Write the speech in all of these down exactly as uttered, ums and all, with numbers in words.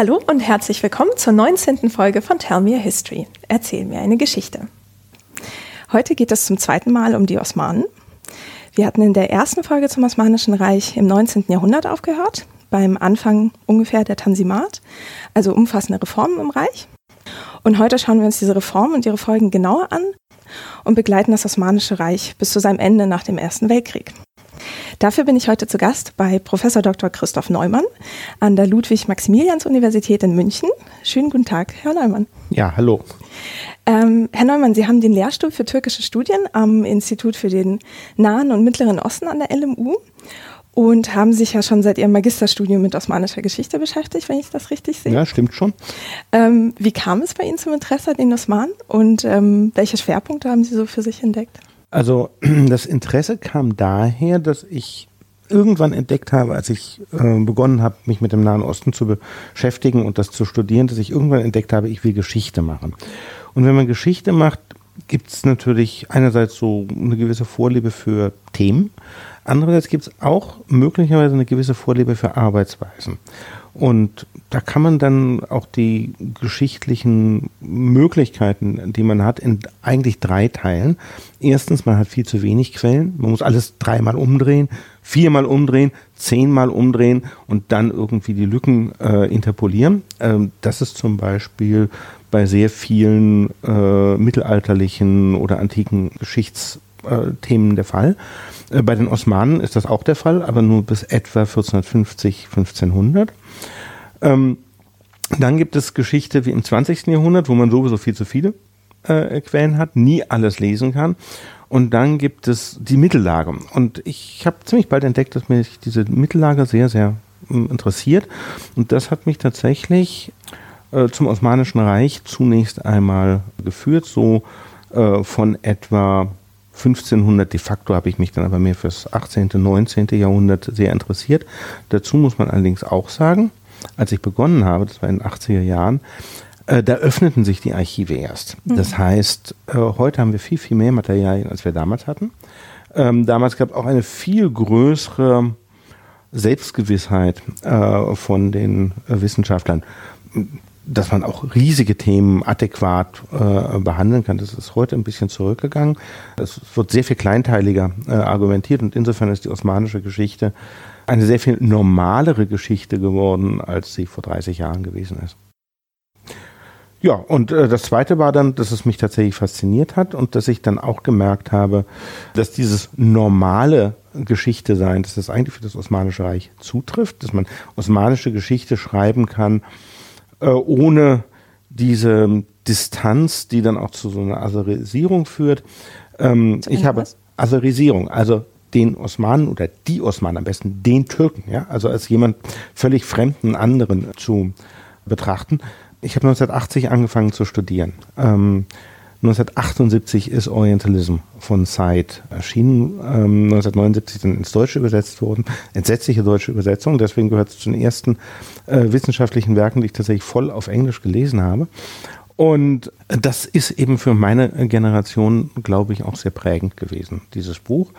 Hallo und herzlich willkommen zur neunzehnten Folge von Tell Me a History. Erzähl mir eine Geschichte. Heute geht es zum zweiten Mal um die Osmanen. Wir hatten in der ersten Folge zum Osmanischen Reich im neunzehnten Jahrhundert aufgehört, beim Anfang ungefähr der Tanzimat, also umfassende Reformen im Reich. Und heute schauen wir uns diese Reformen und ihre Folgen genauer an und begleiten das Osmanische Reich bis zu seinem Ende nach dem Ersten Weltkrieg. Dafür bin ich heute zu Gast bei Professor Doktor Christoph Neumann an der Ludwig-Maximilians-Universität in München. Schönen guten Tag, Herr Neumann. Ja, hallo. Ähm, Herr Neumann, Sie haben den Lehrstuhl für türkische Studien am Institut für den Nahen und Mittleren Osten an der L M U und haben sich ja schon seit Ihrem Magisterstudium mit osmanischer Geschichte beschäftigt, wenn ich das richtig sehe. Ja, stimmt schon. Ähm, wie kam es bei Ihnen zum Interesse an den Osmanen und ähm, welche Schwerpunkte haben Sie so für sich entdeckt? Also das Interesse kam daher, dass ich irgendwann entdeckt habe, als ich äh, begonnen habe, mich mit dem Nahen Osten zu beschäftigen und das zu studieren, dass ich irgendwann entdeckt habe, ich will Geschichte machen. Und wenn man Geschichte macht, gibt es natürlich einerseits so eine gewisse Vorliebe für Themen, andererseits gibt es auch möglicherweise eine gewisse Vorliebe für Arbeitsweisen. Und da kann man dann auch die geschichtlichen Möglichkeiten, die man hat, in eigentlich drei teilen. Erstens, man hat viel zu wenig Quellen. Man muss alles dreimal umdrehen, viermal umdrehen, zehnmal umdrehen und dann irgendwie die Lücken äh, interpolieren. Ähm, das ist zum Beispiel bei sehr vielen äh, mittelalterlichen oder antiken Geschichtsthemen der Fall. Bei den Osmanen ist das auch der Fall, aber nur bis etwa vierzehnhundertfünfzig, fünfzehnhundert. Ähm, dann gibt es Geschichte wie im zwanzigsten Jahrhundert, wo man sowieso viel zu viele äh, Quellen hat, nie alles lesen kann. Und dann gibt es die Mittellage. Und ich habe ziemlich bald entdeckt, dass mich diese Mittellage sehr, sehr äh, interessiert. Und das hat mich tatsächlich äh, zum Osmanischen Reich zunächst einmal geführt, so äh, von etwa fünfzehnhundert de facto habe ich mich dann aber mehr fürs achtzehnten, neunzehnten Jahrhundert sehr interessiert. Dazu muss man allerdings auch sagen, als ich begonnen habe, das war in den achtziger Jahren, äh, da öffneten sich die Archive erst. Mhm. Das heißt, äh, heute haben wir viel, viel mehr Materialien, als wir damals hatten. Ähm, damals gab es auch eine viel größere Selbstgewissheit äh, von den äh, Wissenschaftlern, dass man auch riesige Themen adäquat äh, behandeln kann. Das ist heute ein bisschen zurückgegangen. Es wird sehr viel kleinteiliger äh, argumentiert und insofern ist die osmanische Geschichte eine sehr viel normalere Geschichte geworden, als sie vor dreißig Jahren gewesen ist. Ja, und äh, das Zweite war dann, dass es mich tatsächlich fasziniert hat und dass ich dann auch gemerkt habe, dass dieses normale Geschichte sein, dass das eigentlich für das Osmanische Reich zutrifft, dass man osmanische Geschichte schreiben kann, ohne diese Distanz, die dann auch zu so einer Aserisierung führt. Ähm, ich habe Aserisierung, also den Osmanen oder die Osmanen, am besten den Türken, ja, also als jemand völlig fremden anderen zu betrachten. Ich habe neunzehnhundertachtzig angefangen zu studieren. Ähm, neunzehnhundertachtundsiebzig ist Orientalism von Said erschienen, ähm, neunzehnhundertneunundsiebzig dann ins Deutsche übersetzt worden, entsetzliche deutsche Übersetzung, deswegen gehört es zu den ersten äh, wissenschaftlichen Werken, die ich tatsächlich voll auf Englisch gelesen habe. Und das ist eben für meine Generation, glaube ich, auch sehr prägend gewesen, dieses Buch.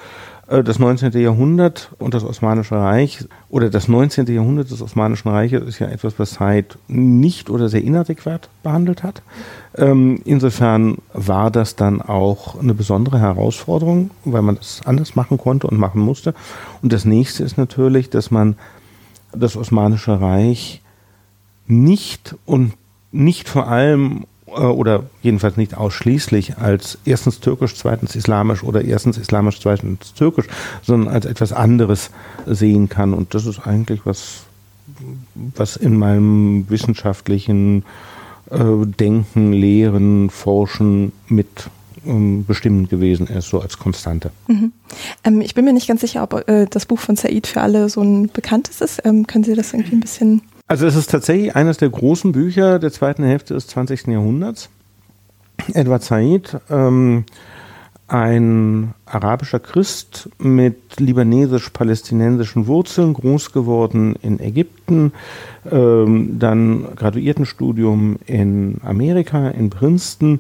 Das neunzehnte Jahrhundert und das Osmanische Reich oder das neunzehnte Jahrhundert des Osmanischen Reiches ist ja etwas, was Said nicht oder sehr inadäquat behandelt hat. Insofern war das dann auch eine besondere Herausforderung, weil man das anders machen konnte und machen musste. Und das nächste ist natürlich, dass man das Osmanische Reich nicht und nicht vor allem oder jedenfalls nicht ausschließlich als erstens türkisch, zweitens islamisch oder erstens islamisch, zweitens türkisch, sondern als etwas anderes sehen kann. Und das ist eigentlich was, was in meinem wissenschaftlichen äh, Denken, Lehren, Forschen mit ähm, bestimmend gewesen ist, so als Konstante. Mhm. Ähm, ich bin mir nicht ganz sicher, ob äh, das Buch von Said für alle so ein bekanntes ist. Ähm, können Sie das irgendwie ein bisschen... Also es ist tatsächlich eines der großen Bücher der zweiten Hälfte des zwanzigsten Jahrhunderts. Edward Said, ähm, ein arabischer Christ mit libanesisch-palästinensischen Wurzeln, groß geworden in Ägypten, ähm, dann Graduiertenstudium in Amerika, in Princeton,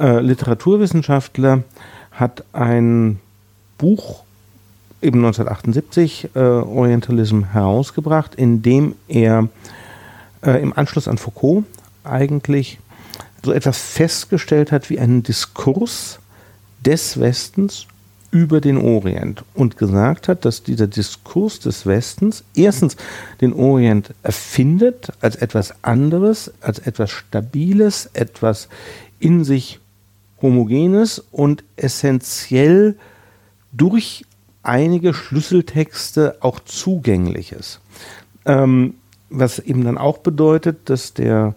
äh, Literaturwissenschaftler, hat ein Buch eben neunzehnhundertachtundsiebzig äh, Orientalism herausgebracht, in dem er äh, im Anschluss an Foucault eigentlich so etwas festgestellt hat wie einen Diskurs des Westens über den Orient und gesagt hat, dass dieser Diskurs des Westens erstens den Orient erfindet als etwas anderes, als etwas Stabiles, etwas in sich Homogenes und essentiell durch einige Schlüsseltexte auch Zugängliches. Ähm, was eben dann auch bedeutet, dass der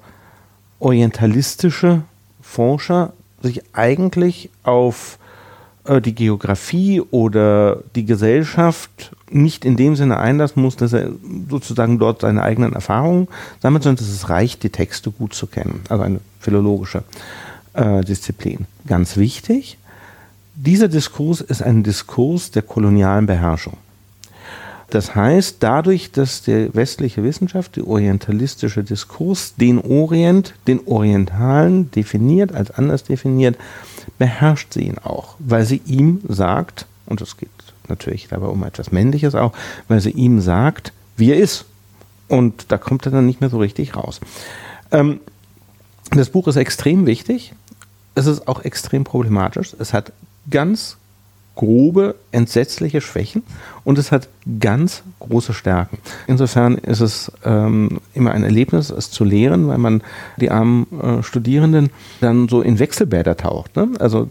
orientalistische Forscher sich eigentlich auf äh, die Geografie oder die Gesellschaft nicht in dem Sinne einlassen muss, dass er sozusagen dort seine eigenen Erfahrungen sammelt, sondern es reicht, die Texte gut zu kennen. Also eine philologische äh, Disziplin. Ganz wichtig, dieser Diskurs ist ein Diskurs der kolonialen Beherrschung. Das heißt, dadurch, dass die westliche Wissenschaft, der orientalistische Diskurs, den Orient, den Orientalen definiert, als anders definiert, beherrscht sie ihn auch, weil sie ihm sagt, und es geht natürlich dabei um etwas Männliches auch, weil sie ihm sagt, wie er ist. Und da kommt er dann nicht mehr so richtig raus. Ähm, das Buch ist extrem wichtig. Es ist auch extrem problematisch. Es hat ganz grobe, entsetzliche Schwächen und es hat ganz große Stärken. Insofern ist es ähm, immer ein Erlebnis, es zu lehren, weil man die armen äh, Studierenden dann so in Wechselbäder taucht. Ne? Also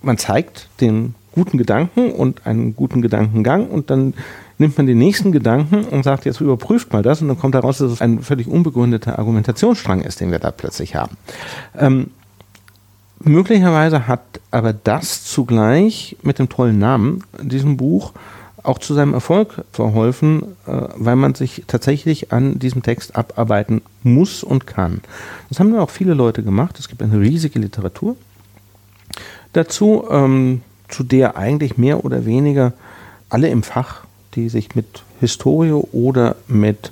man zeigt den guten Gedanken und einen guten Gedankengang und dann nimmt man den nächsten Gedanken und sagt, jetzt überprüft mal das und dann kommt heraus, dass es ein völlig unbegründeter Argumentationsstrang ist, den wir da plötzlich haben. Ähm, Möglicherweise hat aber das zugleich mit dem tollen Namen in diesem Buch auch zu seinem Erfolg verholfen, weil man sich tatsächlich an diesem Text abarbeiten muss und kann. Das haben dann auch viele Leute gemacht. Es gibt eine riesige Literatur dazu, ähm, zu der eigentlich mehr oder weniger alle im Fach, die sich mit Historie oder mit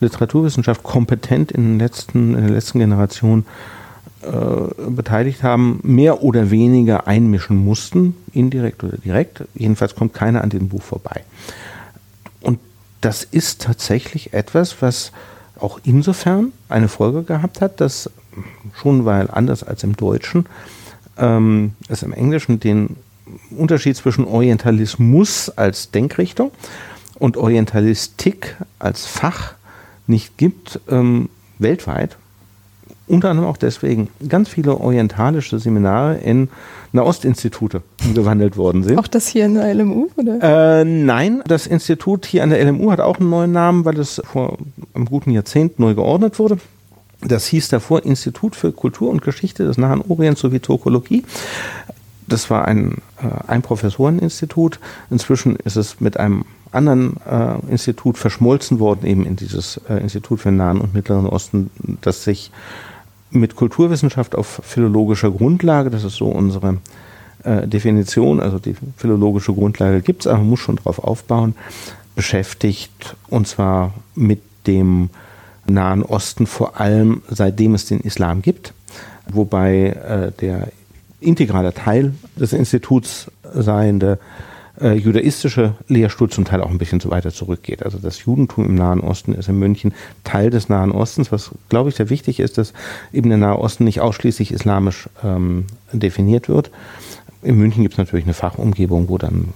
Literaturwissenschaft kompetent in, den letzten, in der letzten Generation beteiligt haben, mehr oder weniger einmischen mussten, indirekt oder direkt. Jedenfalls kommt keiner an dem Buch vorbei. Und das ist tatsächlich etwas, was auch insofern eine Folge gehabt hat, dass schon, weil anders als im Deutschen, ähm, es im Englischen den Unterschied zwischen Orientalismus als Denkrichtung und Orientalistik als Fach nicht gibt, ähm, weltweit. Unter anderem auch deswegen ganz viele orientalische Seminare in Nahostinstitute gewandelt worden sind. Auch das hier in der L M U? Oder? Äh, nein, das Institut hier an der L M U hat auch einen neuen Namen, weil es vor einem guten Jahrzehnt neu geordnet wurde. Das hieß davor Institut für Kultur und Geschichte des Nahen Orients sowie Turkologie. Das war ein äh, ein Professoreninstitut. Inzwischen ist es mit einem anderen äh, Institut verschmolzen worden, eben in dieses äh, Institut für den Nahen und Mittleren Osten, das sich mit Kulturwissenschaft auf philologischer Grundlage, das ist so unsere äh, Definition, also die philologische Grundlage gibt es, aber man muss schon drauf aufbauen, beschäftigt, und zwar mit dem Nahen Osten vor allem, seitdem es den Islam gibt, wobei äh, der integraler Teil des Instituts seiende äh, judaistische Lehrstuhl zum Teil auch ein bisschen so weiter zurückgeht. Also das Judentum im Nahen Osten ist in München Teil des Nahen Ostens, was, glaube ich, sehr wichtig ist, dass eben der Nahe Osten nicht ausschließlich islamisch ähm, definiert wird. In München gibt es natürlich eine Fachumgebung, wo dann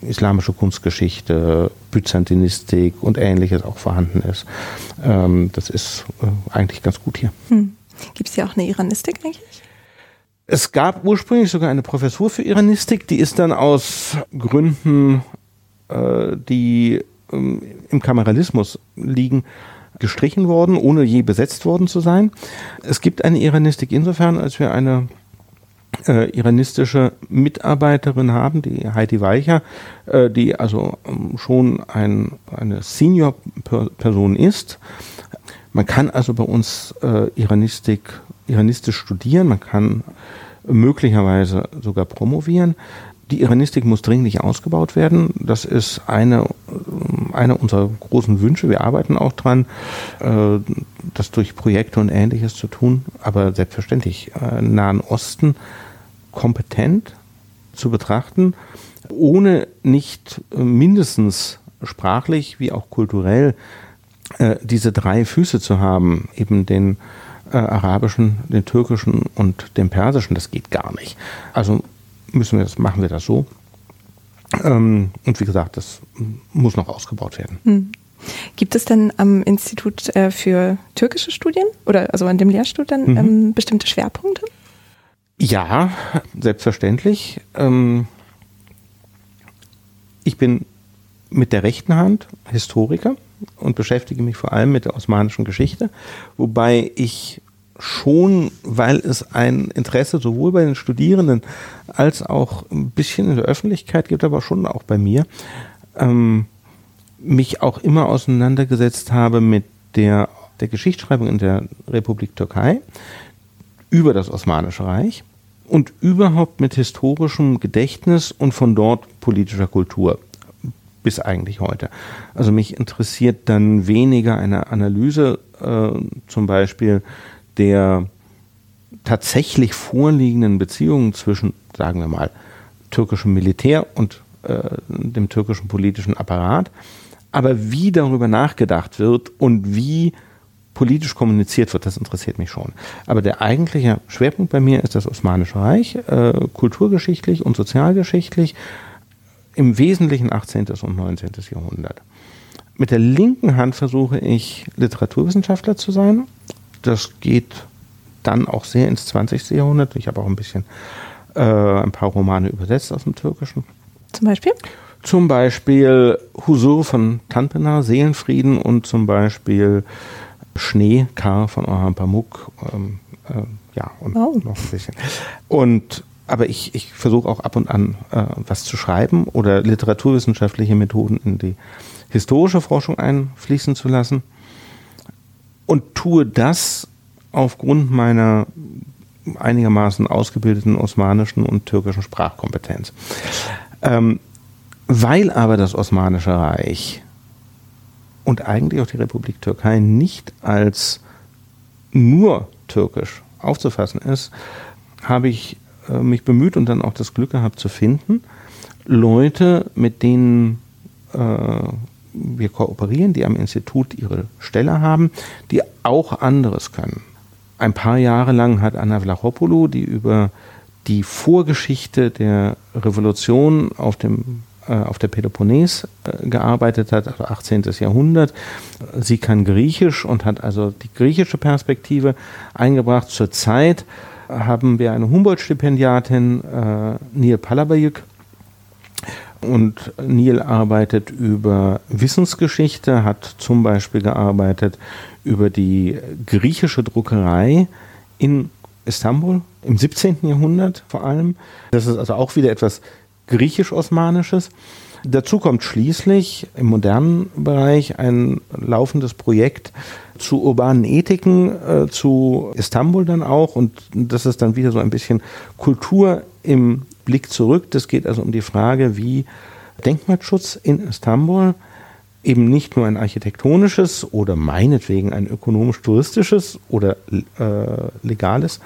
islamische Kunstgeschichte, Byzantinistik und Ähnliches auch vorhanden ist. Ähm, das ist äh, eigentlich ganz gut hier. Hm. Gibt es ja auch eine Iranistik eigentlich? Es gab ursprünglich sogar eine Professur für Iranistik, die ist dann aus Gründen, äh, die ähm, im Kameralismus liegen, gestrichen worden, ohne je besetzt worden zu sein. Es gibt eine Iranistik insofern, als wir eine äh, iranistische Mitarbeiterin haben, die Heidi Weicher, äh, die also ähm, schon ein, eine Senior-Person ist. Man kann also bei uns äh, Iranistik Iranistisch studieren, man kann möglicherweise sogar promovieren. Die Iranistik muss dringlich ausgebaut werden. Das ist eine, eine unserer großen Wünsche. Wir arbeiten auch dran, das durch Projekte und Ähnliches zu tun. Aber selbstverständlich, Nahen Osten kompetent zu betrachten, ohne nicht mindestens sprachlich wie auch kulturell äh, diese drei Füße zu haben, eben den äh, arabischen, den türkischen und den persischen, das geht gar nicht. Also müssen wir das, machen wir das so. Ähm, und wie gesagt, das muss noch ausgebaut werden. Mhm. Gibt es denn am Institut äh, für türkische Studien oder also an dem Lehrstuhl dann mhm. ähm, bestimmte Schwerpunkte? Ja, selbstverständlich. Ähm, ich bin mit der rechten Hand Historiker und beschäftige mich vor allem mit der osmanischen Geschichte, wobei ich schon, weil es ein Interesse sowohl bei den Studierenden als auch ein bisschen in der Öffentlichkeit gibt, aber schon auch bei mir, ähm, mich auch immer auseinandergesetzt habe mit der, der Geschichtsschreibung in der Republik Türkei über das Osmanische Reich und überhaupt mit historischem Gedächtnis und von dort politischer Kultur bis eigentlich heute. Also mich interessiert dann weniger eine Analyse äh, zum Beispiel der tatsächlich vorliegenden Beziehungen zwischen, sagen wir mal, türkischem Militär und äh, dem türkischen politischen Apparat, aber wie darüber nachgedacht wird und wie politisch kommuniziert wird, das interessiert mich schon. Aber der eigentliche Schwerpunkt bei mir ist das Osmanische Reich, äh, kulturgeschichtlich und sozialgeschichtlich, im Wesentlichen achtzehnten und neunzehnten Jahrhundert. Mit der linken Hand versuche ich, Literaturwissenschaftler zu sein. Das geht dann auch sehr ins zwanzigste Jahrhundert. Ich habe auch ein bisschen äh, ein paar Romane übersetzt aus dem Türkischen. Zum Beispiel? Zum Beispiel Husur von Tanpınar, Seelenfrieden, und zum Beispiel Schnee, Kar von Orhan Pamuk, ähm, äh, ja, und oh. noch ein bisschen. Und, aber ich, ich versuche auch ab und an äh, was zu schreiben oder literaturwissenschaftliche Methoden in die historische Forschung einfließen zu lassen und tue das aufgrund meiner einigermaßen ausgebildeten osmanischen und türkischen Sprachkompetenz. Ähm, weil aber das Osmanische Reich und eigentlich auch die Republik Türkei nicht als nur türkisch aufzufassen ist, habe ich äh, mich bemüht und dann auch das Glück gehabt zu finden, Leute, mit denen äh, wir kooperieren, die am Institut ihre Stelle haben, die auch anderes können. Ein paar Jahre lang hat Anna Vlachopoulou, die über die Vorgeschichte der Revolution auf dem auf der Peloponnes gearbeitet hat, also achtzehnten Jahrhundert. Sie kann Griechisch und hat also die griechische Perspektive eingebracht. Zurzeit haben wir eine Humboldt-Stipendiatin, äh, Nil Palabıyık. Und Nil arbeitet über Wissensgeschichte, hat zum Beispiel gearbeitet über die griechische Druckerei in Istanbul im siebzehnten Jahrhundert vor allem. Das ist also auch wieder etwas Griechisch-Osmanisches. Dazu kommt schließlich im modernen Bereich ein laufendes Projekt zu urbanen Ethiken, äh, zu Istanbul dann auch. Und das ist dann wieder so ein bisschen Kultur im Blick zurück. Das geht also um die Frage, wie Denkmalschutz in Istanbul eben nicht nur ein architektonisches oder meinetwegen ein ökonomisch-touristisches oder äh, legales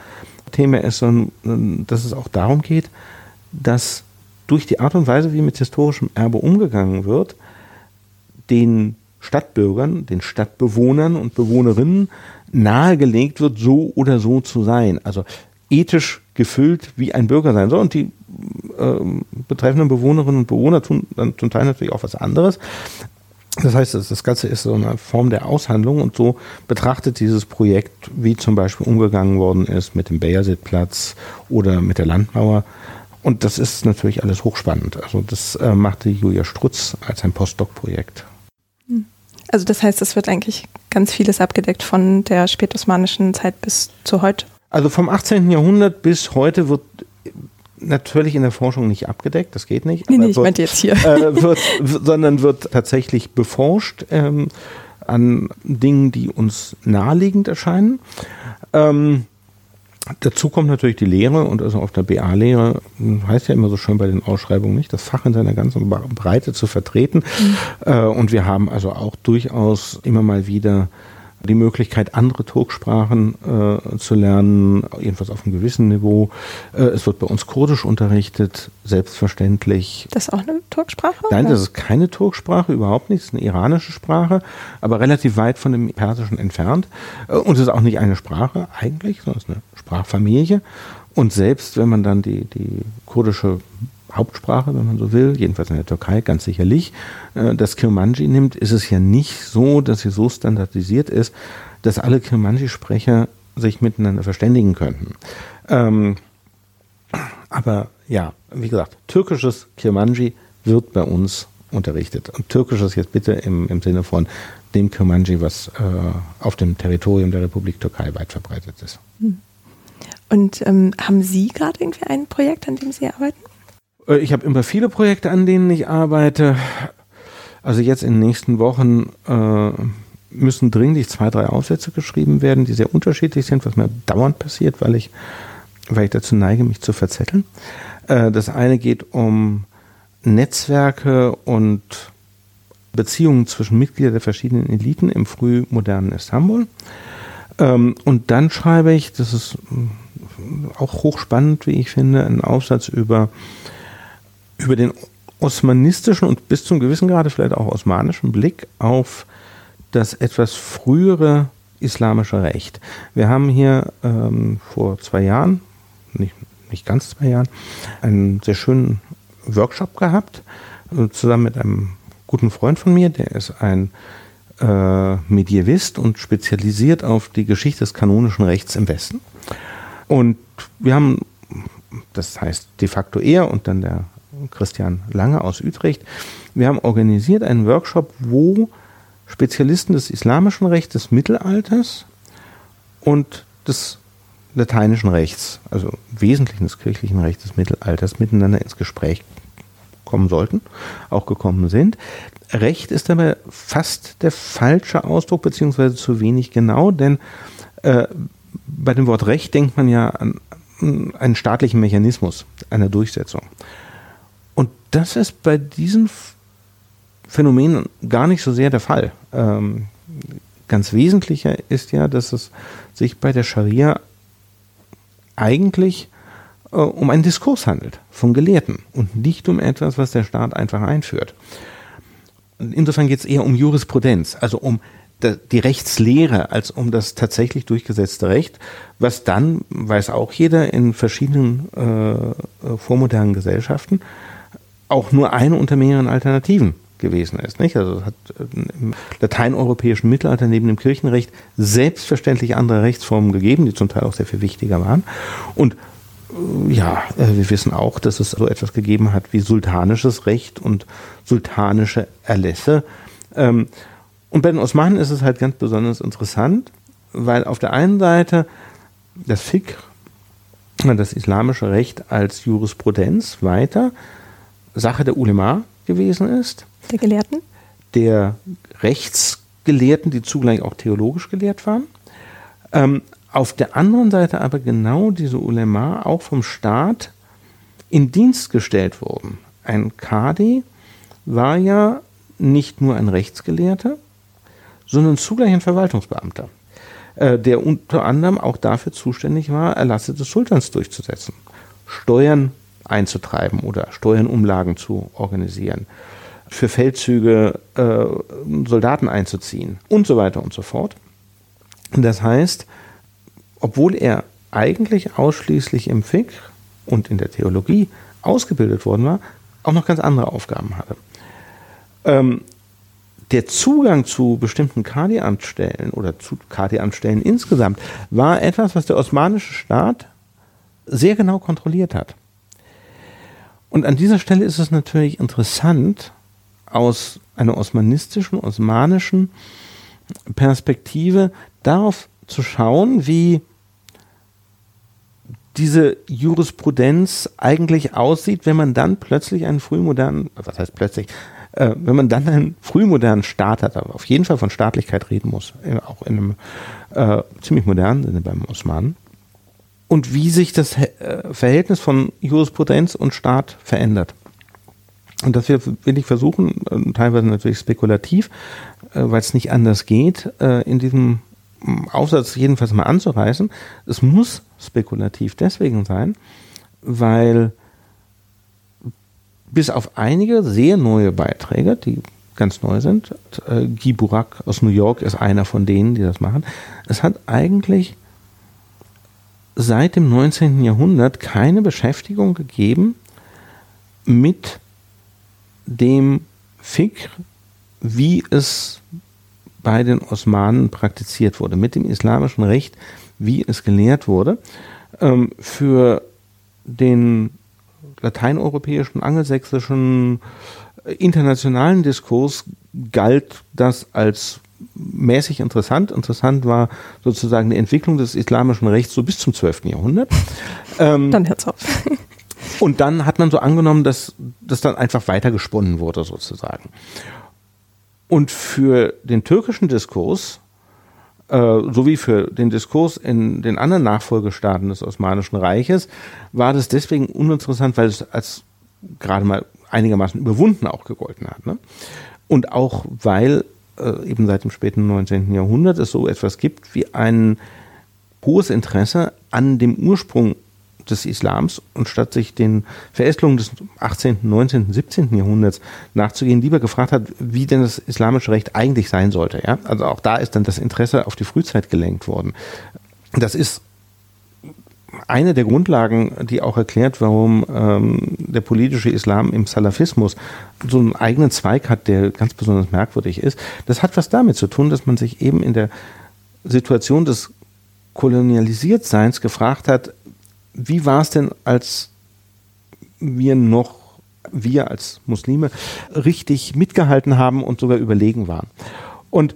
Thema ist, sondern dass es auch darum geht, dass durch die Art und Weise, wie mit historischem Erbe umgegangen wird, den Stadtbürgern, den Stadtbewohnern und Bewohnerinnen nahegelegt wird, so oder so zu sein. Also ethisch gefüllt, wie ein Bürger sein soll. Und die äh, betreffenden Bewohnerinnen und Bewohner tun dann zum Teil natürlich auch was anderes. Das heißt, das Ganze ist so eine Form der Aushandlung, und so betrachtet dieses Projekt, wie zum Beispiel umgegangen worden ist mit dem Beyazıtplatz oder mit der Landmauer. Und das ist natürlich alles hochspannend. Also das äh, machte Julia Strutz als ein Postdoc-Projekt. Also das heißt, es wird eigentlich ganz vieles abgedeckt von der spätosmanischen Zeit bis zu heute? Also vom achtzehnten Jahrhundert bis heute wird natürlich in der Forschung nicht abgedeckt, das geht nicht. Nee, nee, ich wird, meinte jetzt hier. Äh, wird, sondern wird tatsächlich beforscht ähm, an Dingen, die uns naheliegend erscheinen. Ähm, Dazu kommt natürlich die Lehre, und also auf der B A-Lehre, heißt ja immer so schön bei den Ausschreibungen, nicht, das Fach in seiner ganzen Breite zu vertreten. Mhm. Äh, und wir haben also auch durchaus immer mal wieder die Möglichkeit, andere Turksprachen äh, zu lernen, jedenfalls auf einem gewissen Niveau. Äh, es wird bei uns Kurdisch unterrichtet, selbstverständlich. Das ist auch eine Turksprache? Nein, oder? Das ist keine Turksprache, überhaupt nicht. Das ist eine iranische Sprache, aber relativ weit von dem Persischen entfernt. Äh, und es ist auch nicht eine Sprache eigentlich, sondern es ist eine Sprachfamilie. Und selbst wenn man dann die, die kurdische Hauptsprache, wenn man so will, jedenfalls in der Türkei ganz sicherlich, das Kirmanji nimmt, ist es ja nicht so, dass sie so standardisiert ist, dass alle Kirmanji-Sprecher sich miteinander verständigen könnten. Ähm, aber ja, wie gesagt, türkisches Kirmanji wird bei uns unterrichtet. Und türkisches jetzt bitte im, im Sinne von dem Kirmanji, was äh, auf dem Territorium der Republik Türkei weit verbreitet ist. Und ähm, haben Sie gerade irgendwie ein Projekt, an dem Sie arbeiten? Ich habe immer viele Projekte, an denen ich arbeite. Also jetzt in den nächsten Wochen äh, müssen dringlich zwei, drei Aufsätze geschrieben werden, die sehr unterschiedlich sind, was mir dauernd passiert, weil ich, weil ich dazu neige, mich zu verzetteln. Äh, das eine geht um Netzwerke und Beziehungen zwischen Mitgliedern der verschiedenen Eliten im frühmodernen Istanbul. Ähm, und dann schreibe ich, das ist auch hochspannend, wie ich finde, einen Aufsatz über über den osmanistischen und bis zum gewissen Grade vielleicht auch osmanischen Blick auf das etwas frühere islamische Recht. Wir haben hier ähm, vor zwei Jahren, nicht, nicht ganz zwei Jahren, einen sehr schönen Workshop gehabt, also zusammen mit einem guten Freund von mir, der ist ein äh, Mediävist und spezialisiert auf die Geschichte des kanonischen Rechts im Westen. Und wir haben, das heißt de facto er und dann der Christian Lange aus Utrecht. Wir haben organisiert einen Workshop, wo Spezialisten des islamischen Rechts, des Mittelalters und des lateinischen Rechts, also im Wesentlichen des kirchlichen Rechts des Mittelalters, miteinander ins Gespräch kommen sollten, auch gekommen sind. Recht ist dabei fast der falsche Ausdruck, beziehungsweise zu wenig genau, denn äh, bei dem Wort Recht denkt man ja an einen staatlichen Mechanismus, einer Durchsetzung. Und das ist bei diesen Phänomenen gar nicht so sehr der Fall. Ähm, ganz wesentlicher ist ja, dass es sich bei der Scharia eigentlich äh, um einen Diskurs handelt, von Gelehrten und nicht um etwas, was der Staat einfach einführt. Insofern geht es eher um Jurisprudenz, also um die Rechtslehre, als um das tatsächlich durchgesetzte Recht, was dann, weiß auch jeder, in verschiedenen äh, vormodernen Gesellschaften auch nur eine unter mehreren Alternativen gewesen ist, nicht? Also hat im lateineuropäischen Mittelalter neben dem Kirchenrecht selbstverständlich andere Rechtsformen gegeben, die zum Teil auch sehr viel wichtiger waren. Und ja, wir wissen auch, dass es so etwas gegeben hat wie sultanisches Recht und sultanische Erlässe. Ähm, Und bei den Osmanen ist es halt ganz besonders interessant, weil auf der einen Seite das Fiqh, das islamische Recht als Jurisprudenz weiter Sache der Ulema gewesen ist. Der Gelehrten. Der Rechtsgelehrten, die zugleich auch theologisch gelehrt waren. Ähm, auf der anderen Seite aber genau diese Ulema auch vom Staat in Dienst gestellt wurden. Ein Kadi war ja nicht nur ein Rechtsgelehrter, sondern zugleich ein Verwaltungsbeamter, der unter anderem auch dafür zuständig war, Erlasse des Sultans durchzusetzen, Steuern einzutreiben oder Steuernumlagen zu organisieren, für Feldzüge äh, Soldaten einzuziehen und so weiter und so fort. Das heißt, obwohl er eigentlich ausschließlich im Fiqh und in der Theologie ausgebildet worden war, auch noch ganz andere Aufgaben hatte. Ähm, Der Zugang zu bestimmten Kadi-Amtsstellen oder zu Kadi-Amtsstellen insgesamt war etwas, was der osmanische Staat sehr genau kontrolliert hat. Und an dieser Stelle ist es natürlich interessant, aus einer osmanistischen, osmanischen Perspektive darauf zu schauen, wie diese Jurisprudenz eigentlich aussieht, wenn man dann plötzlich einen frühmodernen, was heißt plötzlich, wenn man dann einen frühmodernen Staat hat, aber auf jeden Fall von Staatlichkeit reden muss, auch in einem äh, ziemlich modernen Sinne beim Osmanen, und wie sich das äh, Verhältnis von Jurisprudenz und Staat verändert. Und das will ich versuchen, teilweise natürlich spekulativ, äh, weil es nicht anders geht, äh, in diesem Aufsatz jedenfalls mal anzureißen. Es muss spekulativ deswegen sein, weil bis auf einige sehr neue Beiträge, die ganz neu sind, äh, Guy Burak aus New York ist einer von denen, die das machen, es hat eigentlich seit dem neunzehnten Jahrhundert keine Beschäftigung gegeben mit dem Fikr, wie es bei den Osmanen praktiziert wurde, mit dem islamischen Recht, wie es gelehrt wurde. Ähm, für den lateineuropäischen, angelsächsischen, internationalen Diskurs galt das als mäßig interessant. Interessant war sozusagen die Entwicklung des islamischen Rechts so bis zum zwölften Jahrhundert. Ähm, dann hört's auf. Und dann hat man so angenommen, dass das dann einfach weitergesponnen wurde sozusagen. Und für den türkischen Diskurs, äh, sowie für den Diskurs in den anderen Nachfolgestaaten des Osmanischen Reiches, war das deswegen uninteressant, weil es als gerade mal einigermaßen überwunden auch gegolten hat, ne? Und auch weil äh, eben seit dem späten neunzehnten Jahrhundert es so etwas gibt wie ein hohes Interesse an dem Ursprung des Islams, und statt sich den Verästelungen des achtzehnten, neunzehnten, siebzehnten Jahrhunderts nachzugehen, lieber gefragt hat, wie denn das islamische Recht eigentlich sein sollte. Ja? Also auch da ist dann das Interesse auf die Frühzeit gelenkt worden. Das ist eine der Grundlagen, die auch erklärt, warum ähm, der politische Islam im Salafismus so einen eigenen Zweig hat, der ganz besonders merkwürdig ist. Das hat was damit zu tun, dass man sich eben in der Situation des Kolonialisiertseins gefragt hat, wie war es denn, als wir noch, wir als Muslime, richtig mitgehalten haben und sogar überlegen waren? Und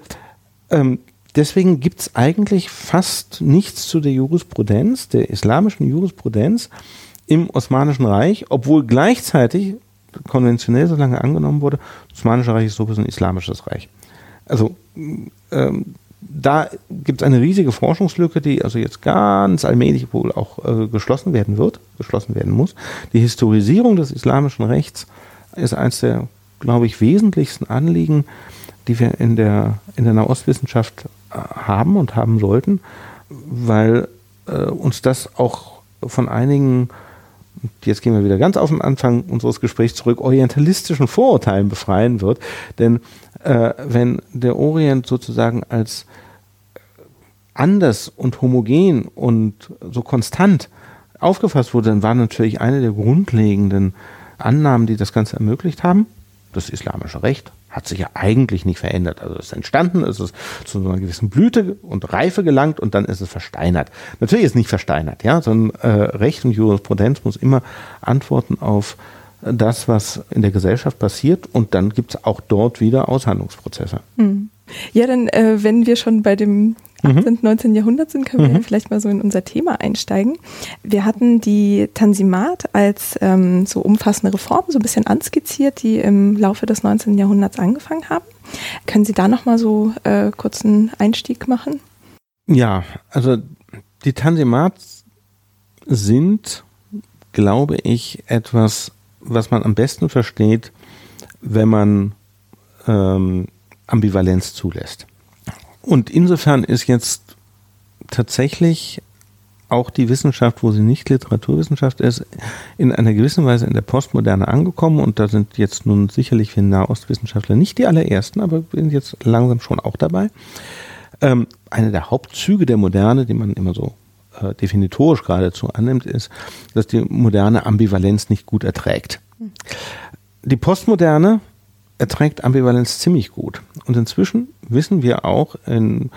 ähm, deswegen gibt es eigentlich fast nichts zu der Jurisprudenz, der islamischen Jurisprudenz im Osmanischen Reich, obwohl gleichzeitig konventionell so lange angenommen wurde, das Osmanische Reich ist sowieso ein islamisches Reich. Also ähm, da gibt es eine riesige Forschungslücke, die also jetzt ganz allmählich wohl auch äh, geschlossen werden wird, geschlossen werden muss. Die Historisierung des islamischen Rechts ist eines der, glaube ich, wesentlichsten Anliegen, die wir in der, in der Nahostwissenschaft äh, haben und haben sollten, weil äh, uns das auch von einigen, jetzt gehen wir wieder ganz auf den Anfang unseres Gesprächs zurück, orientalistischen Vorurteilen befreien wird. Denn äh, wenn der Orient sozusagen als anders und homogen und so konstant aufgefasst wurde, dann war natürlich eine der grundlegenden Annahmen, die das Ganze ermöglicht haben, das islamische Recht hat sich ja eigentlich nicht verändert. Also es ist entstanden, es ist zu einer gewissen Blüte und Reife gelangt und dann ist es versteinert. Natürlich ist es nicht versteinert, ja, sondern äh, Recht und Jurisprudenz muss immer antworten auf das, was in der Gesellschaft passiert, und dann gibt es auch dort wieder Aushandlungsprozesse. Mhm. Ja, dann äh, wenn wir schon bei dem achtzehnten Mhm. neunzehnten Jahrhundert sind, können Mhm. wir vielleicht mal so in unser Thema einsteigen. Wir hatten die Tanzimat als ähm, so umfassende Reform so ein bisschen anskizziert, die im Laufe des neunzehnten Jahrhunderts angefangen haben. Können Sie da nochmal so äh, kurz einen Einstieg machen? Ja, also die Tanzimat sind, glaube ich, etwas, was man am besten versteht, wenn man ähm, Ambivalenz zulässt. Und insofern ist jetzt tatsächlich auch die Wissenschaft, wo sie nicht Literaturwissenschaft ist, in einer gewissen Weise in der Postmoderne angekommen. Und da sind jetzt nun sicherlich wir Nahostwissenschaftler nicht die allerersten, aber sind jetzt langsam schon auch dabei. Ähm, eine der Hauptzüge der Moderne, die man immer so äh, definitorisch geradezu annimmt, ist, dass die moderne Ambivalenz nicht gut erträgt. Die Postmoderne erträgt Ambivalenz ziemlich gut. Und inzwischen wissen wir auch in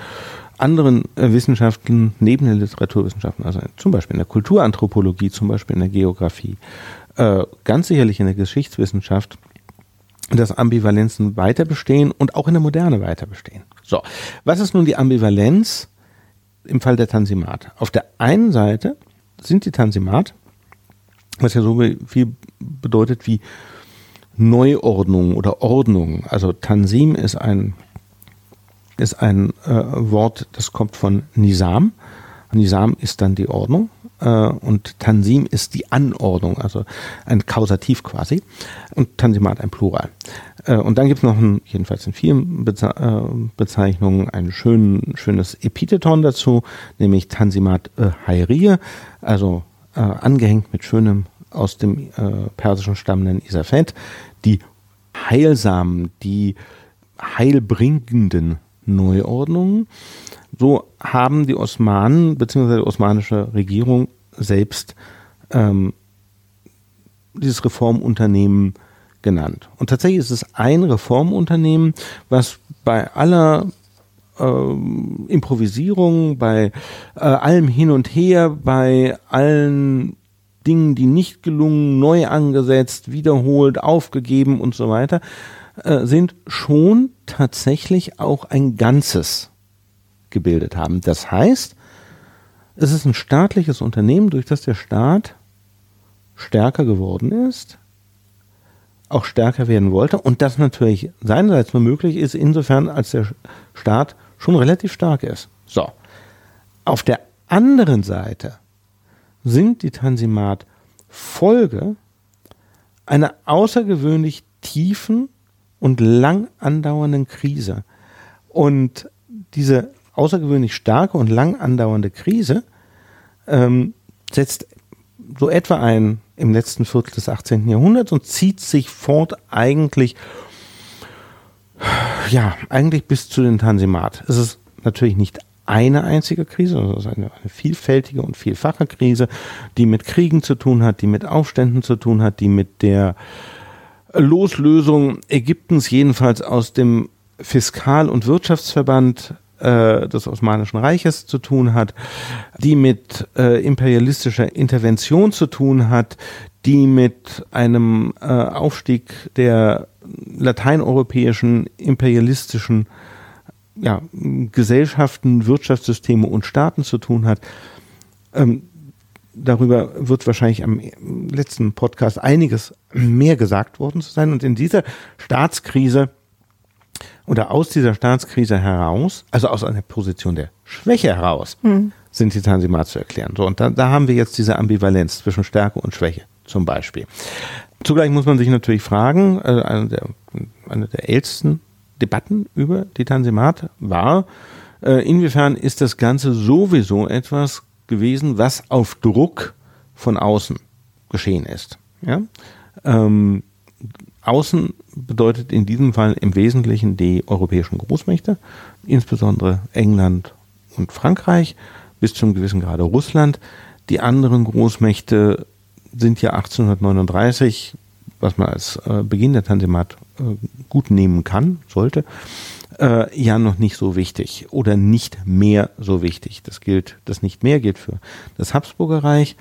anderen Wissenschaften, neben den Literaturwissenschaften, also zum Beispiel in der Kulturanthropologie, zum Beispiel in der Geografie, äh, ganz sicherlich in der Geschichtswissenschaft, dass Ambivalenzen weiter bestehen und auch in der Moderne weiter bestehen. So, was ist nun die Ambivalenz im Fall der Tanzimat? Auf der einen Seite sind die Tanzimat, was ja so viel bedeutet wie Neuordnung oder Ordnung. Also Tansim ist ein, ist ein äh, Wort, das kommt von Nizam. Nizam ist dann die Ordnung äh, und Tansim ist die Anordnung, also ein Kausativ quasi, und Tanzimat ein Plural. Äh, und dann gibt es noch, ein, jedenfalls in vielen Beze äh, Bezeichnungen, ein schön, schönes Epitheton dazu, nämlich Tanzimat äh, Hayriye, also äh, angehängt mit schönem, aus dem äh, persischen stammenden Isafet, die heilsamen, die heilbringenden Neuordnungen. So haben die Osmanen bzw. die osmanische Regierung selbst ähm, dieses Reformunternehmen genannt. Und tatsächlich ist es ein Reformunternehmen, was bei aller ähm, Improvisierung, bei äh, allem Hin und Her, bei allen Dingen, die nicht gelungen, neu angesetzt, wiederholt, aufgegeben und so weiter, äh, sind schon tatsächlich auch ein Ganzes gebildet haben. Das heißt, es ist ein staatliches Unternehmen, durch das der Staat stärker geworden ist, auch stärker werden wollte und das natürlich seinerseits nur möglich ist, insofern als der Staat schon relativ stark ist. So. Auf der anderen Seite sind die Tanzimat Folge einer außergewöhnlich tiefen und lang andauernden Krise. Und diese außergewöhnlich starke und lang andauernde Krise ähm, setzt so etwa ein im letzten Viertel des achtzehnten Jahrhunderts und zieht sich fort eigentlich, ja, eigentlich bis zu den Tanzimat. Es ist natürlich nicht eine einzige Krise, sondern es ist eine, eine vielfältige und vielfache Krise, die mit Kriegen zu tun hat, die mit Aufständen zu tun hat, die mit der Loslösung Ägyptens jedenfalls aus dem Fiskal- und Wirtschaftsverband äh, des Osmanischen Reiches zu tun hat, die mit äh, imperialistischer Intervention zu tun hat, die mit einem äh, Aufstieg der lateineuropäischen imperialistischen ja, Gesellschaften, Wirtschaftssysteme und Staaten zu tun hat. Ähm, darüber wird wahrscheinlich am letzten Podcast einiges mehr gesagt worden zu sein. Und in dieser Staatskrise oder aus dieser Staatskrise heraus, also aus einer Position der Schwäche heraus, hm. sind die Tanzimat zu erklären. So, und da, da haben wir jetzt diese Ambivalenz zwischen Stärke und Schwäche zum Beispiel. Zugleich muss man sich natürlich fragen, also eine der, eine der ältesten Debatten über die Tanzimat war, äh, inwiefern ist das Ganze sowieso etwas gewesen, was auf Druck von außen geschehen ist. Ja? Ähm, Außen bedeutet in diesem Fall im Wesentlichen die europäischen Großmächte, insbesondere England und Frankreich, bis zum gewissen Grade Russland. Die anderen Großmächte sind ja achtzehnhundertneununddreißig, was man als äh, Beginn der Tanzimat äh, gut nehmen kann, sollte, äh, ja noch nicht so wichtig oder nicht mehr so wichtig. Das gilt, das nicht mehr gilt für das Habsburger Reich.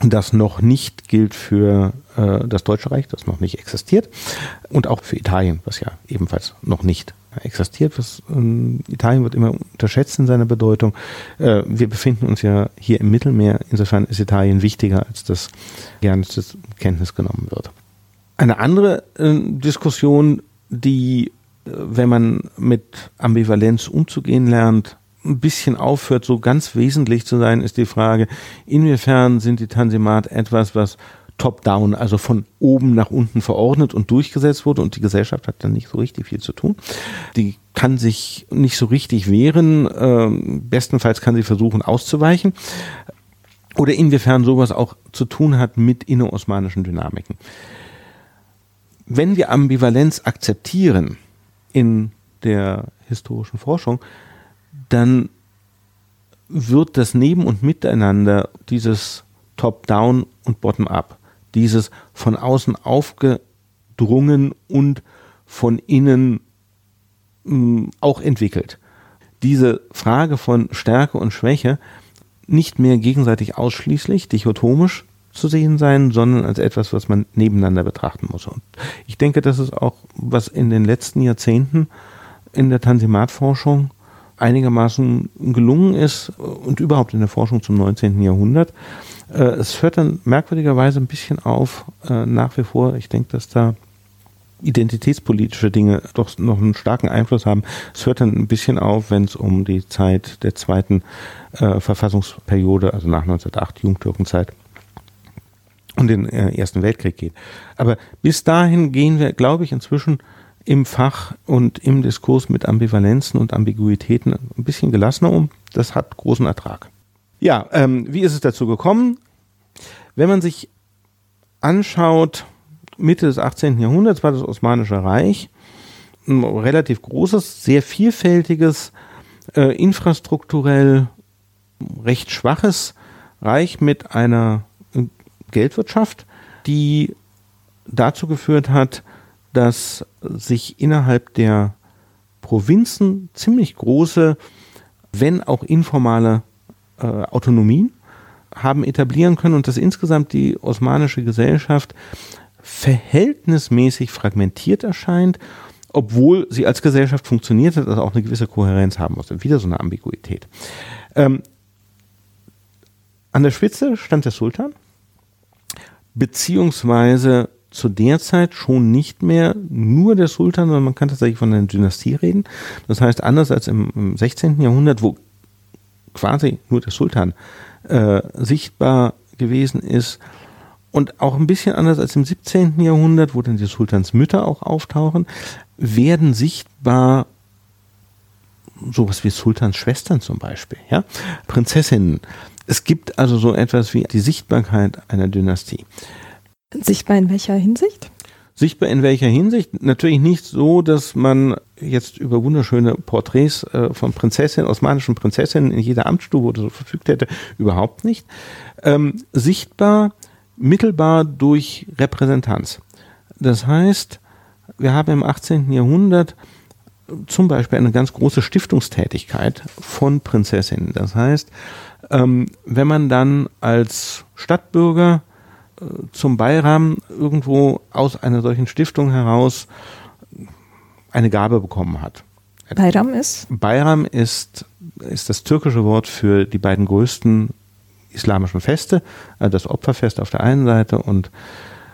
Das noch nicht gilt für äh, das Deutsche Reich, das noch nicht existiert. Und auch für Italien, was ja ebenfalls noch nicht existiert. Was, ähm, Italien wird immer unterschätzt in seiner Bedeutung. Äh, wir befinden uns ja hier im Mittelmeer. Insofern ist Italien wichtiger, als das gerne zur Kenntnis genommen wird. Eine andere äh, Diskussion, die, äh, wenn man mit Ambivalenz umzugehen lernt, ein bisschen aufhört, so ganz wesentlich zu sein, ist die Frage, inwiefern sind die Tanzimat etwas, was top-down, also von oben nach unten verordnet und durchgesetzt wurde und die Gesellschaft hat dann nicht so richtig viel zu tun. Die kann sich nicht so richtig wehren, ähm, bestenfalls kann sie versuchen auszuweichen oder inwiefern sowas auch zu tun hat mit inno-osmanischen Dynamiken. Wenn wir Ambivalenz akzeptieren in der historischen Forschung, dann wird das Neben- und Miteinander, dieses Top-Down und Bottom-Up, dieses von außen aufgedrungen und von innen mh, auch entwickelt, diese Frage von Stärke und Schwäche nicht mehr gegenseitig ausschließlich dichotomisch zu sehen sein, sondern als etwas, was man nebeneinander betrachten muss. Und ich denke, das ist auch, was in den letzten Jahrzehnten in der Tanzimat-Forschung einigermaßen gelungen ist und überhaupt in der Forschung zum neunzehnten Jahrhundert. Es hört dann merkwürdigerweise ein bisschen auf, nach wie vor. Ich denke, dass da identitätspolitische Dinge doch noch einen starken Einfluss haben. Es hört dann ein bisschen auf, wenn es um die Zeit der zweiten äh, Verfassungsperiode, also nach neunzehnhundertacht, Jungtürkenzeit und den äh, Ersten Weltkrieg geht. Aber bis dahin gehen wir, glaube ich, inzwischen im Fach und im Diskurs mit Ambivalenzen und Ambiguitäten ein bisschen gelassener um. Das hat großen Ertrag. Ja, ähm, wie ist es dazu gekommen? Wenn man sich anschaut, Mitte des achtzehnten Jahrhunderts war das Osmanische Reich ein relativ großes, sehr vielfältiges, äh, infrastrukturell recht schwaches Reich mit einer Geldwirtschaft, die dazu geführt hat, dass sich innerhalb der Provinzen ziemlich große, wenn auch informale äh, Autonomien haben etablieren können und dass insgesamt die osmanische Gesellschaft verhältnismäßig fragmentiert erscheint, obwohl sie als Gesellschaft funktioniert hat, also auch eine gewisse Kohärenz haben muss. Wieder so eine Ambiguität. Ähm, an der Spitze stand der Sultan, beziehungsweise zu der Zeit schon nicht mehr nur der Sultan, sondern man kann tatsächlich von einer Dynastie reden. Das heißt, anders als im, im sechzehnten Jahrhundert, wo quasi nur der Sultan äh, sichtbar gewesen ist, und auch ein bisschen anders als im siebzehnten Jahrhundert, wo dann die Sultansmütter auch auftauchen, werden sichtbar sowas wie Sultansschwestern zum Beispiel, ja? Prinzessinnen. Es gibt also so etwas wie die Sichtbarkeit einer Dynastie. Sichtbar in welcher Hinsicht? Sichtbar in welcher Hinsicht? Natürlich nicht so, dass man jetzt über wunderschöne Porträts äh, von Prinzessinnen, osmanischen Prinzessinnen in jeder Amtsstube oder so verfügt hätte. Überhaupt nicht. Ähm, sichtbar, mittelbar durch Repräsentanz. Das heißt, wir haben im achtzehnten Jahrhundert zum Beispiel eine ganz große Stiftungstätigkeit von Prinzessinnen. Das heißt, ähm, wenn man dann als Stadtbürger zum Beiram irgendwo aus einer solchen Stiftung heraus eine Gabe bekommen hat. Beiram ist? Beiram ist, ist das türkische Wort für die beiden größten islamischen Feste, also das Opferfest auf der einen Seite und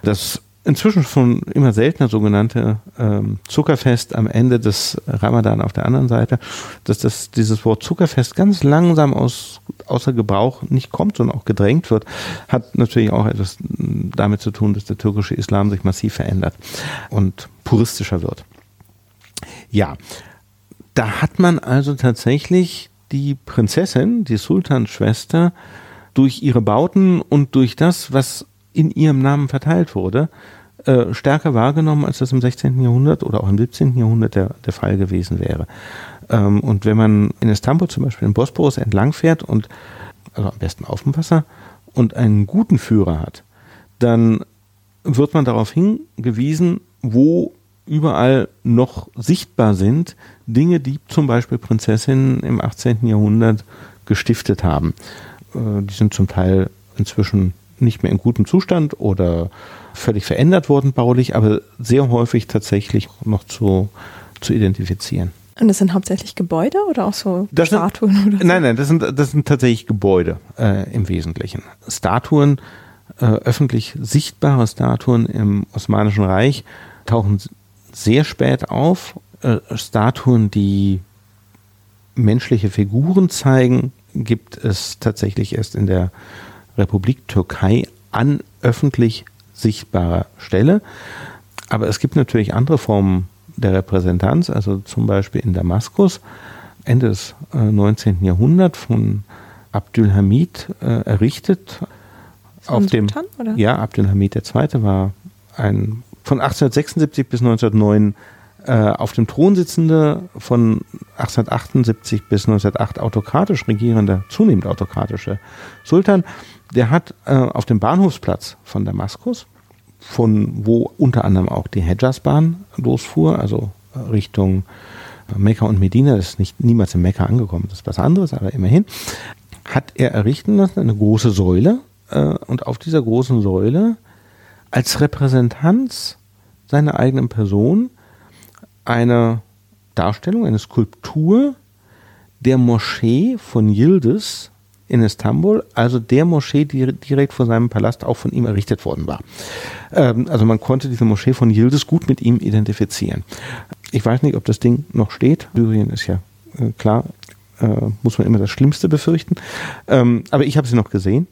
das inzwischen schon immer seltener sogenannte ähm, Zuckerfest am Ende des Ramadan auf der anderen Seite, dass das, dieses Wort Zuckerfest ganz langsam aus, außer Gebrauch nicht kommt, sondern auch gedrängt wird, hat natürlich auch etwas damit zu tun, dass der türkische Islam sich massiv verändert und puristischer wird. Ja, da hat man also tatsächlich die Prinzessin, die Sultanschwester, durch ihre Bauten und durch das, was in ihrem Namen verteilt wurde, äh, stärker wahrgenommen, als das im sechzehnten Jahrhundert oder auch im siebzehnten Jahrhundert der, der Fall gewesen wäre. Ähm, und wenn man in Istanbul zum Beispiel im Bosporus entlangfährt und also am besten auf dem Wasser und einen guten Führer hat, dann wird man darauf hingewiesen, wo überall noch sichtbar sind Dinge, die zum Beispiel Prinzessinnen im achtzehnten Jahrhundert gestiftet haben. Äh, die sind zum Teil inzwischen nicht mehr in gutem Zustand oder völlig verändert worden baulich, aber sehr häufig tatsächlich noch zu, zu identifizieren. Und das sind hauptsächlich Gebäude oder auch so das Statuen? Sind, oder so? Nein, nein, das sind, das sind tatsächlich Gebäude äh, im Wesentlichen. Statuen, äh, öffentlich sichtbare Statuen im Osmanischen Reich tauchen sehr spät auf. Äh, Statuen, die menschliche Figuren zeigen, gibt es tatsächlich erst in der Republik Türkei an öffentlich sichtbarer Stelle. Aber es gibt natürlich andere Formen der Repräsentanz, also zum Beispiel in Damaskus, Ende des neunzehnten Jahrhunderts von Abdülhamid äh, errichtet. Auf dem Sultan, oder? Ja, Abdülhamid der Zweite war ein von achtzehnhundertsechsundsiebzig bis neunzehnhundertneun äh, auf dem Thron sitzende, von achtzehnhundertachtundsiebzig bis neunzehnhundertacht autokratisch regierender, zunehmend autokratischer Sultan. Der hat äh, auf dem Bahnhofsplatz von Damaskus, von wo unter anderem auch die Hedjaz-Bahn losfuhr, also Richtung Mekka und Medina, das ist nicht, niemals in Mekka angekommen, das ist was anderes, aber immerhin, hat er errichten lassen eine große Säule äh, und auf dieser großen Säule als Repräsentanz seiner eigenen Person eine Darstellung, eine Skulptur der Moschee von Yildiz in Istanbul, also der Moschee, die direkt vor seinem Palast auch von ihm errichtet worden war. Ähm, also man konnte diese Moschee von Yildiz gut mit ihm identifizieren. Ich weiß nicht, ob das Ding noch steht. Syrien ist ja äh, klar, äh, muss man immer das Schlimmste befürchten. Ähm, aber ich habe sie noch gesehen.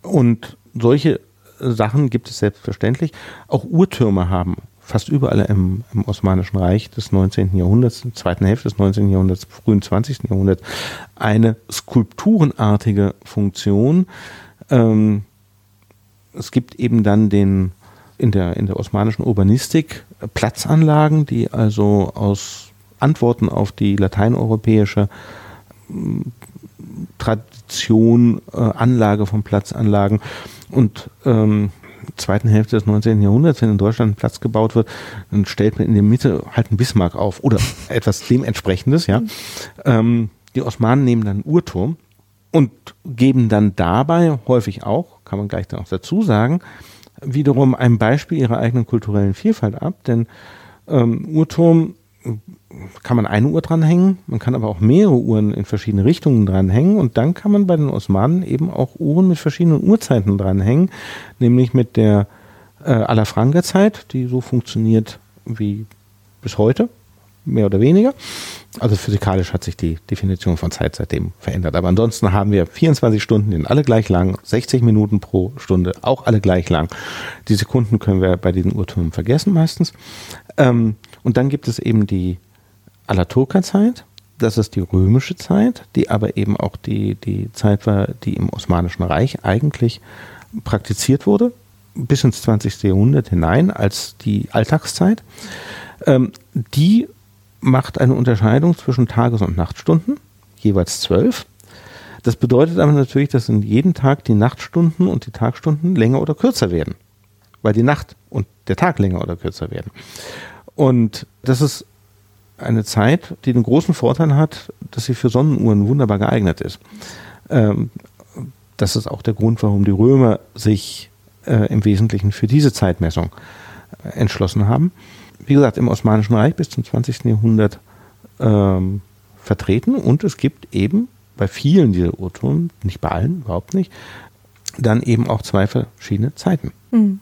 Und solche Sachen gibt es selbstverständlich. Auch Uhrtürme haben fast überall im, im Osmanischen Reich des neunzehnten Jahrhunderts, zweiten Hälfte des neunzehnten Jahrhunderts, frühen zwanzigsten Jahrhunderts, eine skulpturenartige Funktion. Ähm, es gibt eben dann den in der, in der osmanischen Urbanistik Platzanlagen, die also aus Antworten auf die lateineuropäische Tradition, äh, Anlage von Platzanlagen und ähm, zweiten Hälfte des neunzehnten Jahrhunderts, wenn in Deutschland ein Platz gebaut wird, dann stellt man in der Mitte halt einen Bismarck auf oder etwas dementsprechendes, ja. Ähm, die Osmanen nehmen dann einen Uhrturm und geben dann dabei häufig auch, kann man gleich dann auch dazu sagen, wiederum ein Beispiel ihrer eigenen kulturellen Vielfalt ab, denn ähm, Uhrturm kann man eine Uhr dranhängen, man kann aber auch mehrere Uhren in verschiedene Richtungen dranhängen und dann kann man bei den Osmanen eben auch Uhren mit verschiedenen Uhrzeiten dranhängen, nämlich mit der äh, Alafranga-Zeit, die so funktioniert wie bis heute, mehr oder weniger. Also physikalisch hat sich die Definition von Zeit seitdem verändert. Aber ansonsten haben wir vierundzwanzig Stunden, die sind alle gleich lang, sechzig Minuten pro Stunde, auch alle gleich lang. Die Sekunden können wir bei diesen Uhrtürmen vergessen meistens. Ähm, und dann gibt es eben die Alaturka-Zeit, das ist die römische Zeit, die aber eben auch die, die Zeit war, die im Osmanischen Reich eigentlich praktiziert wurde, bis ins zwanzigste Jahrhundert hinein als die Alltagszeit. Ähm, die macht eine Unterscheidung zwischen Tages- und Nachtstunden, jeweils zwölf. Das bedeutet aber natürlich, dass in jedem Tag die Nachtstunden und die Tagstunden länger oder kürzer werden, weil die Nacht und der Tag länger oder kürzer werden. Und das ist eine Zeit, die den großen Vorteil hat, dass sie für Sonnenuhren wunderbar geeignet ist. Ähm, das ist auch der Grund, warum die Römer sich äh, im Wesentlichen für diese Zeitmessung äh, entschlossen haben. Wie gesagt, im Osmanischen Reich bis zum zwanzigsten Jahrhundert ähm, vertreten und es gibt eben bei vielen dieser Uhrtürme, nicht bei allen, überhaupt nicht, dann eben auch zwei verschiedene Zeiten. Mhm.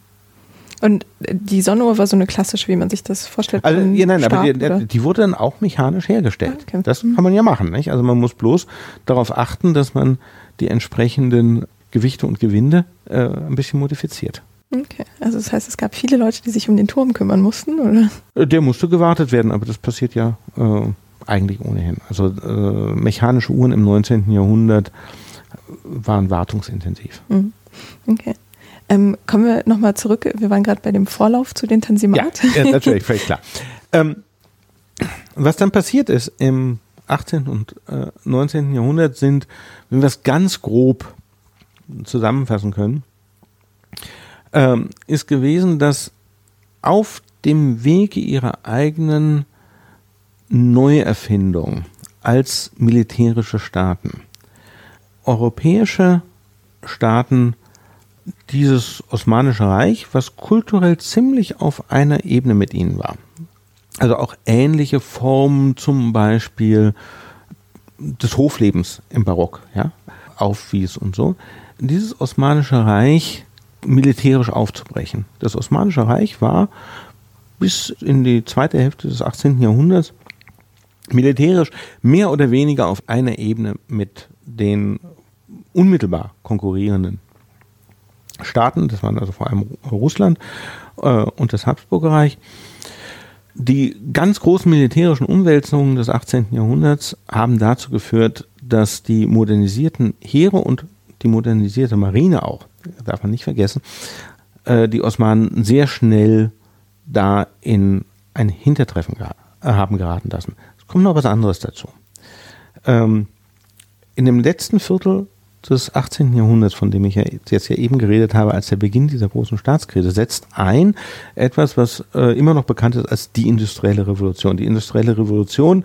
Und die Sonnenuhr war so eine klassische, wie man sich das vorstellt? Also, ja, nein, Stab, aber die, die wurde dann auch mechanisch hergestellt. Okay. Das kann man ja machen, nicht? Also man muss bloß darauf achten, dass man die entsprechenden Gewichte und Gewinde äh, ein bisschen modifiziert. Okay, also das heißt, es gab viele Leute, die sich um den Turm kümmern mussten, oder? Der musste gewartet werden, aber das passiert ja äh, eigentlich ohnehin. Also äh, mechanische Uhren im neunzehnten Jahrhundert waren wartungsintensiv. Mhm. Okay. Ähm, kommen wir nochmal zurück, wir waren gerade bei dem Vorlauf zu den Tanzimat. Ja, ja natürlich, völlig klar. Ähm, was dann passiert ist im achtzehnten und äh, neunzehnten Jahrhundert sind, wenn wir es ganz grob zusammenfassen können, ähm, ist gewesen, dass auf dem Wege ihrer eigenen Neuerfindung als militärische Staaten, europäische Staaten, dieses Osmanische Reich, was kulturell ziemlich auf einer Ebene mit ihnen war. Also auch ähnliche Formen zum Beispiel des Hoflebens im Barock, ja, aufwies und so. Dieses Osmanische Reich militärisch aufzubrechen. Das Osmanische Reich war bis in die zweite Hälfte des achtzehnten Jahrhunderts militärisch mehr oder weniger auf einer Ebene mit den unmittelbar konkurrierenden Staaten, das waren also vor allem Russland äh, und das Habsburgerreich. Die ganz großen militärischen Umwälzungen des achtzehnten Jahrhunderts haben dazu geführt, dass die modernisierten Heere und die modernisierte Marine auch, darf man nicht vergessen, äh, die Osmanen sehr schnell da in ein Hintertreffen ge- haben geraten lassen. Es kommt noch was anderes dazu. Ähm, in dem letzten Viertel des achtzehnten Jahrhunderts, von dem ich ja jetzt ja eben geredet habe, als der Beginn dieser großen Staatskrise, setzt ein etwas, was äh, immer noch bekannt ist als die industrielle Revolution. Die industrielle Revolution,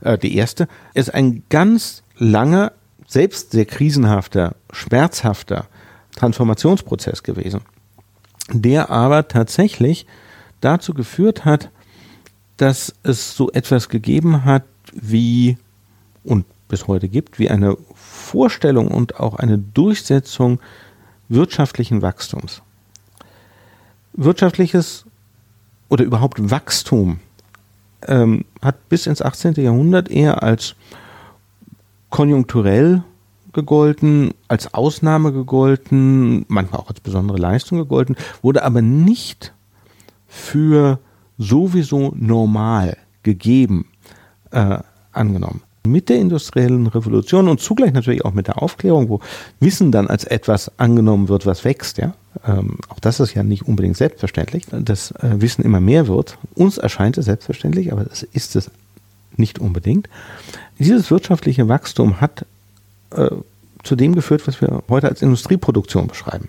äh, die erste, ist ein ganz langer, selbst sehr krisenhafter, schmerzhafter Transformationsprozess gewesen, der aber tatsächlich dazu geführt hat, dass es so etwas gegeben hat wie, und bis heute gibt, wie eine Vorstellung und auch eine Durchsetzung wirtschaftlichen Wachstums. Wirtschaftliches oder überhaupt Wachstum ähm, hat bis ins achtzehnte Jahrhundert eher als konjunkturell gegolten, als Ausnahme gegolten, manchmal auch als besondere Leistung gegolten, wurde aber nicht für sowieso normal, gegeben, äh, angenommen. Mit der industriellen Revolution und zugleich natürlich auch mit der Aufklärung, wo Wissen dann als etwas angenommen wird, was wächst, ja, ähm, auch das ist ja nicht unbedingt selbstverständlich, dass äh, Wissen immer mehr wird. Uns erscheint es selbstverständlich, aber das ist es nicht unbedingt. Dieses wirtschaftliche Wachstum hat äh, zu dem geführt, was wir heute als Industrieproduktion beschreiben.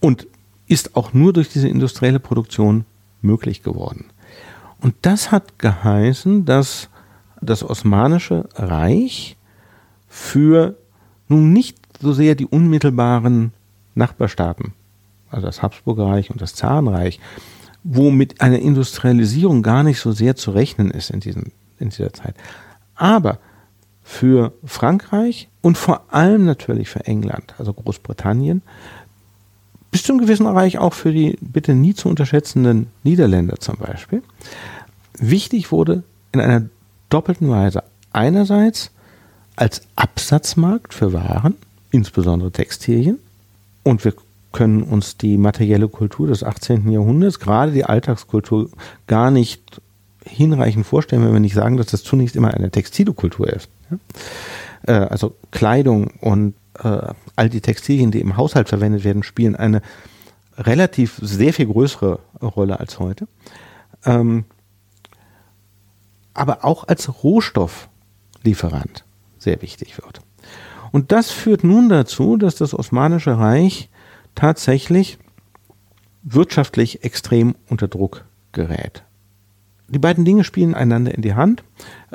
Und ist auch nur durch diese industrielle Produktion möglich geworden. Und das hat geheißen, dass das Osmanische Reich für nun nicht so sehr die unmittelbaren Nachbarstaaten, also das Habsburger Reich und das Zarenreich, wo mit einer Industrialisierung gar nicht so sehr zu rechnen ist in, diesen, in dieser Zeit, aber für Frankreich und vor allem natürlich für England, also Großbritannien, bis zum gewissen Bereich auch für die bitte nie zu unterschätzenden Niederländer zum Beispiel, wichtig wurde in einer doppelten Weise. Einerseits als Absatzmarkt für Waren, insbesondere Textilien, und wir können uns die materielle Kultur des achtzehnten Jahrhunderts, gerade die Alltagskultur, gar nicht hinreichend vorstellen, wenn wir nicht sagen, dass das zunächst immer eine textile Kultur ist. Ja? Also Kleidung und äh, all die Textilien, die im Haushalt verwendet werden, spielen eine relativ sehr viel größere Rolle als heute. Ähm, aber auch als Rohstofflieferant sehr wichtig wird. Und das führt nun dazu, dass das Osmanische Reich tatsächlich wirtschaftlich extrem unter Druck gerät. Die beiden Dinge spielen einander in die Hand.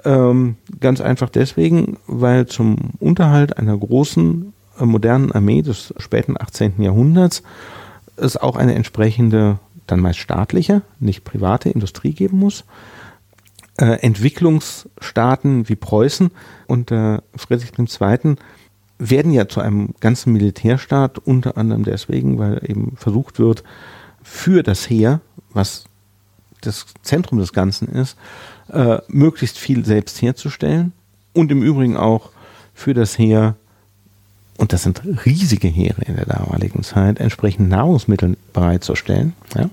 Ähm, ganz einfach deswegen, weil zum Unterhalt einer großen, äh, modernen Armee des späten achtzehnten Jahrhunderts es auch eine entsprechende, dann meist staatliche, nicht private Industrie geben muss. Äh, Entwicklungsstaaten wie Preußen unter äh, Friedrich der Zweite werden ja zu einem ganzen Militärstaat, unter anderem deswegen, weil eben versucht wird, für das Heer, was das Zentrum des Ganzen ist, äh, möglichst viel selbst herzustellen und im Übrigen auch für das Heer, und das sind riesige Heere in der damaligen Zeit, entsprechend Nahrungsmittel bereitzustellen. Ja.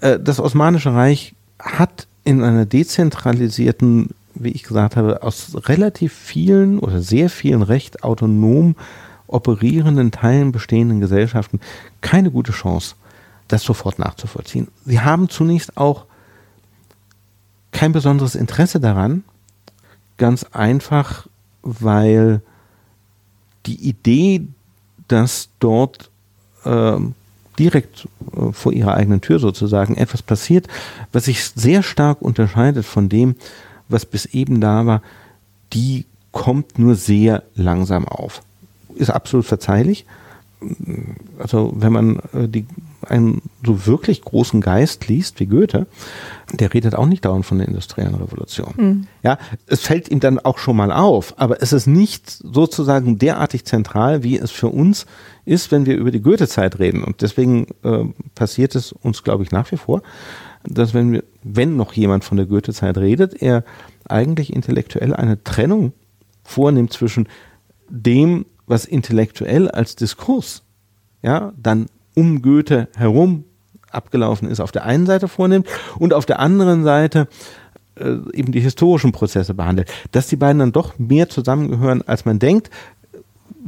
Äh, das Osmanische Reich hat in einer dezentralisierten, wie ich gesagt habe, aus relativ vielen oder sehr vielen recht autonom operierenden Teilen bestehenden Gesellschaften keine gute Chance, das sofort nachzuvollziehen. Sie haben zunächst auch kein besonderes Interesse daran, ganz einfach, weil die Idee, dass dort äh, direkt äh, vor ihrer eigenen Tür sozusagen etwas passiert, was sich sehr stark unterscheidet von dem, was bis eben da war, die kommt nur sehr langsam auf. Ist absolut verzeihlich. Also wenn man äh, die, einen so wirklich großen Geist liest wie Goethe, der redet auch nicht dauernd von der industriellen Revolution. Mhm. Ja, es fällt ihm dann auch schon mal auf, aber es ist nicht sozusagen derartig zentral, wie es für uns ist, wenn wir über die Goethe-Zeit reden. Und deswegen äh, passiert es uns, glaube ich, nach wie vor, dass wenn wir, wenn noch jemand von der Goethe-Zeit redet, er eigentlich intellektuell eine Trennung vornimmt zwischen dem, was intellektuell als Diskurs, ja, dann um Goethe herum abgelaufen ist, auf der einen Seite vornimmt und auf der anderen Seite äh, eben die historischen Prozesse behandelt. Dass die beiden dann doch mehr zusammengehören, als man denkt,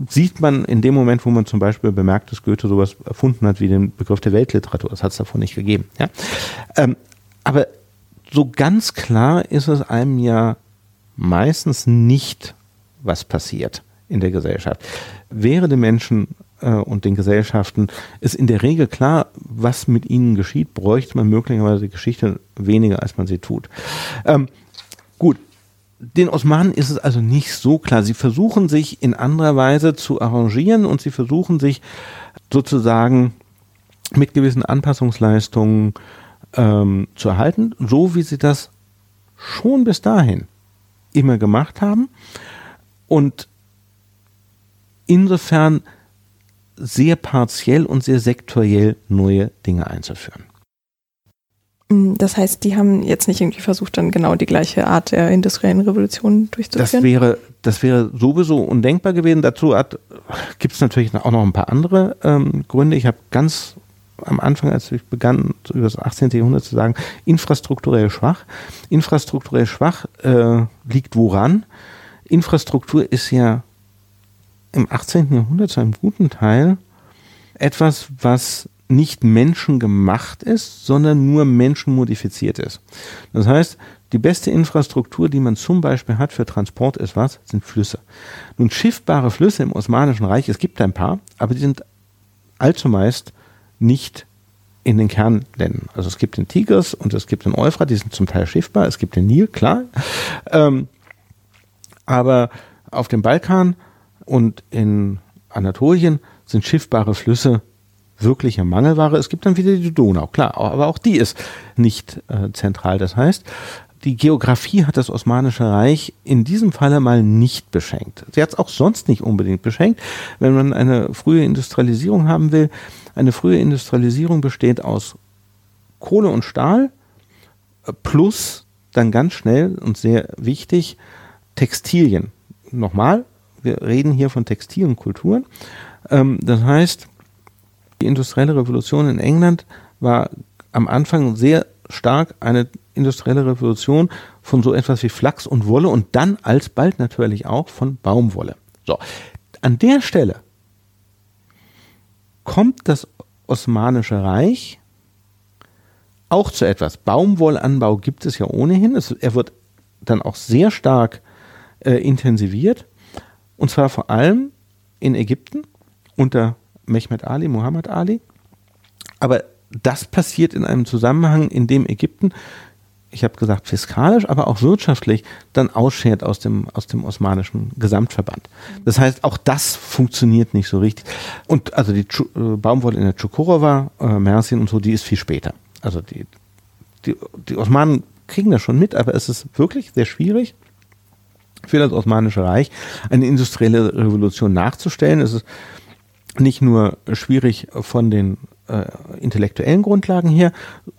sieht man in dem Moment, wo man zum Beispiel bemerkt, dass Goethe sowas erfunden hat wie den Begriff der Weltliteratur. Das hat es davon nicht gegeben. Ja? Ähm, aber so ganz klar ist es einem ja meistens nicht, was passiert in der Gesellschaft. Wäre den Menschen äh, und den Gesellschaften ist in der Regel klar, was mit ihnen geschieht, bräuchte man möglicherweise die Geschichte weniger, als man sie tut. Ähm, gut, den Osmanen ist es also nicht so klar. Sie versuchen sich in anderer Weise zu arrangieren und sie versuchen sich sozusagen mit gewissen Anpassungsleistungen ähm, zu erhalten, so wie sie das schon bis dahin immer gemacht haben. Und insofern sehr partiell und sehr sektoriell neue Dinge einzuführen. Das heißt, die haben jetzt nicht irgendwie versucht, dann genau die gleiche Art der industriellen Revolution durchzuführen? Das wäre, das wäre sowieso undenkbar gewesen. Dazu gibt es natürlich auch noch ein paar andere ähm, Gründe. Ich habe ganz am Anfang, als ich begann, über das achtzehnten. Jahrhundert zu sagen, infrastrukturell schwach. Infrastrukturell schwach äh, liegt woran? Infrastruktur ist ja im achtzehnten. Jahrhundert zu einem guten Teil etwas, was nicht menschengemacht ist, sondern nur menschenmodifiziert ist. Das heißt, die beste Infrastruktur, die man zum Beispiel hat für Transport, ist was? Sind Flüsse. Nun, schiffbare Flüsse im Osmanischen Reich, es gibt ein paar, aber die sind allzu meist nicht in den Kernländern. Also es gibt den Tigris und es gibt den Euphrat, die sind zum Teil schiffbar, es gibt den Nil, klar. Ähm, aber auf dem Balkan und in Anatolien sind schiffbare Flüsse wirkliche Mangelware. Es gibt dann wieder die Donau, klar, aber auch die ist nicht äh, zentral. Das heißt, die Geografie hat das Osmanische Reich in diesem Falle mal nicht beschenkt. Sie hat es auch sonst nicht unbedingt beschenkt. Wenn man eine frühe Industrialisierung haben will, eine frühe Industrialisierung besteht aus Kohle und Stahl plus dann ganz schnell und sehr wichtig Textilien. Nochmal, wir reden hier von textilen Kulturen. Ähm, das heißt, die industrielle Revolution in England war am Anfang sehr stark eine industrielle Revolution von so etwas wie Flachs und Wolle und dann alsbald natürlich auch von Baumwolle. So, an der Stelle kommt das Osmanische Reich auch zu etwas. Baumwollanbau gibt es ja ohnehin. Es, er wird dann auch sehr stark äh, intensiviert, und zwar vor allem in Ägypten unter Mehmed Ali, Muhammad Ali. Aber das passiert in einem Zusammenhang, in dem Ägypten, ich habe gesagt fiskalisch, aber auch wirtschaftlich, dann ausschert aus dem, aus dem osmanischen Gesamtverband. Das heißt, auch das funktioniert nicht so richtig. Und also die Tschu- äh, Baumwolle in der Tschukorowa, äh, Mersin und so, die ist viel später. Also die, die, die Osmanen kriegen das schon mit, aber es ist wirklich sehr schwierig für das Osmanische Reich, eine industrielle Revolution nachzustellen. Es ist nicht nur schwierig von den äh, intellektuellen Grundlagen her,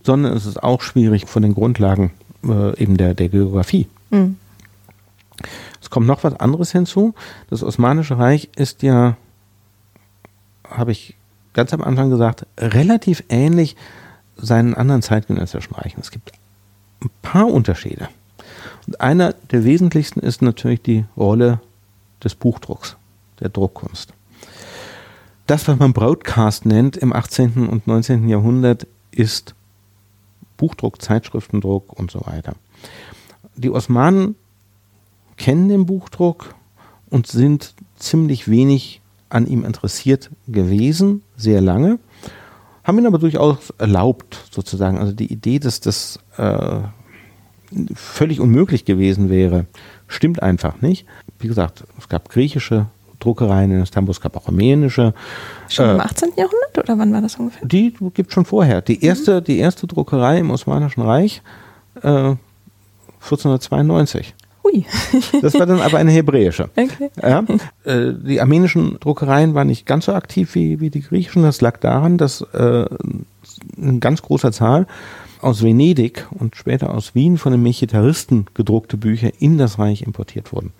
sondern es ist auch schwierig von den Grundlagen äh, eben der, der Geografie. Mhm. Es kommt noch was anderes hinzu. Das Osmanische Reich ist ja, habe ich ganz am Anfang gesagt, relativ ähnlich seinen anderen zeitgenössischen Reichen. Es gibt ein paar Unterschiede. Und einer der wesentlichsten ist natürlich die Rolle des Buchdrucks, der Druckkunst. Das, was man Broadcast nennt im achtzehnten und neunzehnten. Jahrhundert, ist Buchdruck, Zeitschriftendruck und so weiter. Die Osmanen kennen den Buchdruck und sind ziemlich wenig an ihm interessiert gewesen, sehr lange, haben ihn aber durchaus erlaubt, sozusagen. Also die Idee, dass das äh, völlig unmöglich gewesen wäre, stimmt einfach nicht. Wie gesagt, es gab griechische Druckereien in Istanbul, es gab auch rumänische. Schon äh, im achtzehnten. Jahrhundert oder wann war das ungefähr? Die gibt es schon vorher. Die erste, mhm. die erste Druckerei im Osmanischen Reich äh, vierzehnhundertzweiundneunzig. Hui. Das war dann aber eine hebräische. Okay. Ja, äh, die armenischen Druckereien waren nicht ganz so aktiv wie, wie die griechischen. Das lag daran, dass äh, in ganz großer Zahl aus Venedig und später aus Wien von den Mechitaristen gedruckte Bücher in das Reich importiert wurden.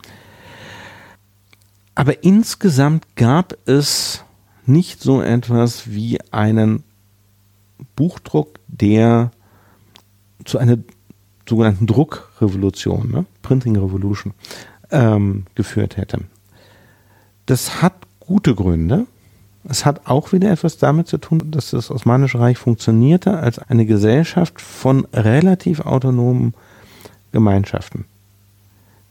Aber insgesamt gab es nicht so etwas wie einen Buchdruck, der zu einer sogenannten Druckrevolution, ne? Printing Revolution, ähm, geführt hätte. Das hat gute Gründe. Es hat auch wieder etwas damit zu tun, dass das Osmanische Reich funktionierte als eine Gesellschaft von relativ autonomen Gemeinschaften.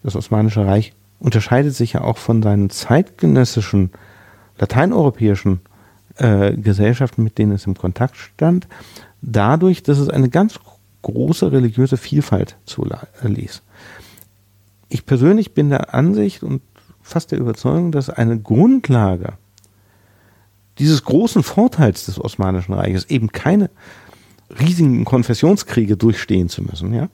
Das Osmanische Reich unterscheidet sich ja auch von seinen zeitgenössischen lateineuropäischen äh, Gesellschaften, mit denen es im Kontakt stand, dadurch, dass es eine ganz große religiöse Vielfalt zuließ. Ich persönlich bin der Ansicht und fast der Überzeugung, dass eine Grundlage dieses großen Vorteils des Osmanischen Reiches, eben keine riesigen Konfessionskriege durchstehen zu müssen, ja,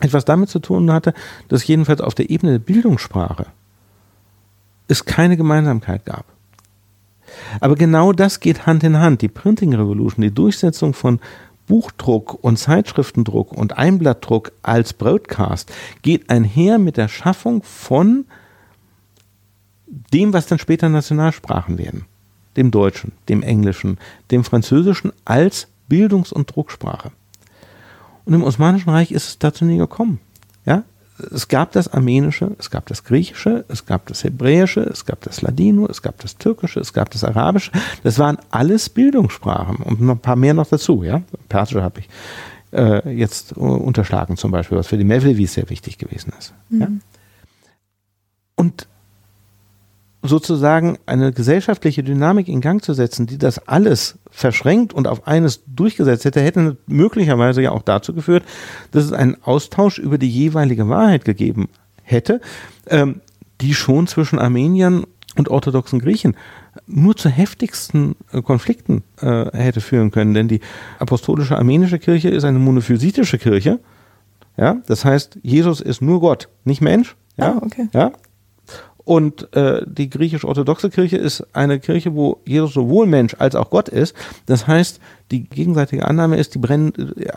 etwas damit zu tun hatte, dass jedenfalls auf der Ebene der Bildungssprache es keine Gemeinsamkeit gab. Aber genau das geht Hand in Hand. Die Printing Revolution, die Durchsetzung von Buchdruck und Zeitschriftendruck und Einblattdruck als Broadcast, geht einher mit der Schaffung von dem, was dann später Nationalsprachen werden. dem Deutschen, dem Englischen, dem Französischen als Bildungs- und Drucksprache. Und im Osmanischen Reich ist es dazu nie gekommen. Ja? Es gab das Armenische, es gab das Griechische, es gab das Hebräische, es gab das Ladino, es gab das Türkische, es gab das Arabische. Das waren alles Bildungssprachen und noch ein paar mehr noch dazu. Ja? Persische habe ich äh, jetzt unterschlagen zum Beispiel, was für die Mevlevis sehr wichtig gewesen ist. Mhm. Ja? Und sozusagen eine gesellschaftliche Dynamik in Gang zu setzen, die das alles verschränkt und auf eines durchgesetzt hätte, hätte möglicherweise ja auch dazu geführt, dass es einen Austausch über die jeweilige Wahrheit gegeben hätte, ähm, die schon zwischen Armeniern und orthodoxen Griechen nur zu heftigsten Konflikten äh, hätte führen können. Denn die apostolische armenische Kirche ist eine monophysitische Kirche. Ja? Das heißt, Jesus ist nur Gott, nicht Mensch. Ja, ah, okay. Ja? Und äh, die griechisch-orthodoxe Kirche ist eine Kirche, wo Jesus sowohl Mensch als auch Gott ist. Das heißt, die gegenseitige Annahme ist, die brennen äh,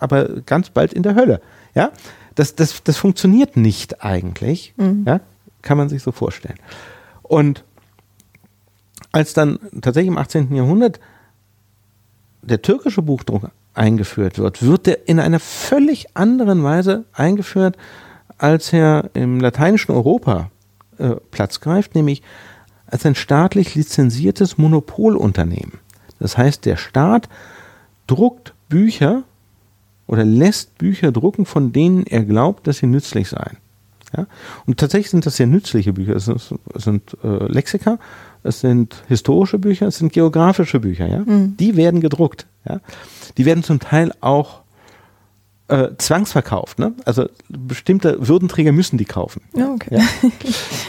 aber ganz bald in der Hölle. Ja, das, das, das funktioniert nicht eigentlich. Mhm. Ja? Kann man sich so vorstellen. Und als dann tatsächlich im achtzehnten Jahrhundert der türkische Buchdruck eingeführt wird, wird der in einer völlig anderen Weise eingeführt, als er im lateinischen Europa Platz greift, nämlich als ein staatlich lizenziertes Monopolunternehmen. Das heißt, der Staat druckt Bücher oder lässt Bücher drucken, von denen er glaubt, dass sie nützlich seien. Ja? Und tatsächlich sind das sehr nützliche Bücher. Es sind, es sind äh, Lexika, es sind historische Bücher, es sind geografische Bücher. Ja? Mhm. Die werden gedruckt. Ja? Die werden zum Teil auch Äh, zwangsverkauft, ne? Also bestimmte Würdenträger müssen die kaufen. Ja, okay. Ja.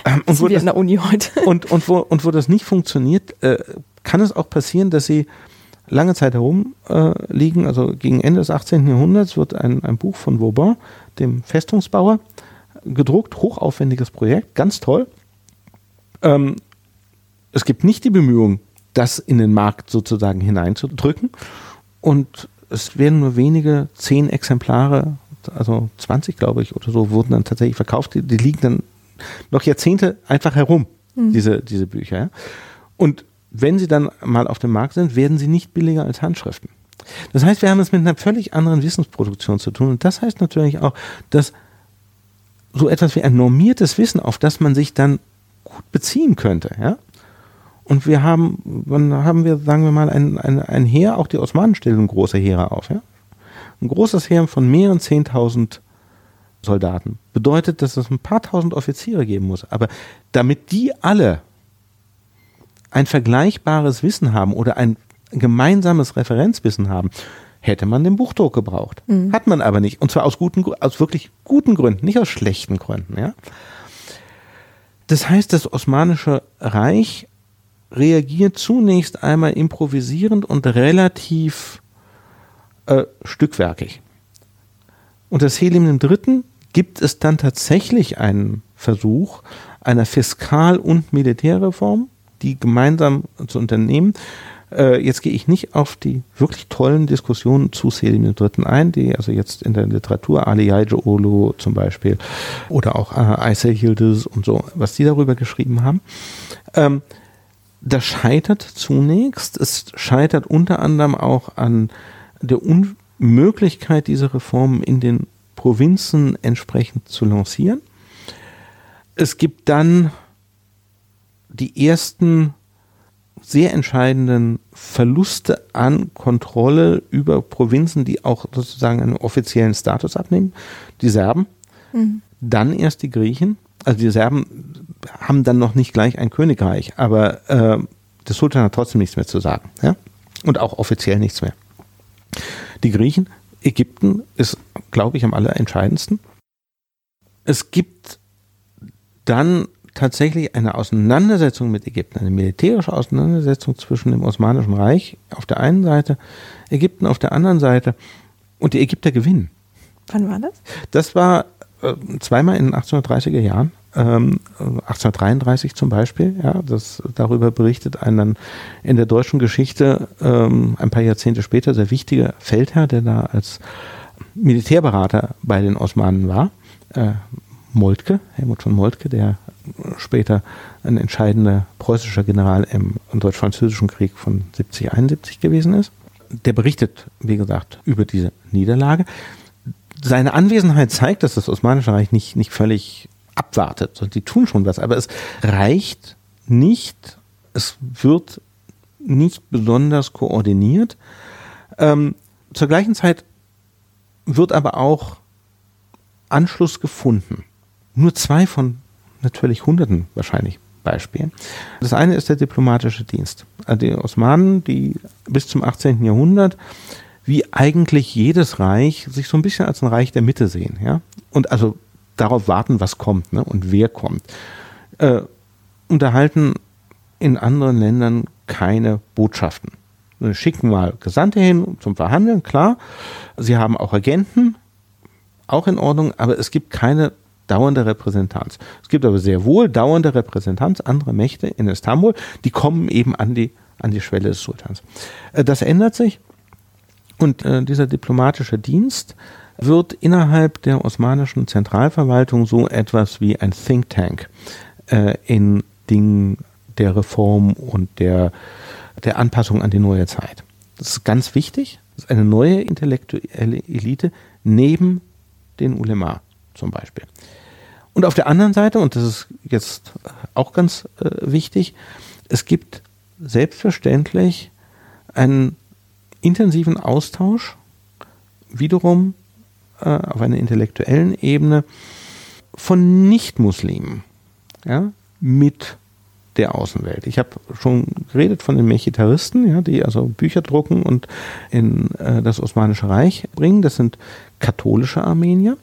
Ähm, und, wo das, der Uni heute. Und, und, wo, und wo das nicht funktioniert, äh, kann es auch passieren, dass sie lange Zeit herumliegen. Äh, also gegen Ende des achtzehnten Jahrhunderts wird ein, ein Buch von Vauban, dem Festungsbauer, gedruckt. Hochaufwendiges Projekt, ganz toll. Ähm, es gibt nicht die Bemühung, das in den Markt sozusagen hineinzudrücken. Und es werden nur wenige, zehn Exemplare, also zwanzig glaube ich oder so, wurden dann tatsächlich verkauft. Die, die liegen dann noch Jahrzehnte einfach herum, mhm. diese, diese Bücher. Ja? Und wenn sie dann mal auf dem Markt sind, werden sie nicht billiger als Handschriften. Das heißt, wir haben es mit einer völlig anderen Wissensproduktion zu tun. Und das heißt natürlich auch, dass so etwas wie ein normiertes Wissen, auf das man sich dann gut beziehen könnte, ja, und wir haben, dann haben wir, sagen wir mal, ein, ein, ein Heer, auch die Osmanen stellen große Heere auf. Ja? Ein großes Heer von mehreren zehntausend Soldaten. Bedeutet, dass es ein paar tausend Offiziere geben muss. Aber damit die alle ein vergleichbares Wissen haben oder ein gemeinsames Referenzwissen haben, hätte man den Buchdruck gebraucht. Mhm. Hat man aber nicht. Und zwar aus guten, aus wirklich guten Gründen, nicht aus schlechten Gründen. Ja? Das heißt, das Osmanische Reich reagiert zunächst einmal improvisierend und relativ äh, stückwerkig. Unter Selim dem Dritten gibt es dann tatsächlich einen Versuch einer Fiskal- und Militärreform, die gemeinsam zu unternehmen. Äh, jetzt gehe ich nicht auf die wirklich tollen Diskussionen zu Selim dem Dritten ein, die also jetzt in der Literatur, Ali Yacoğlu zum Beispiel oder auch äh, Aysel Yildiz und so, was die darüber geschrieben haben. Ähm, Das scheitert zunächst. Es scheitert unter anderem auch an der Unmöglichkeit, diese Reformen in den Provinzen entsprechend zu lancieren. Es gibt dann die ersten sehr entscheidenden Verluste an Kontrolle über Provinzen, die auch sozusagen einen offiziellen Status abnehmen. Die Serben, mhm. dann erst die Griechen. Also die Serben haben dann noch nicht gleich ein Königreich, aber äh, der Sultan hat trotzdem nichts mehr zu sagen, ja? Und auch offiziell nichts mehr. Die Griechen, Ägypten ist, glaube ich, am allerentscheidendsten. Es gibt dann tatsächlich eine Auseinandersetzung mit Ägypten, eine militärische Auseinandersetzung zwischen dem Osmanischen Reich auf der einen Seite, Ägypten auf der anderen Seite, und die Ägypter gewinnen. Wann war das? Das war zweimal in den achtzehnhundertdreißiger Jahren, ähm, achtzehnhundertdreiunddreißig zum Beispiel, ja, das, darüber berichtet ein dann in der deutschen Geschichte ähm, ein paar Jahrzehnte später sehr wichtiger Feldherr, der da als Militärberater bei den Osmanen war, äh, Moltke, Helmut von Moltke, der später ein entscheidender preußischer General im Deutsch-Französischen Krieg von siebzig einundsiebzig gewesen ist. Der berichtet, wie gesagt, über diese Niederlage. Seine Anwesenheit zeigt, dass das Osmanische Reich nicht, nicht völlig abwartet. Die tun schon was, aber es reicht nicht. Es wird nicht besonders koordiniert. Ähm, zur gleichen Zeit wird aber auch Anschluss gefunden. Nur zwei von natürlich hunderten wahrscheinlich Beispielen. Das eine ist der diplomatische Dienst. Die Osmanen, die bis zum achtzehnten Jahrhundert, wie eigentlich jedes Reich, sich so ein bisschen als ein Reich der Mitte sehen. Ja? Und also darauf warten, was kommt, ne? Und wer kommt. Äh, unterhalten in anderen Ländern keine Botschaften. Sie schicken mal Gesandte hin zum Verhandeln, klar. Sie haben auch Agenten, auch in Ordnung, aber es gibt keine dauernde Repräsentanz. Es gibt aber sehr wohl dauernde Repräsentanz anderer Mächte in Istanbul, die kommen eben an die, an die Schwelle des Sultans. Das ändert sich und äh, dieser diplomatische Dienst wird innerhalb der osmanischen Zentralverwaltung so etwas wie ein Think Tank äh, in Dingen der Reform und der, der Anpassung an die neue Zeit. Das ist ganz wichtig. Das ist eine neue intellektuelle Elite neben den Ulema zum Beispiel. Und auf der anderen Seite, und das ist jetzt auch ganz äh, wichtig, es gibt selbstverständlich einen intensiven Austausch, wiederum äh, auf einer intellektuellen Ebene, von Nicht-Muslimen, ja, mit der Außenwelt. Ich habe schon geredet von den Mechitaristen, ja, die also Bücher drucken und in äh, das Osmanische Reich bringen. Das sind katholische Armenier,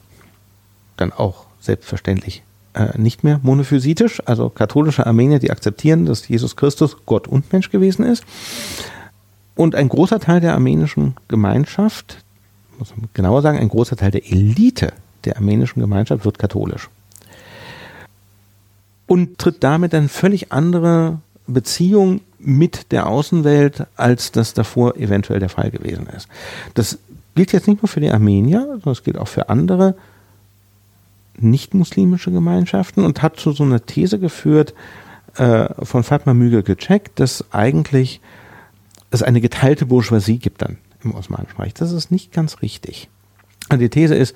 dann auch selbstverständlich äh, nicht mehr monophysitisch, also katholische Armenier, die akzeptieren, dass Jesus Christus Gott und Mensch gewesen ist. Und ein großer Teil der armenischen Gemeinschaft, muss man genauer sagen, ein großer Teil der Elite der armenischen Gemeinschaft wird katholisch. Und tritt damit eine völlig andere Beziehung mit der Außenwelt, als das davor eventuell der Fall gewesen ist. Das gilt jetzt nicht nur für die Armenier, sondern es gilt auch für andere nicht-muslimische Gemeinschaften und hat zu so einer These geführt, äh, von Fatma Müge gecheckt, dass eigentlich es eine geteilte Bourgeoisie gibt dann im Osmanischen Reich. Das ist nicht ganz richtig. Die These ist,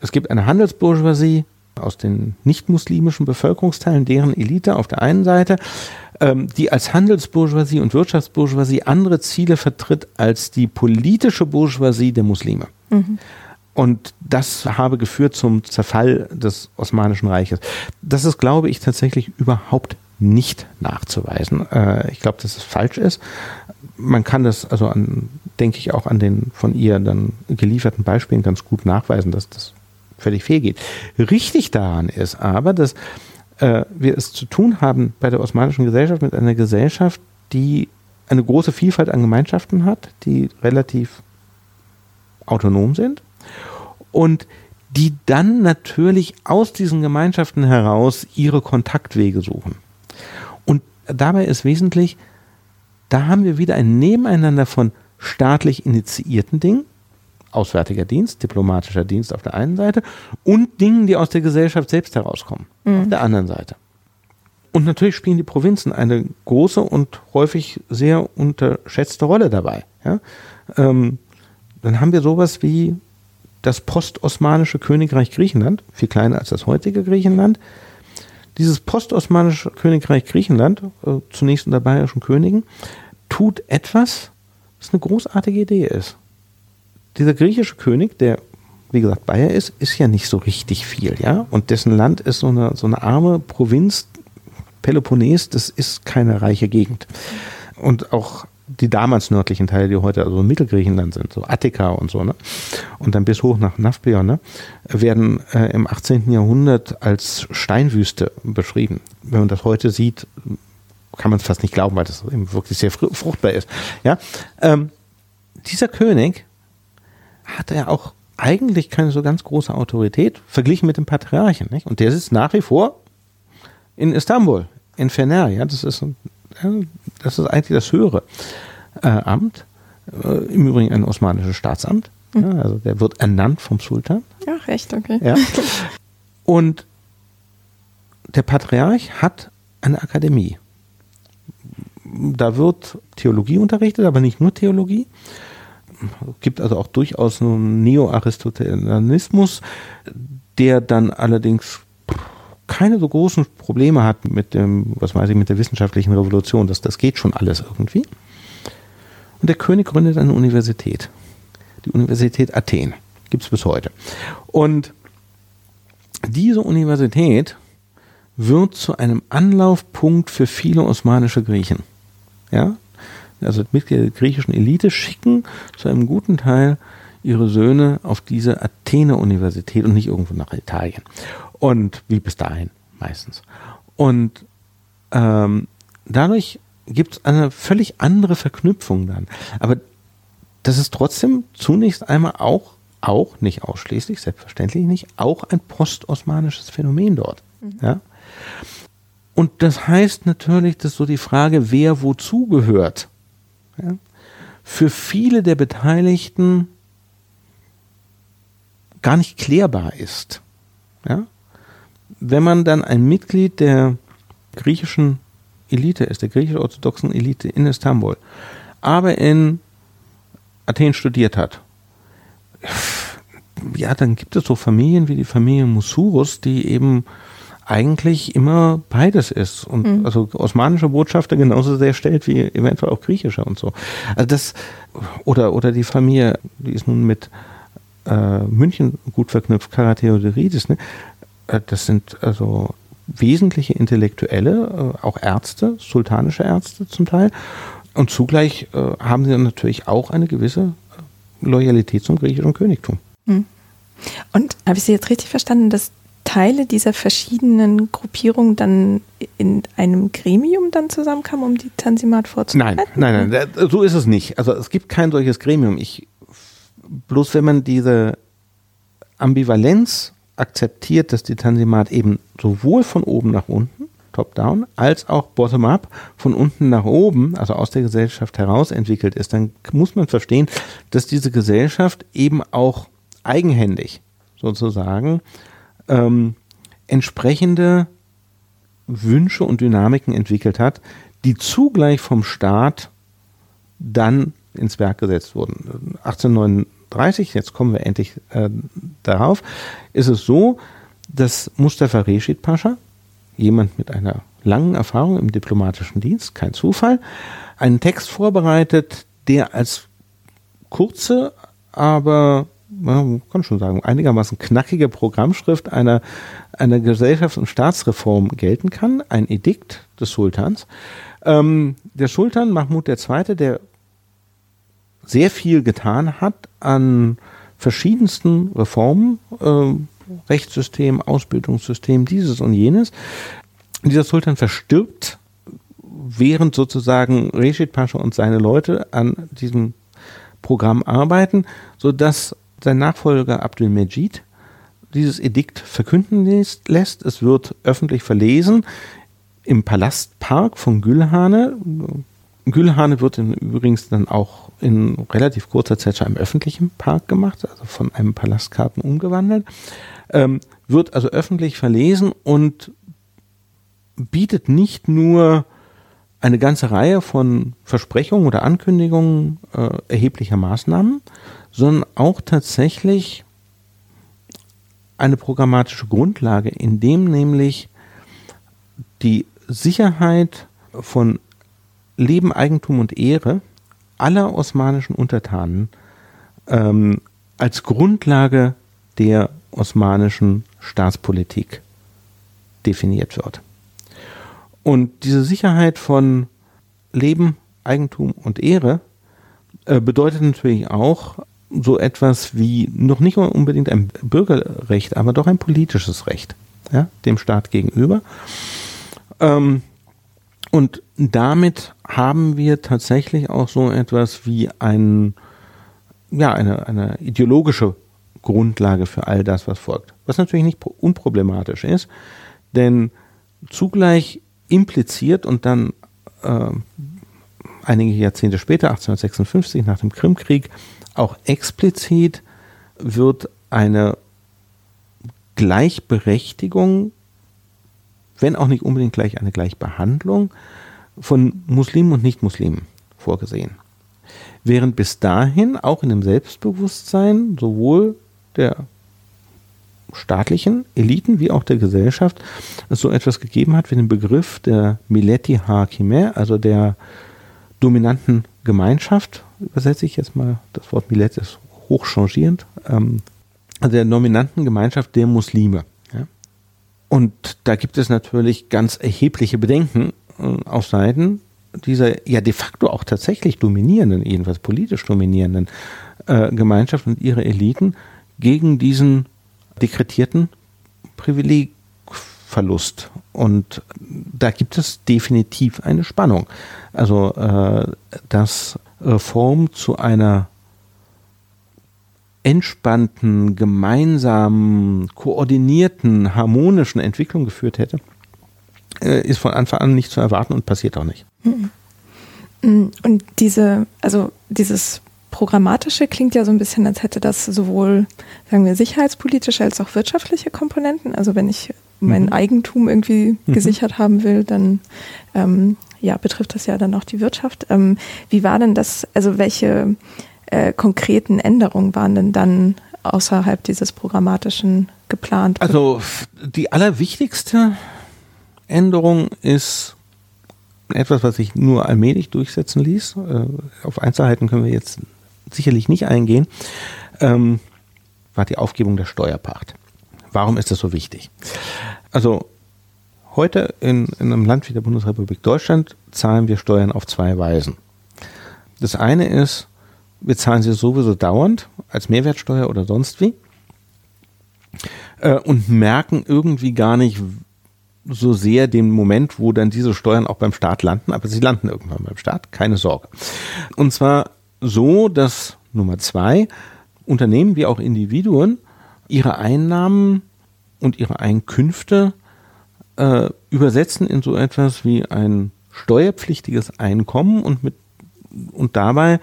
es gibt eine Handelsbourgeoisie aus den nicht-muslimischen Bevölkerungsteilen, deren Elite auf der einen Seite, ähm, die als Handelsbourgeoisie und Wirtschaftsbourgeoisie andere Ziele vertritt als die politische Bourgeoisie der Muslime. Mhm. Und das habe geführt zum Zerfall des Osmanischen Reiches. Das ist, glaube ich, tatsächlich überhaupt nicht nachzuweisen. Äh, ich glaube, dass es falsch ist. Man kann das, also an, denke ich, auch an den von ihr dann gelieferten Beispielen ganz gut nachweisen, dass das völlig fehlgeht. Richtig daran ist aber, dass äh, wir es zu tun haben bei der osmanischen Gesellschaft mit einer Gesellschaft, die eine große Vielfalt an Gemeinschaften hat, die relativ autonom sind. Und die dann natürlich aus diesen Gemeinschaften heraus ihre Kontaktwege suchen. Und dabei ist wesentlich, da haben wir wieder ein Nebeneinander von staatlich initiierten Dingen, Auswärtiger Dienst, diplomatischer Dienst auf der einen Seite und Dingen, die aus der Gesellschaft selbst herauskommen, mhm, auf der anderen Seite. Und natürlich spielen die Provinzen eine große und häufig sehr unterschätzte Rolle dabei. Ja? Ähm, dann haben wir sowas wie das postosmanische Königreich Griechenland, viel kleiner als das heutige Griechenland. Dieses postosmanische Königreich Griechenland, äh, zunächst unter bayerischen Königen, tut etwas, was eine großartige Idee ist. Dieser griechische König, der, wie gesagt, Bayer ist, ist ja nicht so richtig viel, ja. Und dessen Land ist so eine, so eine arme Provinz, Peloponnes, das ist keine reiche Gegend. Und auch die damals nördlichen Teile, die heute also Mittelgriechenland sind, so Attika und so, ne? Und dann bis hoch nach Nafplion, ne? Werden äh, im achtzehnten Jahrhundert als Steinwüste beschrieben. Wenn man das heute sieht, kann man es fast nicht glauben, weil das eben wirklich sehr fruchtbar ist. Ja? Ähm, dieser König hat ja auch eigentlich keine so ganz große Autorität, verglichen mit dem Patriarchen, nicht? Und der sitzt nach wie vor in Istanbul, in Fener, ja? Das ist ein Das ist eigentlich das höhere äh, Amt, äh, im Übrigen ein osmanisches Staatsamt. Mhm. Ja, also der wird ernannt vom Sultan. Ach echt, okay. Ja. Und der Patriarch hat eine Akademie. Da wird Theologie unterrichtet, aber nicht nur Theologie. Es gibt also auch durchaus einen Neo-Aristotelianismus, der dann allerdings keine so großen Probleme hat mit dem, was weiß ich, mit der wissenschaftlichen Revolution. Das, das geht schon alles irgendwie. Und der König gründet eine Universität. Die Universität Athen. Gibt es bis heute. Und diese Universität wird zu einem Anlaufpunkt für viele osmanische Griechen. Ja? Also Mitglieder der griechischen Elite schicken zu einem guten Teil ihre Söhne auf diese Athener-Universität und nicht irgendwo nach Italien. Und wie bis dahin meistens. Und ähm, dadurch gibt es eine völlig andere Verknüpfung dann. Aber das ist trotzdem zunächst einmal auch, auch nicht ausschließlich, selbstverständlich nicht, auch ein postosmanisches Phänomen dort. Mhm. Ja? Und das heißt natürlich, dass so die Frage, wer wozu gehört, ja, für viele der Beteiligten gar nicht klärbar ist. Ja? Wenn man dann ein Mitglied der griechischen Elite ist, der griechisch-orthodoxen Elite in Istanbul, aber in Athen studiert hat, ja, dann gibt es so Familien wie die Familie Musurus, die eben eigentlich immer beides ist und mhm. also osmanische Botschafter genauso sehr stellt wie eventuell auch griechische und so. Also das oder oder die Familie, die ist nun mit äh, München gut verknüpft, Karatheodoridis, ne? Das sind also wesentliche Intellektuelle, äh, auch Ärzte, sultanische Ärzte zum Teil, und zugleich äh, haben sie dann natürlich auch eine gewisse Loyalität zum griechischen Königtum. Mhm. Und habe ich Sie jetzt richtig verstanden, dass Teile dieser verschiedenen Gruppierungen dann in einem Gremium dann zusammenkamen, um die Tanzimat vorzubereiten? Nein, nein, nein, so ist es nicht. Also es gibt kein solches Gremium. Ich, bloß wenn man diese Ambivalenz akzeptiert, dass die Tanzimat eben sowohl von oben nach unten, top-down, als auch bottom-up, von unten nach oben, also aus der Gesellschaft heraus entwickelt ist, dann muss man verstehen, dass diese Gesellschaft eben auch eigenhändig sozusagen Ähm, entsprechende Wünsche und Dynamiken entwickelt hat, die zugleich vom Staat dann ins Werk gesetzt wurden. achtzehnhundertneununddreißig, jetzt kommen wir endlich äh, darauf, ist es so, dass Mustafa Reschid Pascha, jemand mit einer langen Erfahrung im diplomatischen Dienst, kein Zufall, einen Text vorbereitet, der als kurze, aber man kann schon sagen, einigermaßen knackige Programmschrift einer, einer Gesellschafts- und Staatsreform gelten kann, ein Edikt des Sultans. Ähm, der Sultan Mahmud der Zweite., der sehr viel getan hat an verschiedensten Reformen, äh, Rechtssystem, Ausbildungssystem, dieses und jenes. Dieser Sultan verstirbt, während sozusagen Reschid Pascha und seine Leute an diesem Programm arbeiten, sodass sein Nachfolger Abdülmedschid dieses Edikt verkünden lässt. Es wird öffentlich verlesen im Palastpark von Gülhane. Gülhane wird übrigens dann auch in relativ kurzer Zeit zu einem öffentlichen Park gemacht, also von einem Palastgarten umgewandelt. Ähm, wird also öffentlich verlesen und bietet nicht nur eine ganze Reihe von Versprechungen oder Ankündigungen äh, erheblicher Maßnahmen, sondern auch tatsächlich eine programmatische Grundlage, in dem nämlich die Sicherheit von Leben, Eigentum und Ehre aller osmanischen Untertanen ähm, als Grundlage der osmanischen Staatspolitik definiert wird. Und diese Sicherheit von Leben, Eigentum und Ehre äh, bedeutet natürlich auch so etwas wie noch nicht unbedingt ein Bürgerrecht, aber doch ein politisches Recht, ja, dem Staat gegenüber. Ähm, und damit haben wir tatsächlich auch so etwas wie ein, ja, eine, eine ideologische Grundlage für all das, was folgt. Was natürlich nicht unproblematisch ist, denn zugleich impliziert und dann äh, einige Jahrzehnte später, achtzehnhundertsechsundfünfzig, nach dem Krimkrieg, auch explizit wird eine Gleichberechtigung wenn auch nicht unbedingt gleich eine Gleichbehandlung von Muslimen und Nicht-Muslimen vorgesehen. Während bis dahin auch in dem Selbstbewusstsein sowohl der staatlichen Eliten wie auch der Gesellschaft es so etwas gegeben hat wie den Begriff der Milleti Hakime, also der dominanten Gemeinschaft, übersetze ich jetzt mal, das Wort Millet ist hochchangierend, ähm, also der dominanten Gemeinschaft der Muslime. Ja? Und da gibt es natürlich ganz erhebliche Bedenken äh, auf Seiten dieser ja de facto auch tatsächlich dominierenden, jedenfalls politisch dominierenden äh, Gemeinschaft und ihre Eliten gegen diesen dekretierten Privilegverlust. Und da gibt es definitiv eine Spannung. Also äh, dass Reform zu einer entspannten, gemeinsamen, koordinierten, harmonischen Entwicklung geführt hätte, ist von Anfang an nicht zu erwarten und passiert auch nicht. Und diese, also dieses Programmatische klingt ja so ein bisschen, als hätte das sowohl, sagen wir, sicherheitspolitische als auch wirtschaftliche Komponenten. Also wenn ich mein mhm. Eigentum irgendwie mhm. gesichert haben will, dann ähm, ja, betrifft das ja dann auch die Wirtschaft. Ähm, wie war denn das, also welche äh, konkreten Änderungen waren denn dann außerhalb dieses Programmatischen geplant? Also die allerwichtigste Änderung ist etwas, was sich nur allmählich durchsetzen ließ. Auf Einzelheiten können wir jetzt sicherlich nicht eingehen. Ähm, war die Aufgebung der Steuerpacht. Warum ist das so wichtig? Also heute in, in einem Land wie der Bundesrepublik Deutschland zahlen wir Steuern auf zwei Weisen. Das eine ist, wir zahlen sie sowieso dauernd als Mehrwertsteuer oder sonst wie äh, und merken irgendwie gar nicht so sehr den Moment, wo dann diese Steuern auch beim Staat landen, aber sie landen irgendwann beim Staat, keine Sorge. Und zwar so, dass Nummer zwei, Unternehmen wie auch Individuen ihre Einnahmen und ihre Einkünfte äh, übersetzen in so etwas wie ein steuerpflichtiges Einkommen und, mit, und dabei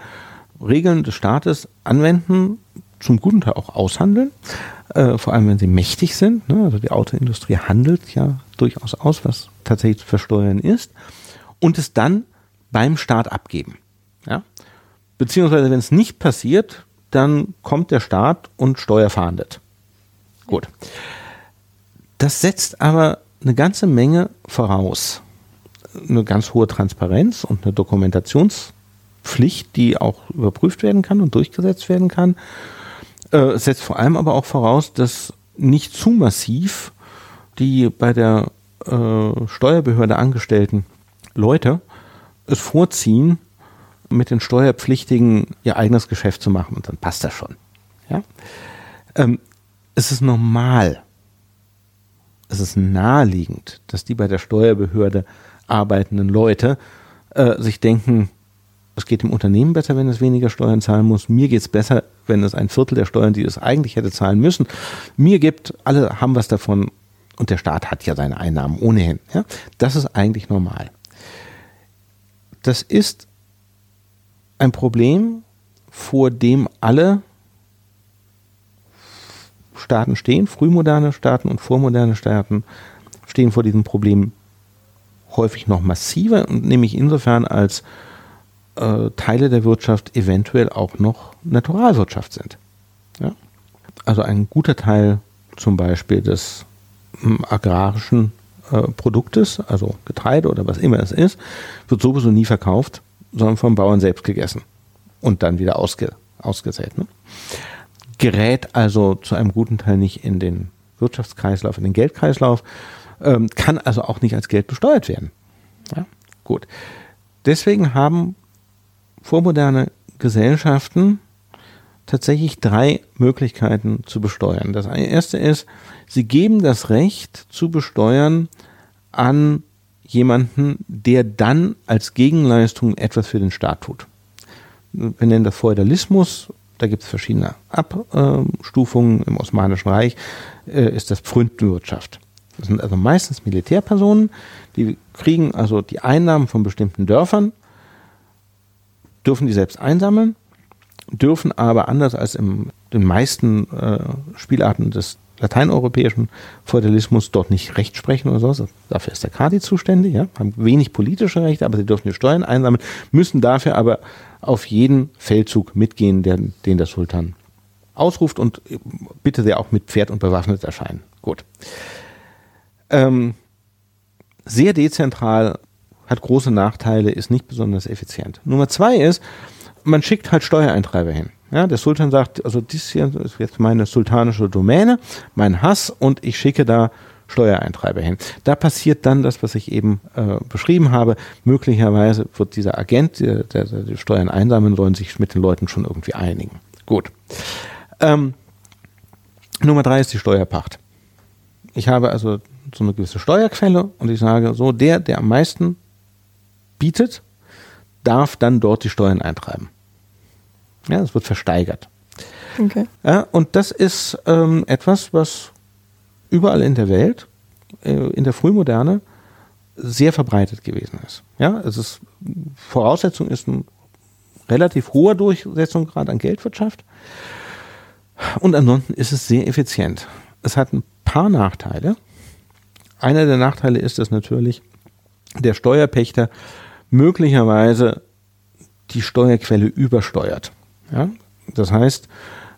Regeln des Staates anwenden, zum guten Teil auch aushandeln, äh, vor allem wenn sie mächtig sind. Ne? Also die Autoindustrie handelt ja durchaus aus, was tatsächlich zu versteuern ist, und es dann beim Staat abgeben. Ja? Beziehungsweise wenn es nicht passiert, dann kommt der Staat und steuerfahndet. Gut. Das setzt aber eine ganze Menge voraus. Eine ganz hohe Transparenz und eine Dokumentationspflicht, die auch überprüft werden kann und durchgesetzt werden kann. Äh, setzt vor allem aber auch voraus, dass nicht zu massiv die bei der äh, Steuerbehörde angestellten Leute es vorziehen, mit den Steuerpflichtigen ihr eigenes Geschäft zu machen. Und dann passt das schon. Ja? Ähm, es ist normal, es ist naheliegend, dass die bei der Steuerbehörde arbeitenden Leute äh, sich denken, es geht dem Unternehmen besser, wenn es weniger Steuern zahlen muss. Mir geht es besser, wenn es ein Viertel der Steuern, die es eigentlich hätte zahlen müssen, mir gibt. Alle haben was davon. Und der Staat hat ja seine Einnahmen ohnehin. Ja? Das ist eigentlich normal. Das ist ein Problem, vor dem alle Staaten stehen, frühmoderne Staaten und vormoderne Staaten stehen vor diesem Problem häufig noch massiver und nämlich insofern als äh, Teile der Wirtschaft eventuell auch noch Naturalwirtschaft sind. Ja? Also ein guter Teil zum Beispiel des agrarischen äh, Produktes, also Getreide oder was immer es ist, wird sowieso nie verkauft, sondern vom Bauern selbst gegessen und dann wieder ausge, ausgesät. Ne? Gerät also zu einem guten Teil nicht in den Wirtschaftskreislauf, in den Geldkreislauf, ähm, kann also auch nicht als Geld besteuert werden. Ja? Gut. Deswegen haben vormoderne Gesellschaften tatsächlich drei Möglichkeiten zu besteuern. Das erste ist, sie geben das Recht zu besteuern an jemanden, der dann als Gegenleistung etwas für den Staat tut. Wir nennen das Feudalismus, da gibt es verschiedene Abstufungen. Im Osmanischen Reich ist das Pfründenwirtschaft. Das sind also meistens Militärpersonen, die kriegen also die Einnahmen von bestimmten Dörfern, dürfen die selbst einsammeln, dürfen aber anders als in den meisten äh, Spielarten des lateineuropäischen Feudalismus dort nicht Recht sprechen oder sowas. Dafür ist der Kadi zuständig, ja? Haben wenig politische Rechte, aber sie dürfen die Steuern einsammeln, müssen dafür aber auf jeden Feldzug mitgehen, der, den der Sultan ausruft und bitte sehr auch mit Pferd und bewaffnet erscheinen. Gut. Ähm, sehr dezentral, hat große Nachteile, ist nicht besonders effizient. Nummer zwei ist, man schickt halt Steuereintreiber hin. Ja, der Sultan sagt, also dies hier ist jetzt meine sultanische Domäne, mein Hass, und ich schicke da Steuereintreiber hin. Da passiert dann das, was ich eben äh, beschrieben habe. Möglicherweise wird dieser Agent, der, der die Steuern einsammeln soll, sich mit den Leuten schon irgendwie einigen. Gut. Ähm, Nummer drei ist die Steuerpacht. Ich habe also so eine gewisse Steuerquelle und ich sage so, der, der am meisten bietet, darf dann dort die Steuern eintreiben. Ja, es wird versteigert. Okay. Ja, und das ist ähm, etwas, was überall in der Welt, äh, in der Frühmoderne, sehr verbreitet gewesen ist. Ja, es ist, Voraussetzung ist ein relativ hoher Durchsetzungsgrad an Geldwirtschaft. Und ansonsten ist es sehr effizient. Es hat ein paar Nachteile. Einer der Nachteile ist, dass natürlich der Steuerpächter möglicherweise die Steuerquelle übersteuert. Ja? Das heißt,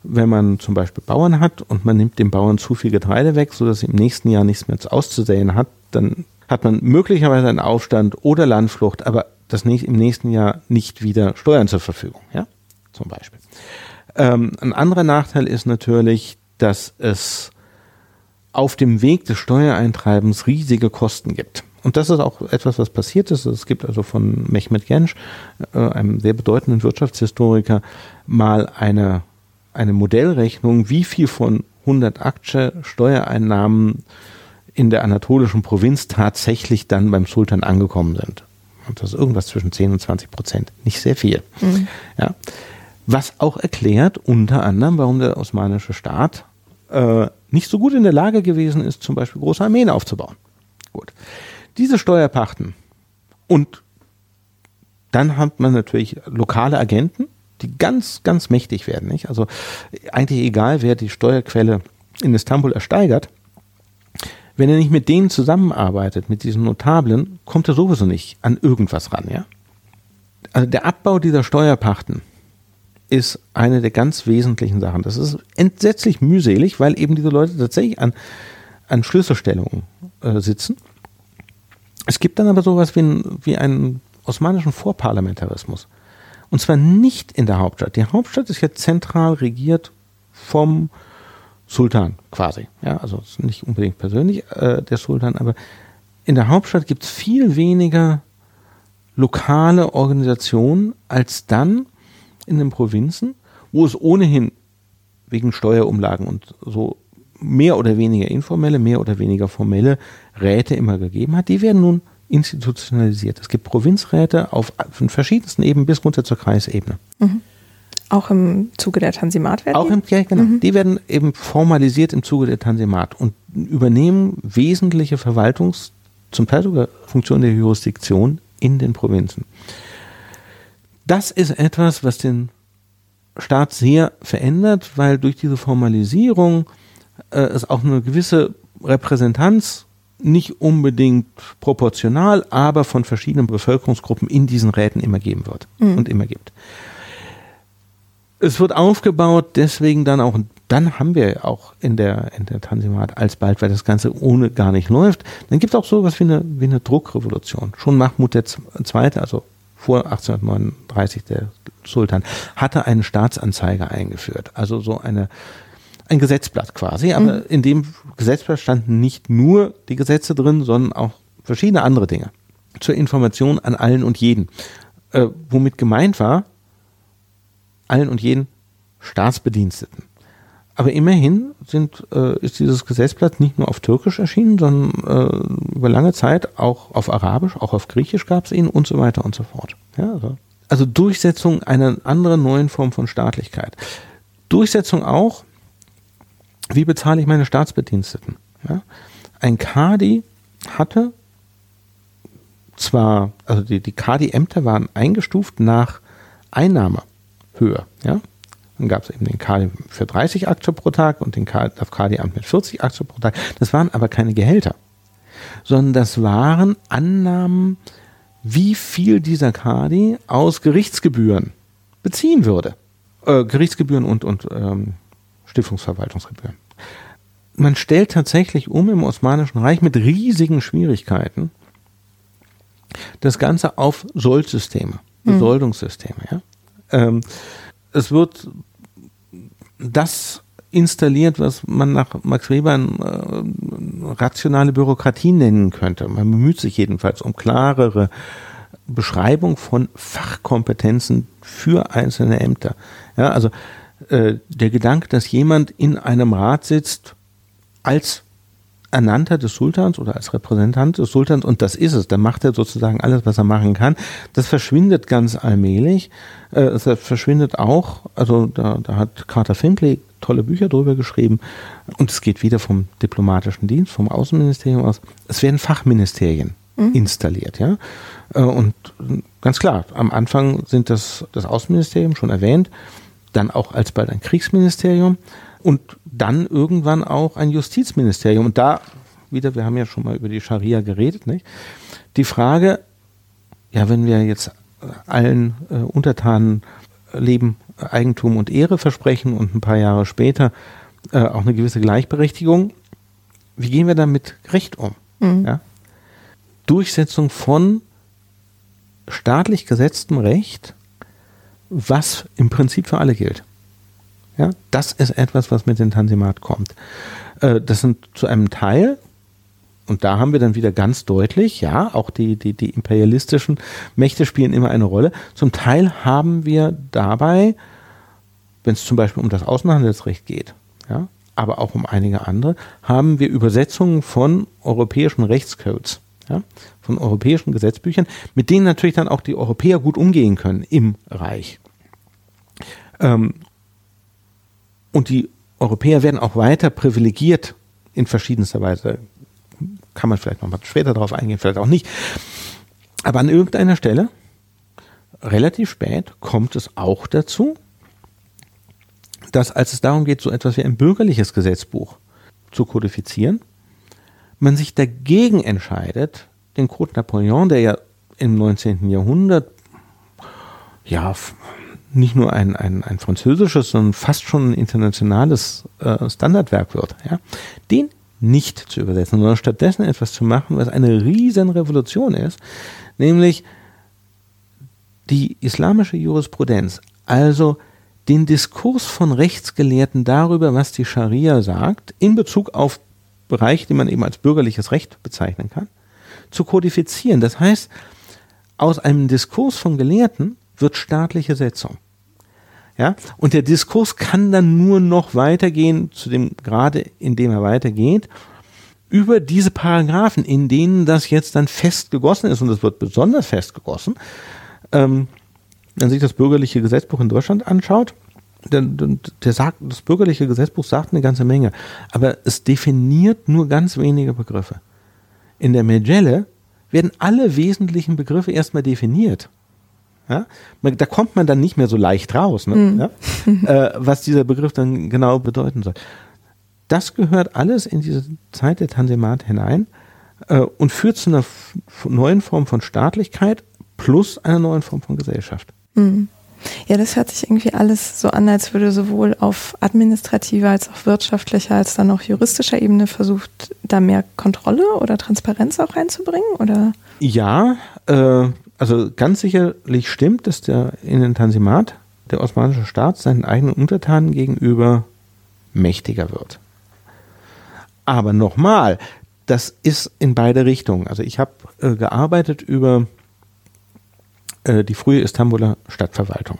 wenn man zum Beispiel Bauern hat und man nimmt den Bauern zu viel Getreide weg, sodass sie im nächsten Jahr nichts mehr auszusäen hat, dann hat man möglicherweise einen Aufstand oder Landflucht, aber das nächste, im nächsten Jahr nicht wieder Steuern zur Verfügung. Ja? Zum Beispiel. Ähm, ein anderer Nachteil ist natürlich, dass es auf dem Weg des Steuereintreibens riesige Kosten gibt. Und das ist auch etwas, was passiert ist. Es gibt also von Mehmet Gensch, äh, einem sehr bedeutenden Wirtschaftshistoriker, mal eine, eine Modellrechnung, wie viel von hundert Akçe Steuereinnahmen in der anatolischen Provinz tatsächlich dann beim Sultan angekommen sind. Und das ist irgendwas zwischen zehn und zwanzig Prozent. Nicht sehr viel. Mhm. Ja. Was auch erklärt unter anderem, warum der osmanische Staat äh, nicht so gut in der Lage gewesen ist, zum Beispiel große Armeen aufzubauen. Gut. Diese Steuerpachten, und dann hat man natürlich lokale Agenten, die ganz, ganz mächtig werden, nicht? Also eigentlich egal, wer die Steuerquelle in Istanbul ersteigert, wenn er nicht mit denen zusammenarbeitet, mit diesen Notablen, kommt er sowieso nicht an irgendwas ran, ja? Also der Abbau dieser Steuerpachten ist eine der ganz wesentlichen Sachen. Das ist entsetzlich mühselig, weil eben diese Leute tatsächlich an, an Schlüsselstellungen äh, sitzen. Es gibt dann aber sowas wie, ein, wie einen osmanischen Vorparlamentarismus. Und zwar nicht in der Hauptstadt. Die Hauptstadt ist ja zentral regiert vom Sultan quasi. Ja, also nicht unbedingt persönlich äh, der Sultan, aber in der Hauptstadt gibt es viel weniger lokale Organisationen als dann in den Provinzen, wo es ohnehin wegen Steuerumlagen und so mehr oder weniger informelle, mehr oder weniger formelle Räte immer gegeben hat. Die werden nun institutionalisiert. Es gibt Provinzräte auf den verschiedensten Ebenen bis runter zur Kreisebene. Mhm. Auch im Zuge der Tansimat werden die? Auch im, ja, genau. Mhm. Die werden eben formalisiert im Zuge der Tansimat und übernehmen wesentliche Verwaltungs-, zum Teil sogar Funktionen der Jurisdiktion in den Provinzen. Das ist etwas, was den Staat sehr verändert, weil durch diese Formalisierung ist auch eine gewisse Repräsentanz, nicht unbedingt proportional, aber von verschiedenen Bevölkerungsgruppen in diesen Räten immer geben wird mhm. und immer gibt. Es wird aufgebaut, deswegen dann auch, dann haben wir auch in der, in der Tansimat alsbald, weil das Ganze ohne gar nicht läuft, dann gibt es auch sowas wie eine, wie eine Druckrevolution. Schon Mahmud der Zweite., also vor achtzehnhundertneununddreißig der Sultan, hatte einen Staatsanzeiger eingeführt. Also so eine Ein Gesetzblatt quasi, aber mhm. in dem Gesetzblatt standen nicht nur die Gesetze drin, sondern auch verschiedene andere Dinge zur Information an allen und jeden. Äh, womit gemeint war, allen und jeden Staatsbediensteten. Aber immerhin sind, äh, ist dieses Gesetzblatt nicht nur auf Türkisch erschienen, sondern äh, über lange Zeit auch auf Arabisch, auch auf Griechisch gab es ihn und so weiter und so fort. Ja, also. also Durchsetzung einer anderen neuen Form von Staatlichkeit. Durchsetzung auch, wie bezahle ich meine Staatsbediensteten? Ja? Ein Kadi hatte zwar, also die, die Kadi-Ämter waren eingestuft nach Einnahmehöhe. Ja? Dann gab es eben den Kadi für dreißig Aktien pro Tag und den Kadi, das Kadi-Amt mit vierzig Aktien pro Tag. Das waren aber keine Gehälter, sondern das waren Annahmen, wie viel dieser Kadi aus Gerichtsgebühren beziehen würde. Äh, Gerichtsgebühren und, und ähm, Stiftungsverwaltungsgebühren. Man stellt tatsächlich um im Osmanischen Reich mit riesigen Schwierigkeiten das Ganze auf Soldsysteme, Besoldungssysteme. Mhm. Ja? Ähm, es wird das installiert, was man nach Max Weber äh, rationale Bürokratie nennen könnte. Man bemüht sich jedenfalls um klarere Beschreibung von Fachkompetenzen für einzelne Ämter. Ja, also äh, der Gedanke, dass jemand in einem Rat sitzt als Ernannter des Sultans oder als Repräsentant des Sultans und das ist es, dann macht er sozusagen alles, was er machen kann. Das verschwindet ganz allmählich. Äh, das verschwindet auch, also da, da hat Carter Findlay tolle Bücher drüber geschrieben und es geht wieder vom diplomatischen Dienst, vom Außenministerium aus. Es werden Fachministerien installiert, ja. Und ganz klar, am Anfang sind das, das Außenministerium schon erwähnt, dann auch alsbald ein Kriegsministerium und dann irgendwann auch ein Justizministerium. Und da wieder, wir haben ja schon mal über die Scharia geredet, nicht? Die Frage, ja, wenn wir jetzt allen äh, Untertanen Leben, Eigentum und Ehre versprechen und ein paar Jahre später äh, auch eine gewisse Gleichberechtigung, wie gehen wir dann mit Recht um? Mhm. Ja? Durchsetzung von staatlich gesetztem Recht, was im Prinzip für alle gilt. Ja, das ist etwas, was mit dem Tanzimat kommt. Äh, das sind zu einem Teil, und da haben wir dann wieder ganz deutlich, ja, auch die, die, die imperialistischen Mächte spielen immer eine Rolle. Zum Teil haben wir dabei, wenn es zum Beispiel um das Außenhandelsrecht geht, ja, aber auch um einige andere, haben wir Übersetzungen von europäischen Rechtscodes. Ja, von europäischen Gesetzbüchern, mit denen natürlich dann auch die Europäer gut umgehen können im Reich. Ähm, und die Europäer werden auch weiter privilegiert in verschiedenster Weise. Kann man vielleicht nochmal später darauf eingehen, vielleicht auch nicht. Aber an irgendeiner Stelle, relativ spät, kommt es auch dazu, dass als es darum geht, so etwas wie ein bürgerliches Gesetzbuch zu kodifizieren, man sich dagegen entscheidet, den Code Napoleon, der ja im neunzehnten. Jahrhundert ja nicht nur ein, ein, ein französisches, sondern fast schon ein internationales äh, Standardwerk wird, ja, den nicht zu übersetzen, sondern stattdessen etwas zu machen, was eine riesen Revolution ist, nämlich die islamische Jurisprudenz, also den Diskurs von Rechtsgelehrten darüber, was die Scharia sagt, in Bezug auf Bereich, den man eben als bürgerliches Recht bezeichnen kann, zu kodifizieren. Das heißt, aus einem Diskurs von Gelehrten wird staatliche Setzung. Ja? Und der Diskurs kann dann nur noch weitergehen, zu dem Grade, in dem er weitergeht, über diese Paragraphen, in denen das jetzt dann festgegossen ist, und das wird besonders festgegossen. Ähm, wenn man sich das bürgerliche Gesetzbuch in Deutschland anschaut, Der, der sagt, das bürgerliche Gesetzbuch sagt eine ganze Menge, aber es definiert nur ganz wenige Begriffe. In der Megelle werden alle wesentlichen Begriffe erstmal definiert. Ja? Da kommt man dann nicht mehr so leicht raus, ne? Mhm. Ja? Äh, was dieser Begriff dann genau bedeuten soll. Das gehört alles in diese Zeit der Tanzimat hinein äh, und führt zu einer f- neuen Form von Staatlichkeit plus einer neuen Form von Gesellschaft. Mhm. Ja, das hört sich irgendwie alles so an, als würde sowohl auf administrativer als auch wirtschaftlicher als dann auch juristischer Ebene versucht, da mehr Kontrolle oder Transparenz auch reinzubringen, oder? Ja, äh, also ganz sicherlich stimmt, dass der in den Tanzimat der osmanische Staat seinen eigenen Untertanen gegenüber mächtiger wird. Aber nochmal, das ist in beide Richtungen. Also ich habe äh, gearbeitet über die frühe Istanbuler Stadtverwaltung.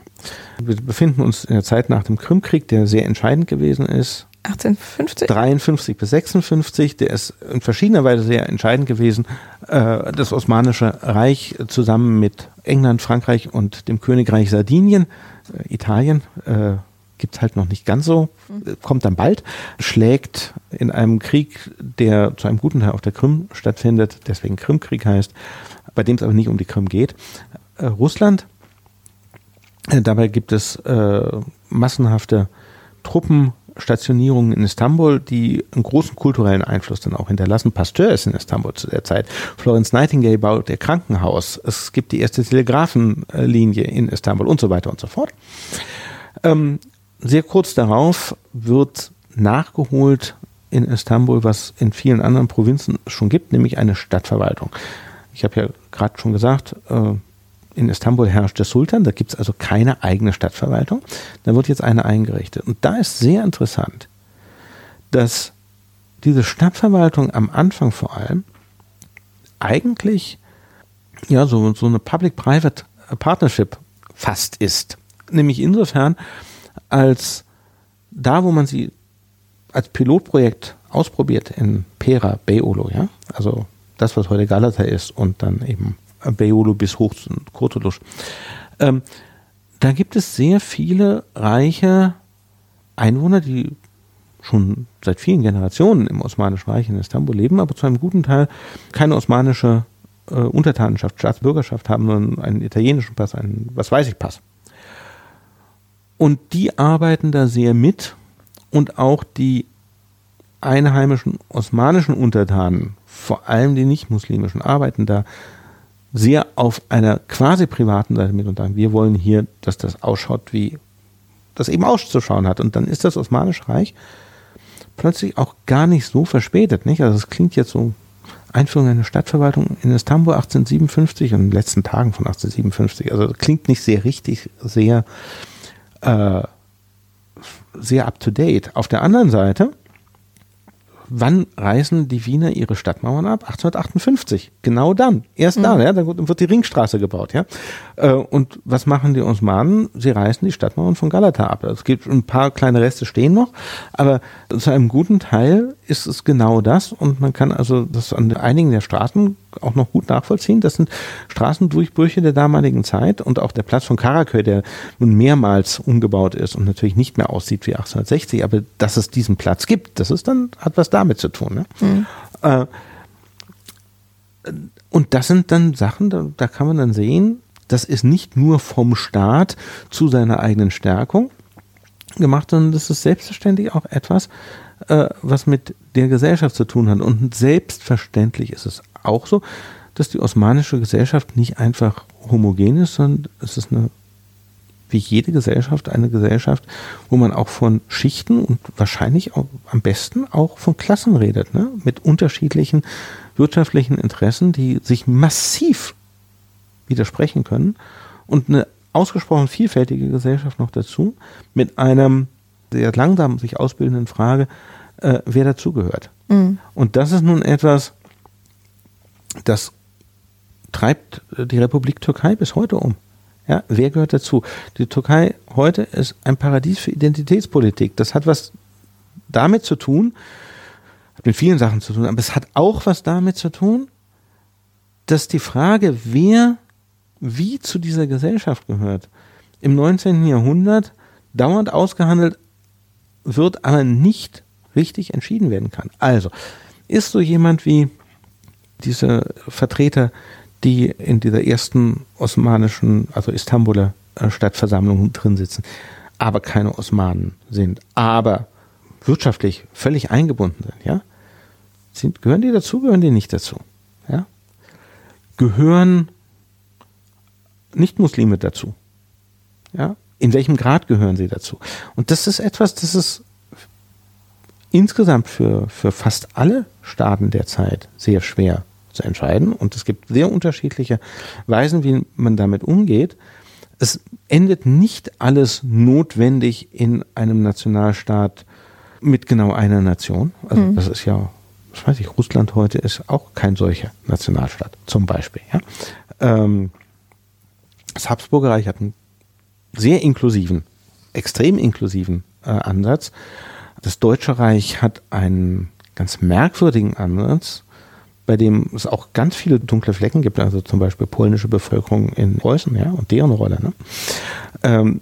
Wir befinden uns in der Zeit nach dem Krimkrieg, der sehr entscheidend gewesen ist. achtzehnhundertfünfzig? dreiundfünfzig bis sechsundfünfzig, der ist in verschiedener Weise sehr entscheidend gewesen. Das Osmanische Reich zusammen mit England, Frankreich und dem Königreich Sardinien, Italien, gibt's halt noch nicht ganz so, kommt dann bald, schlägt in einem Krieg, der zu einem guten Teil auf der Krim stattfindet, deswegen Krimkrieg heißt, bei dem es aber nicht um die Krim geht, Russland. Dabei gibt es äh, massenhafte Truppenstationierungen in Istanbul, die einen großen kulturellen Einfluss dann auch hinterlassen. Pasteur ist in Istanbul zu der Zeit. Florence Nightingale baut ihr Krankenhaus. Es gibt die erste Telegrafenlinie in Istanbul und so weiter und so fort. Ähm, sehr kurz darauf wird nachgeholt in Istanbul, was in vielen anderen Provinzen schon gibt, nämlich eine Stadtverwaltung. Ich habe ja gerade schon gesagt, äh, in Istanbul herrscht der Sultan, da gibt es also keine eigene Stadtverwaltung. Da wird jetzt eine eingerichtet. Und da ist sehr interessant, dass diese Stadtverwaltung am Anfang vor allem eigentlich ja so, so eine Public-Private Partnership fast ist. Nämlich insofern, als da, wo man sie als Pilotprojekt ausprobiert in Pera, Beyoğlu, ja, also das, was heute Galata ist und dann eben Beyoğlu bis hoch zu Kurtuluş. Ähm, da gibt es sehr viele reiche Einwohner, die schon seit vielen Generationen im Osmanischen Reich in Istanbul leben, aber zu einem guten Teil keine osmanische äh, Untertanenschaft, Staatsbürgerschaft haben, sondern einen italienischen Pass, einen was weiß ich Pass. Und die arbeiten da sehr mit und auch die einheimischen osmanischen Untertanen, vor allem die nicht-muslimischen, arbeiten da sehr auf einer quasi privaten Seite mit und sagen, wir wollen hier, dass das ausschaut, wie das eben auszuschauen hat. Und dann ist das Osmanische Reich plötzlich auch gar nicht so verspätet, nicht? Also es klingt jetzt so, Einführung einer Stadtverwaltung in Istanbul achtzehnhundertsiebenundfünfzig und in den letzten Tagen von achtzehnhundertsiebenundfünfzig. Also klingt nicht sehr richtig, sehr, äh, sehr up to date. Auf der anderen Seite, wann reißen die Wiener ihre Stadtmauern ab? achtzehnhundertachtundfünfzig. Genau dann. Erst mhm. dann, ja, dann wird die Ringstraße gebaut, ja. Und was machen die Osmanen? Sie reißen die Stadtmauern von Galata ab. Es gibt ein paar kleine Reste stehen noch, aber zu einem guten Teil ist es genau das. Und man kann also das an einigen der Straßen auch noch gut nachvollziehen. Das sind Straßendurchbrüche der damaligen Zeit und auch der Platz von Karaköy, der nun mehrmals umgebaut ist und natürlich nicht mehr aussieht wie achtzehnhundertsechzig, aber dass es diesen Platz gibt, das ist dann, hat was damit zu tun. Ne? Mhm. Äh, und das sind dann Sachen, da, da kann man dann sehen, das ist nicht nur vom Staat zu seiner eigenen Stärkung gemacht, sondern das ist selbstverständlich auch etwas, äh, was mit der Gesellschaft zu tun hat. Und selbstverständlich ist es auch so, dass die osmanische Gesellschaft nicht einfach homogen ist, sondern es ist eine, wie jede Gesellschaft, eine Gesellschaft, wo man auch von Schichten und wahrscheinlich auch am besten auch von Klassen redet, ne? Mit unterschiedlichen wirtschaftlichen Interessen, die sich massiv widersprechen können, und eine ausgesprochen vielfältige Gesellschaft noch dazu mit einem sehr langsam sich ausbildenden Frage, äh, wer dazugehört. Mhm. Und das ist nun etwas, das treibt die Republik Türkei bis heute um. Ja, wer gehört dazu? Die Türkei heute ist ein Paradies für Identitätspolitik. Das hat was damit zu tun, hat mit vielen Sachen zu tun, aber es hat auch was damit zu tun, dass die Frage, wer wie zu dieser Gesellschaft gehört, im neunzehnten Jahrhundert dauernd ausgehandelt wird, aber nicht richtig entschieden werden kann. Also, ist so jemand wie diese Vertreter, die in dieser ersten osmanischen, also Istanbuler Stadtversammlung drin sitzen, aber keine Osmanen sind, aber wirtschaftlich völlig eingebunden sind, ja? Sind, gehören die dazu, gehören die nicht dazu? Ja? Gehören Nicht-Muslime dazu? Ja? In welchem Grad gehören sie dazu? Und das ist etwas, das ist insgesamt für, für fast alle Staaten der Zeit sehr schwer zu entscheiden, und es gibt sehr unterschiedliche Weisen, wie man damit umgeht. Es endet nicht alles notwendig in einem Nationalstaat mit genau einer Nation. Also mhm. das ist ja, was weiß ich, Russland heute ist auch kein solcher Nationalstaat zum Beispiel. Ja? Ähm, das Habsburgerreich hat einen sehr inklusiven, extrem inklusiven äh, Ansatz. Das Deutsche Reich hat einen ganz merkwürdigen Ansatz, bei dem es auch ganz viele dunkle Flecken gibt, also zum Beispiel polnische Bevölkerung in Preußen, ja, und deren Rolle. Ne? Ähm,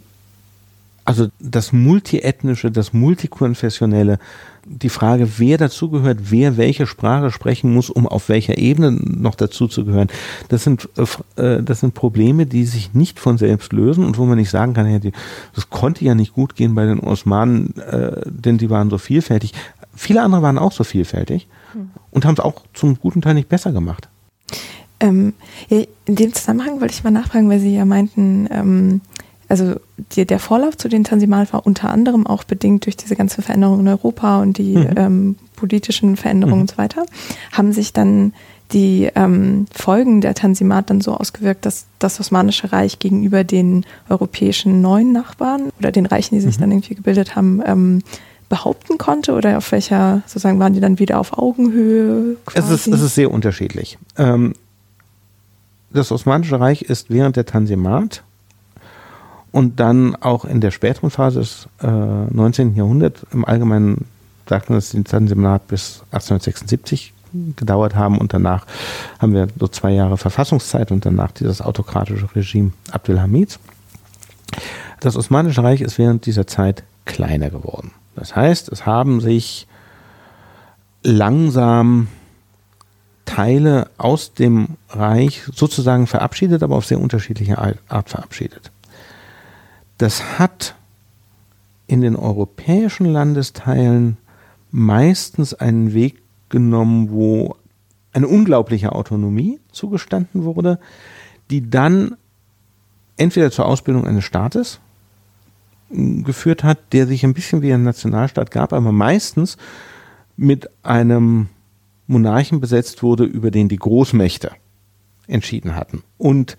Also das Multiethnische, das Multikonfessionelle, die Frage, wer dazugehört, wer welche Sprache sprechen muss, um auf welcher Ebene noch dazuzugehören, das sind äh, das sind Probleme, die sich nicht von selbst lösen und wo man nicht sagen kann, ja, die, das konnte ja nicht gut gehen bei den Osmanen, äh, denn die waren so vielfältig. Viele andere waren auch so vielfältig mhm. und haben es auch zum guten Teil nicht besser gemacht. Ähm, in dem Zusammenhang wollte ich mal nachfragen, weil Sie ja meinten, ähm also die, der Vorlauf zu den Tansimalen war unter anderem auch bedingt durch diese ganze Veränderung in Europa und die mhm. ähm, politischen Veränderungen mhm. und so weiter. Haben sich dann die ähm, Folgen der Tansimat dann so ausgewirkt, dass das Osmanische Reich gegenüber den europäischen neuen Nachbarn oder den Reichen, die sich mhm. dann irgendwie gebildet haben, ähm, behaupten konnte? Oder auf welcher, sozusagen, waren die dann wieder auf Augenhöhe quasi? Es ist, es ist sehr unterschiedlich. Ähm, das Osmanische Reich ist während der Tansimat und dann auch in der späteren Phase des äh, neunzehnten. Jahrhunderts, im Allgemeinen sagt man, dass die Tansimat bis achtzehnhundertsechsundsiebzig gedauert haben und danach haben wir so zwei Jahre Verfassungszeit und danach dieses autokratische Regime Abdülhamids. Das Osmanische Reich ist während dieser Zeit kleiner geworden. Das heißt, es haben sich langsam Teile aus dem Reich sozusagen verabschiedet, aber auf sehr unterschiedliche Art verabschiedet. Das hat in den europäischen Landesteilen meistens einen Weg genommen, wo eine unglaubliche Autonomie zugestanden wurde, die dann entweder zur Ausbildung eines Staates geführt hat, der sich ein bisschen wie ein Nationalstaat gab, aber meistens mit einem Monarchen besetzt wurde, über den die Großmächte entschieden hatten. Und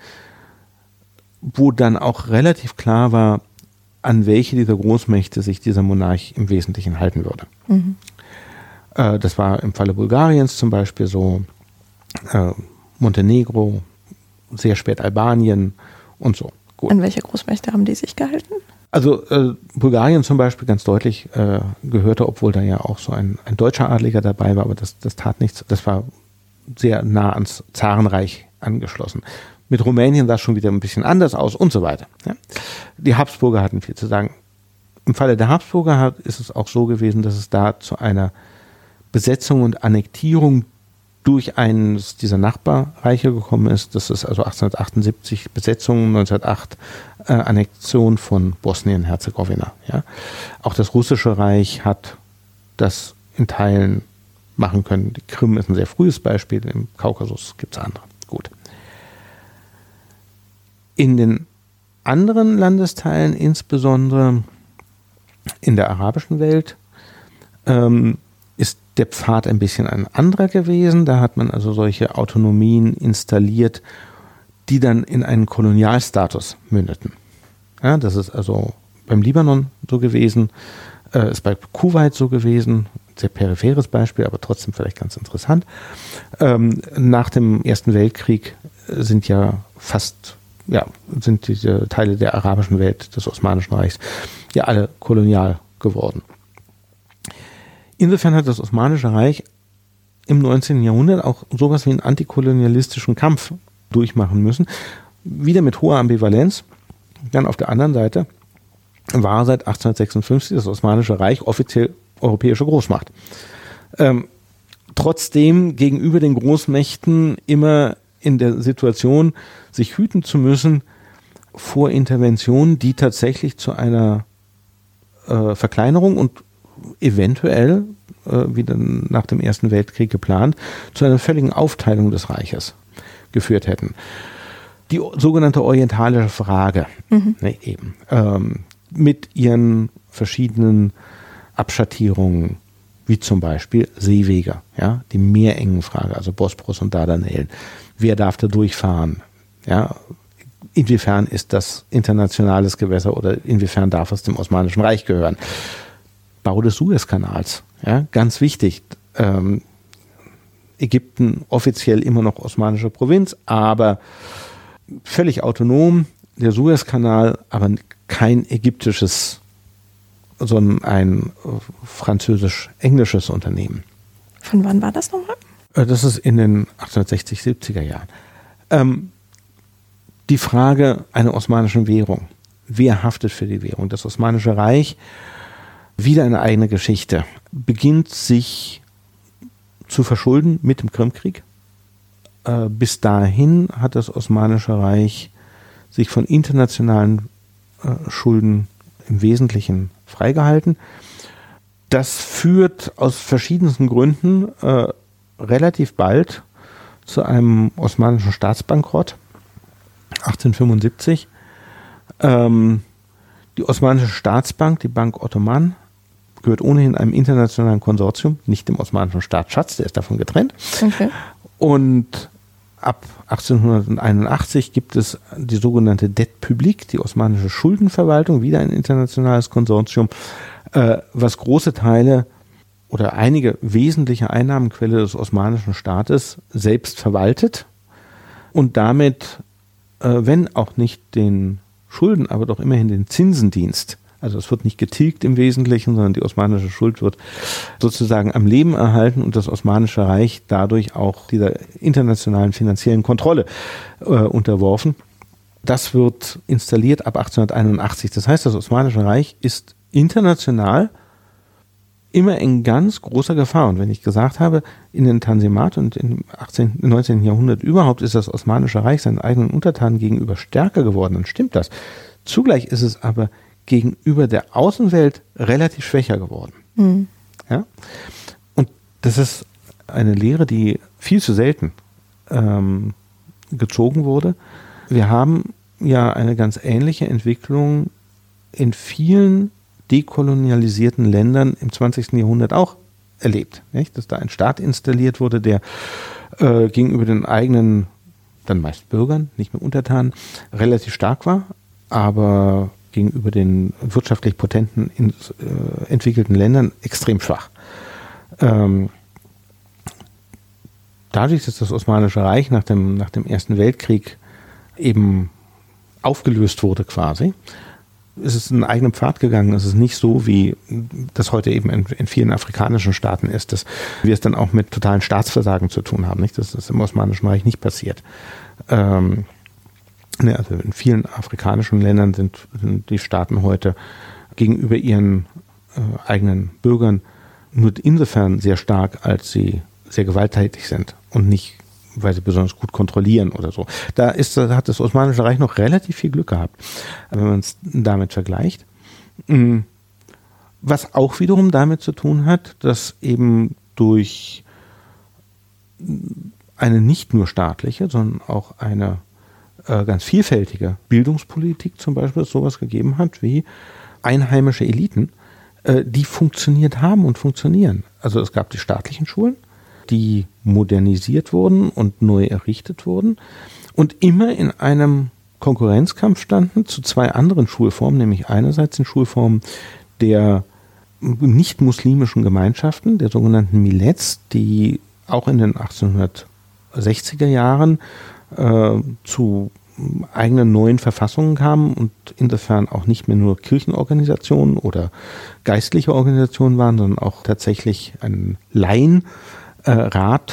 wo dann auch relativ klar war, an welche dieser Großmächte sich dieser Monarch im Wesentlichen halten würde. Mhm. Äh, das war im Falle Bulgariens zum Beispiel so, äh, Montenegro, sehr spät Albanien und so. Gut. An welche Großmächte haben die sich gehalten? Also äh, Bulgarien zum Beispiel ganz deutlich äh, gehörte, obwohl da ja auch so ein, ein deutscher Adliger dabei war, aber das, das tat nichts. Das war sehr nah ans Zarenreich angeschlossen. Mit Rumänien sah es schon wieder ein bisschen anders aus und so weiter. Ja. Die Habsburger hatten viel zu sagen. Im Falle der Habsburger hat, ist es auch so gewesen, dass es da zu einer Besetzung und Annektierung durch eines dieser Nachbarreiche gekommen ist. Das ist also achtzehnhundertachtundsiebzig Besetzung, neunzehnhundertacht äh, Annexion von Bosnien-Herzegowina. Ja. Auch das Russische Reich hat das in Teilen machen können. Die Krim ist ein sehr frühes Beispiel, im Kaukasus gibt es andere. Gut. In den anderen Landesteilen, insbesondere in der arabischen Welt, ähm, ist der Pfad ein bisschen ein anderer gewesen. Da hat man also solche Autonomien installiert, die dann in einen Kolonialstatus mündeten. Ja, das ist also beim Libanon so gewesen, äh, ist bei Kuwait so gewesen, sehr peripheres Beispiel, aber trotzdem vielleicht ganz interessant. Ähm, nach dem Ersten Weltkrieg sind ja fast ja, sind diese Teile der arabischen Welt, des Osmanischen Reichs, ja alle kolonial geworden. Insofern hat das Osmanische Reich im neunzehnten. Jahrhundert auch sowas wie einen antikolonialistischen Kampf durchmachen müssen. Wieder mit hoher Ambivalenz. Dann auf der anderen Seite war seit achtzehnhundertsechsundfünfzig das Osmanische Reich offiziell europäische Großmacht. Ähm, trotzdem gegenüber den Großmächten immer in der Situation, sich hüten zu müssen vor Interventionen, die tatsächlich zu einer äh, Verkleinerung und eventuell, äh, wie dann nach dem Ersten Weltkrieg geplant, zu einer völligen Aufteilung des Reiches geführt hätten. Die o- sogenannte orientalische Frage, mhm. ne, eben, ähm, mit ihren verschiedenen Abschattierungen, wie zum Beispiel Seewege, ja, die Meerengenfrage, also Bosporus und Dardanellen. Wer darf da durchfahren? Ja, inwiefern ist das internationales Gewässer oder inwiefern darf es dem Osmanischen Reich gehören? Bau des Suezkanals, ja, ganz wichtig. Ähm, Ägypten offiziell immer noch osmanische Provinz, aber völlig autonom. Der Suezkanal, aber kein ägyptisches, sondern ein französisch-englisches Unternehmen. Von wann war das nochmal? Das ist in den achtzehnhundertsechzig, siebziger Jahren. Ähm, die Frage einer osmanischen Währung. Wer haftet für die Währung? Das Osmanische Reich, wieder eine eigene Geschichte, beginnt sich zu verschulden mit dem Krimkrieg. Äh, bis dahin hat das Osmanische Reich sich von internationalen äh, Schulden im Wesentlichen freigehalten. Das führt aus verschiedensten Gründen äh, relativ bald zu einem osmanischen Staatsbankrott achtzehnhundertfünfundsiebzig. Ähm, die Osmanische Staatsbank, die Bank Ottoman, gehört ohnehin einem internationalen Konsortium, nicht dem osmanischen Staatsschatz, der ist davon getrennt. Okay. Und ab achtzehnhunderteinundachtzig gibt es die sogenannte Dette Publique, die osmanische Schuldenverwaltung, wieder ein internationales Konsortium, äh, was große Teile oder einige wesentliche Einnahmenquelle des osmanischen Staates selbst verwaltet und damit, äh, wenn auch nicht den Schulden, aber doch immerhin den Zinsendienst, also es wird nicht getilgt im Wesentlichen, sondern die osmanische Schuld wird sozusagen am Leben erhalten und das Osmanische Reich dadurch auch dieser internationalen finanziellen Kontrolle äh, unterworfen. Das wird installiert ab achtzehnhunderteinundachtzig. Das heißt, das Osmanische Reich ist international immer in ganz großer Gefahr. Und wenn ich gesagt habe, in den Tanzimat und im achtzehnten, neunzehnten Jahrhundert überhaupt ist das Osmanische Reich seinen eigenen Untertanen gegenüber stärker geworden, dann stimmt das. Zugleich ist es aber gegenüber der Außenwelt relativ schwächer geworden. Mhm. Ja? Und das ist eine Lehre, die viel zu selten ähm, gezogen wurde. Wir haben ja eine ganz ähnliche Entwicklung in vielen dekolonialisierten Ländern im zwanzigsten Jahrhundert auch erlebt, nicht? Dass da ein Staat installiert wurde, der äh, gegenüber den eigenen, dann meist Bürgern, nicht mehr Untertanen, relativ stark war, aber gegenüber den wirtschaftlich potenten in, äh, entwickelten Ländern extrem schwach. Ähm, dadurch, dass das Osmanische Reich nach dem, nach dem Ersten Weltkrieg eben aufgelöst wurde quasi, ist es einen eigenen Pfad gegangen. Es ist nicht so, wie das heute eben in, in vielen afrikanischen Staaten ist, dass wir es dann auch mit totalen Staatsversagen zu tun haben, nicht? Dass das im Osmanischen Reich nicht passiert. Ähm, Ne, also in vielen afrikanischen Ländern sind, sind die Staaten heute gegenüber ihren äh, eigenen Bürgern nur insofern sehr stark, als sie sehr gewalttätig sind und nicht, weil sie besonders gut kontrollieren oder so. Da, ist, da hat das Osmanische Reich noch relativ viel Glück gehabt, wenn man es damit vergleicht. Was auch wiederum damit zu tun hat, dass eben durch eine nicht nur staatliche, sondern auch eine ganz vielfältige Bildungspolitik zum Beispiel sowas gegeben hat wie einheimische Eliten, die funktioniert haben und funktionieren. Also es gab die staatlichen Schulen, die modernisiert wurden und neu errichtet wurden und immer in einem Konkurrenzkampf standen zu zwei anderen Schulformen, nämlich einerseits den Schulformen der nicht-muslimischen Gemeinschaften, der sogenannten Millets, die auch in den achtzehnhundertsechziger Jahren Äh, zu eigenen neuen Verfassungen kamen und insofern auch nicht mehr nur Kirchenorganisationen oder geistliche Organisationen waren, sondern auch tatsächlich einen Laienrat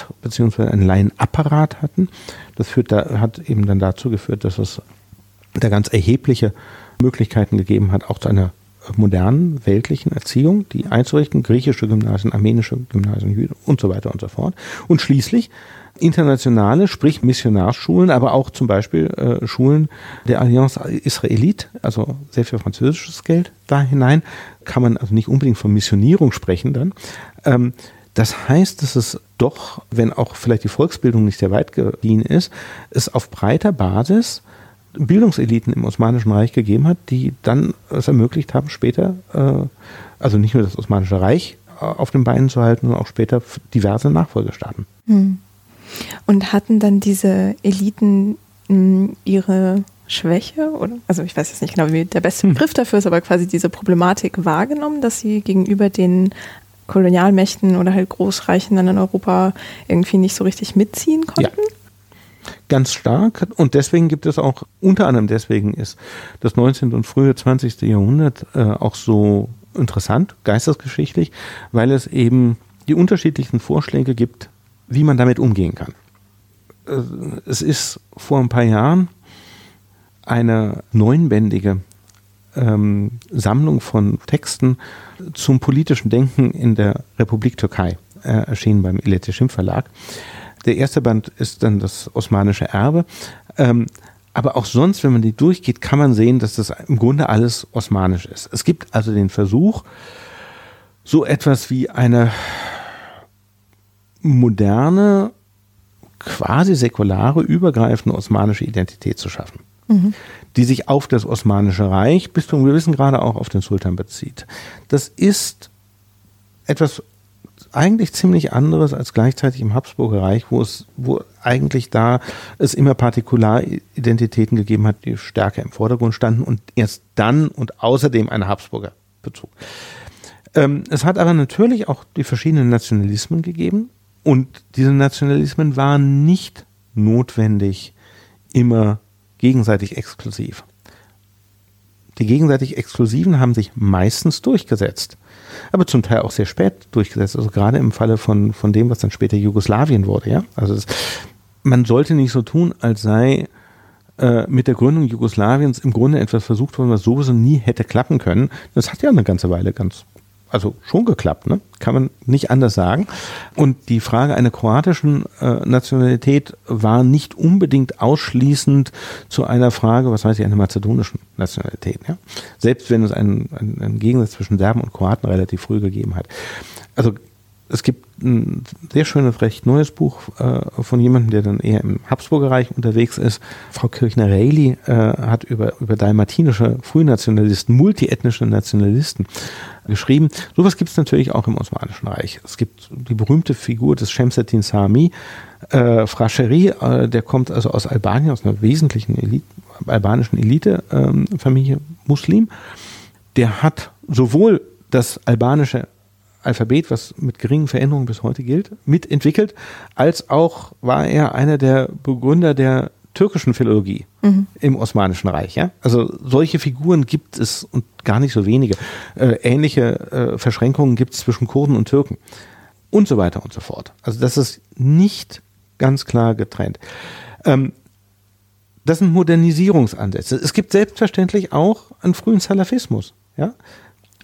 äh, beziehungsweise einen Laienapparat hatten. Das führt da, hat eben dann dazu geführt, dass es da ganz erhebliche Möglichkeiten gegeben hat, auch zu einer modernen, weltlichen Erziehung, die einzurichten, griechische Gymnasien, armenische Gymnasien und so weiter und so fort. Und schließlich internationale, sprich Missionarsschulen, aber auch zum Beispiel äh, Schulen der Allianz Israelite, also sehr viel französisches Geld da hinein, kann man also nicht unbedingt von Missionierung sprechen dann. Ähm, das heißt, dass es doch, wenn auch vielleicht die Volksbildung nicht sehr weit gediehen ist, es auf breiter Basis Bildungseliten im Osmanischen Reich gegeben hat, die dann es ermöglicht haben, später, äh, also nicht nur das Osmanische Reich äh, auf den Beinen zu halten, sondern auch später diverse Nachfolgestaaten. Hm. Und hatten dann diese Eliten mh, ihre Schwäche, oder? Also ich weiß jetzt nicht genau, wie der beste Begriff dafür ist, aber quasi diese Problematik wahrgenommen, dass sie gegenüber den Kolonialmächten oder halt Großreichen dann in Europa irgendwie nicht so richtig mitziehen konnten? Ja. Ganz stark, und deswegen gibt es auch, unter anderem deswegen ist das neunzehnte und frühe zwanzigste Jahrhundert äh, auch so interessant, geistesgeschichtlich, weil es eben die unterschiedlichsten Vorschläge gibt, wie man damit umgehen kann. Äh, es ist vor ein paar Jahren eine neunbändige ähm, Sammlung von Texten zum politischen Denken in der Republik Türkei, äh, erschienen beim İlet Yaşam Verlag. Der erste Band ist dann das Osmanische Erbe. Ähm, aber auch sonst, wenn man die durchgeht, kann man sehen, dass das im Grunde alles osmanisch ist. Es gibt also den Versuch, so etwas wie eine moderne, quasi säkulare, übergreifende osmanische Identität zu schaffen, mhm. die sich auf das Osmanische Reich bis zu einem gewissen Grade auch auf den Sultan bezieht. Das ist etwas eigentlich ziemlich anderes als gleichzeitig im Habsburger Reich, wo es, wo eigentlich da es immer Partikularidentitäten gegeben hat, die stärker im Vordergrund standen und erst dann und außerdem einen Habsburger Bezug. Ähm, es hat aber natürlich auch die verschiedenen Nationalismen gegeben. Und diese Nationalismen waren nicht notwendig immer gegenseitig exklusiv. Die gegenseitig Exklusiven haben sich meistens durchgesetzt, aber zum Teil auch sehr spät durchgesetzt. Also gerade im Falle von, von dem, was dann später Jugoslawien wurde. Ja? Also das, man sollte nicht so tun, als sei äh, mit der Gründung Jugoslawiens im Grunde etwas versucht worden, was sowieso nie hätte klappen können. Das hat ja eine ganze Weile ganz Also schon geklappt, ne? Kann man nicht anders sagen. Und die Frage einer kroatischen äh, Nationalität war nicht unbedingt ausschließend zu einer Frage, was heißt ja, einer mazedonischen Nationalität. Ja? Selbst wenn es einen, einen, einen Gegensatz zwischen Serben und Kroaten relativ früh gegeben hat. Also es gibt ein sehr schönes, recht neues Buch äh, von jemandem, der dann eher im Habsburger Reich unterwegs ist. Frau Kirchner-Reilly äh, hat über, über dalmatinische Frühnationalisten, multiethnische Nationalisten geschrieben. Sowas gibt es natürlich auch im Osmanischen Reich. Es gibt die berühmte Figur des Şemsettin Sami, äh, Frascheri, äh, der kommt also aus Albanien, aus einer wesentlichen Elite, albanischen Elitefamilie, äh, Muslim. Der hat sowohl das albanische Alphabet, was mit geringen Veränderungen bis heute gilt, mitentwickelt, als auch war er einer der Begründer der türkischen Philologie mhm. im Osmanischen Reich. Ja? Also solche Figuren gibt es und gar nicht so wenige. Äh, ähnliche äh, Verschränkungen gibt es zwischen Kurden und Türken und so weiter und so fort. Also das ist nicht ganz klar getrennt. Ähm, das sind Modernisierungsansätze. Es gibt selbstverständlich auch einen frühen Salafismus, ja?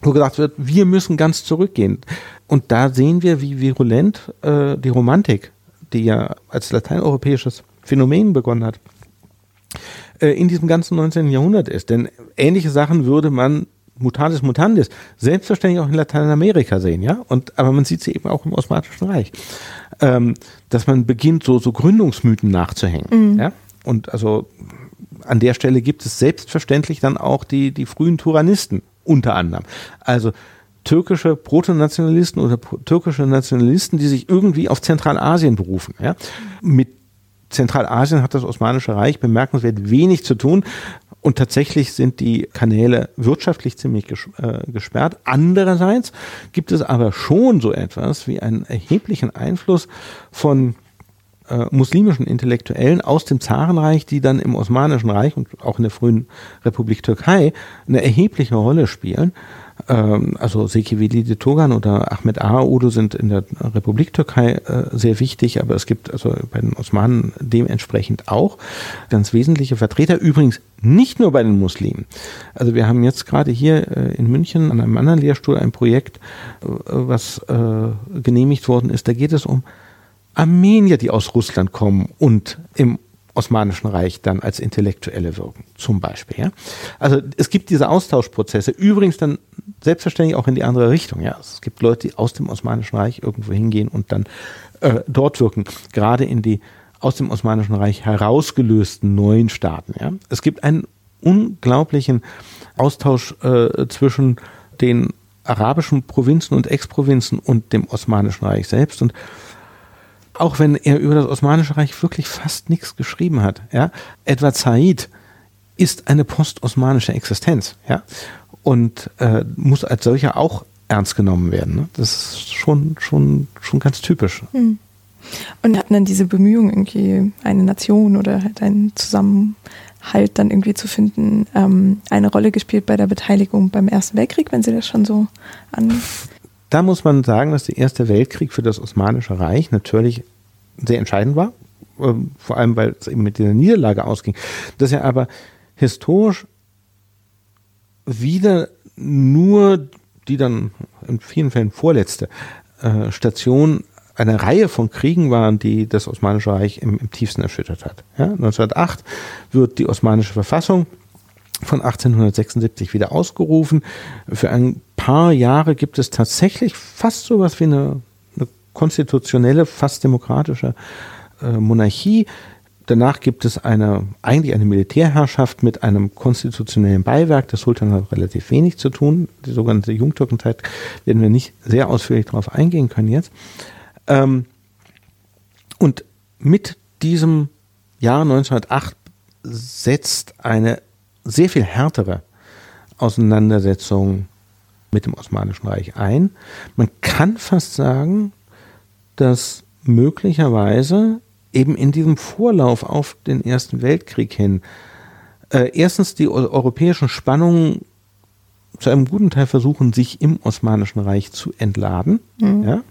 wo gesagt wird, wir müssen ganz zurückgehen. Und da sehen wir, wie virulent äh, die Romantik, die ja als lateineuropäisches Phänomen begonnen hat, äh, in diesem ganzen neunzehnten. Jahrhundert ist. Denn ähnliche Sachen würde man mutatis mutandis selbstverständlich auch in Lateinamerika sehen, ja. Und aber man sieht sie eben auch im Osmanischen Reich, ähm, dass man beginnt, so so Gründungsmythen nachzuhängen, mhm. ja. Und also an der Stelle gibt es selbstverständlich dann auch die die frühen Turanisten. Unter anderem. Also türkische Protonationalisten oder türkische Nationalisten, die sich irgendwie auf Zentralasien berufen. Ja? Mit Zentralasien hat das Osmanische Reich bemerkenswert wenig zu tun und tatsächlich sind die Kanäle wirtschaftlich ziemlich ges- äh, gesperrt. Andererseits gibt es aber schon so etwas wie einen erheblichen Einfluss von äh, muslimischen Intellektuellen aus dem Zarenreich, die dann im Osmanischen Reich und auch in der frühen Republik Türkei eine erhebliche Rolle spielen. Ähm, also Seki Veli de Togan oder Ahmet Ağa Odu sind in der Republik Türkei äh, sehr wichtig, aber es gibt also bei den Osmanen dementsprechend auch ganz wesentliche Vertreter, übrigens nicht nur bei den Muslimen. Also wir haben jetzt gerade hier äh, in München an einem anderen Lehrstuhl ein Projekt, äh, was äh, genehmigt worden ist. Da geht es um Armenier, die aus Russland kommen und im Osmanischen Reich dann als Intellektuelle wirken, zum Beispiel. Ja? Also es gibt diese Austauschprozesse, übrigens dann selbstverständlich auch in die andere Richtung. Ja? Es gibt Leute, die aus dem Osmanischen Reich irgendwo hingehen und dann äh, dort wirken, gerade in die aus dem Osmanischen Reich herausgelösten neuen Staaten. Ja? Es gibt einen unglaublichen Austausch äh, zwischen den arabischen Provinzen und Ex-Provinzen und dem Osmanischen Reich selbst. Und auch wenn er über das Osmanische Reich wirklich fast nichts geschrieben hat, ja, Edward Said ist eine postosmanische Existenz, ja, und äh, muss als solcher auch ernst genommen werden. Ne? Das ist schon, schon, schon ganz typisch. Hm. Und hatten dann diese Bemühungen, irgendwie eine Nation oder halt einen Zusammenhalt dann irgendwie zu finden, ähm, eine Rolle gespielt bei der Beteiligung beim Ersten Weltkrieg, wenn Sie das schon so an... Da muss man sagen, dass der Erste Weltkrieg für das Osmanische Reich natürlich sehr entscheidend war, vor allem weil es eben mit dieser Niederlage ausging, dass er aber historisch wieder nur die dann in vielen Fällen vorletzte äh, Station eine Reihe von Kriegen waren, die das Osmanische Reich im, im tiefsten erschüttert hat. Ja, neunzehnhundertacht wird die osmanische Verfassung von achtzehnhundertsechsundsiebzig wieder ausgerufen. Für ein paar Jahre gibt es tatsächlich fast sowas wie eine, eine konstitutionelle, fast demokratische äh, Monarchie. Danach gibt es eine, eigentlich eine Militärherrschaft mit einem konstitutionellen Beiwerk. Der Sultan hat relativ wenig zu tun. Die sogenannte Jungtürkenzeit werden wir nicht sehr ausführlich darauf eingehen können jetzt. Ähm, und mit diesem Jahr neunzehnhundertacht setzt eine sehr viel härtere Auseinandersetzung mit dem Osmanischen Reich ein. Man kann fast sagen, dass möglicherweise eben in diesem Vorlauf auf den Ersten Weltkrieg hin äh, erstens die europäischen Spannungen zu einem guten Teil versuchen, sich im Osmanischen Reich zu entladen. Mhm. Ja?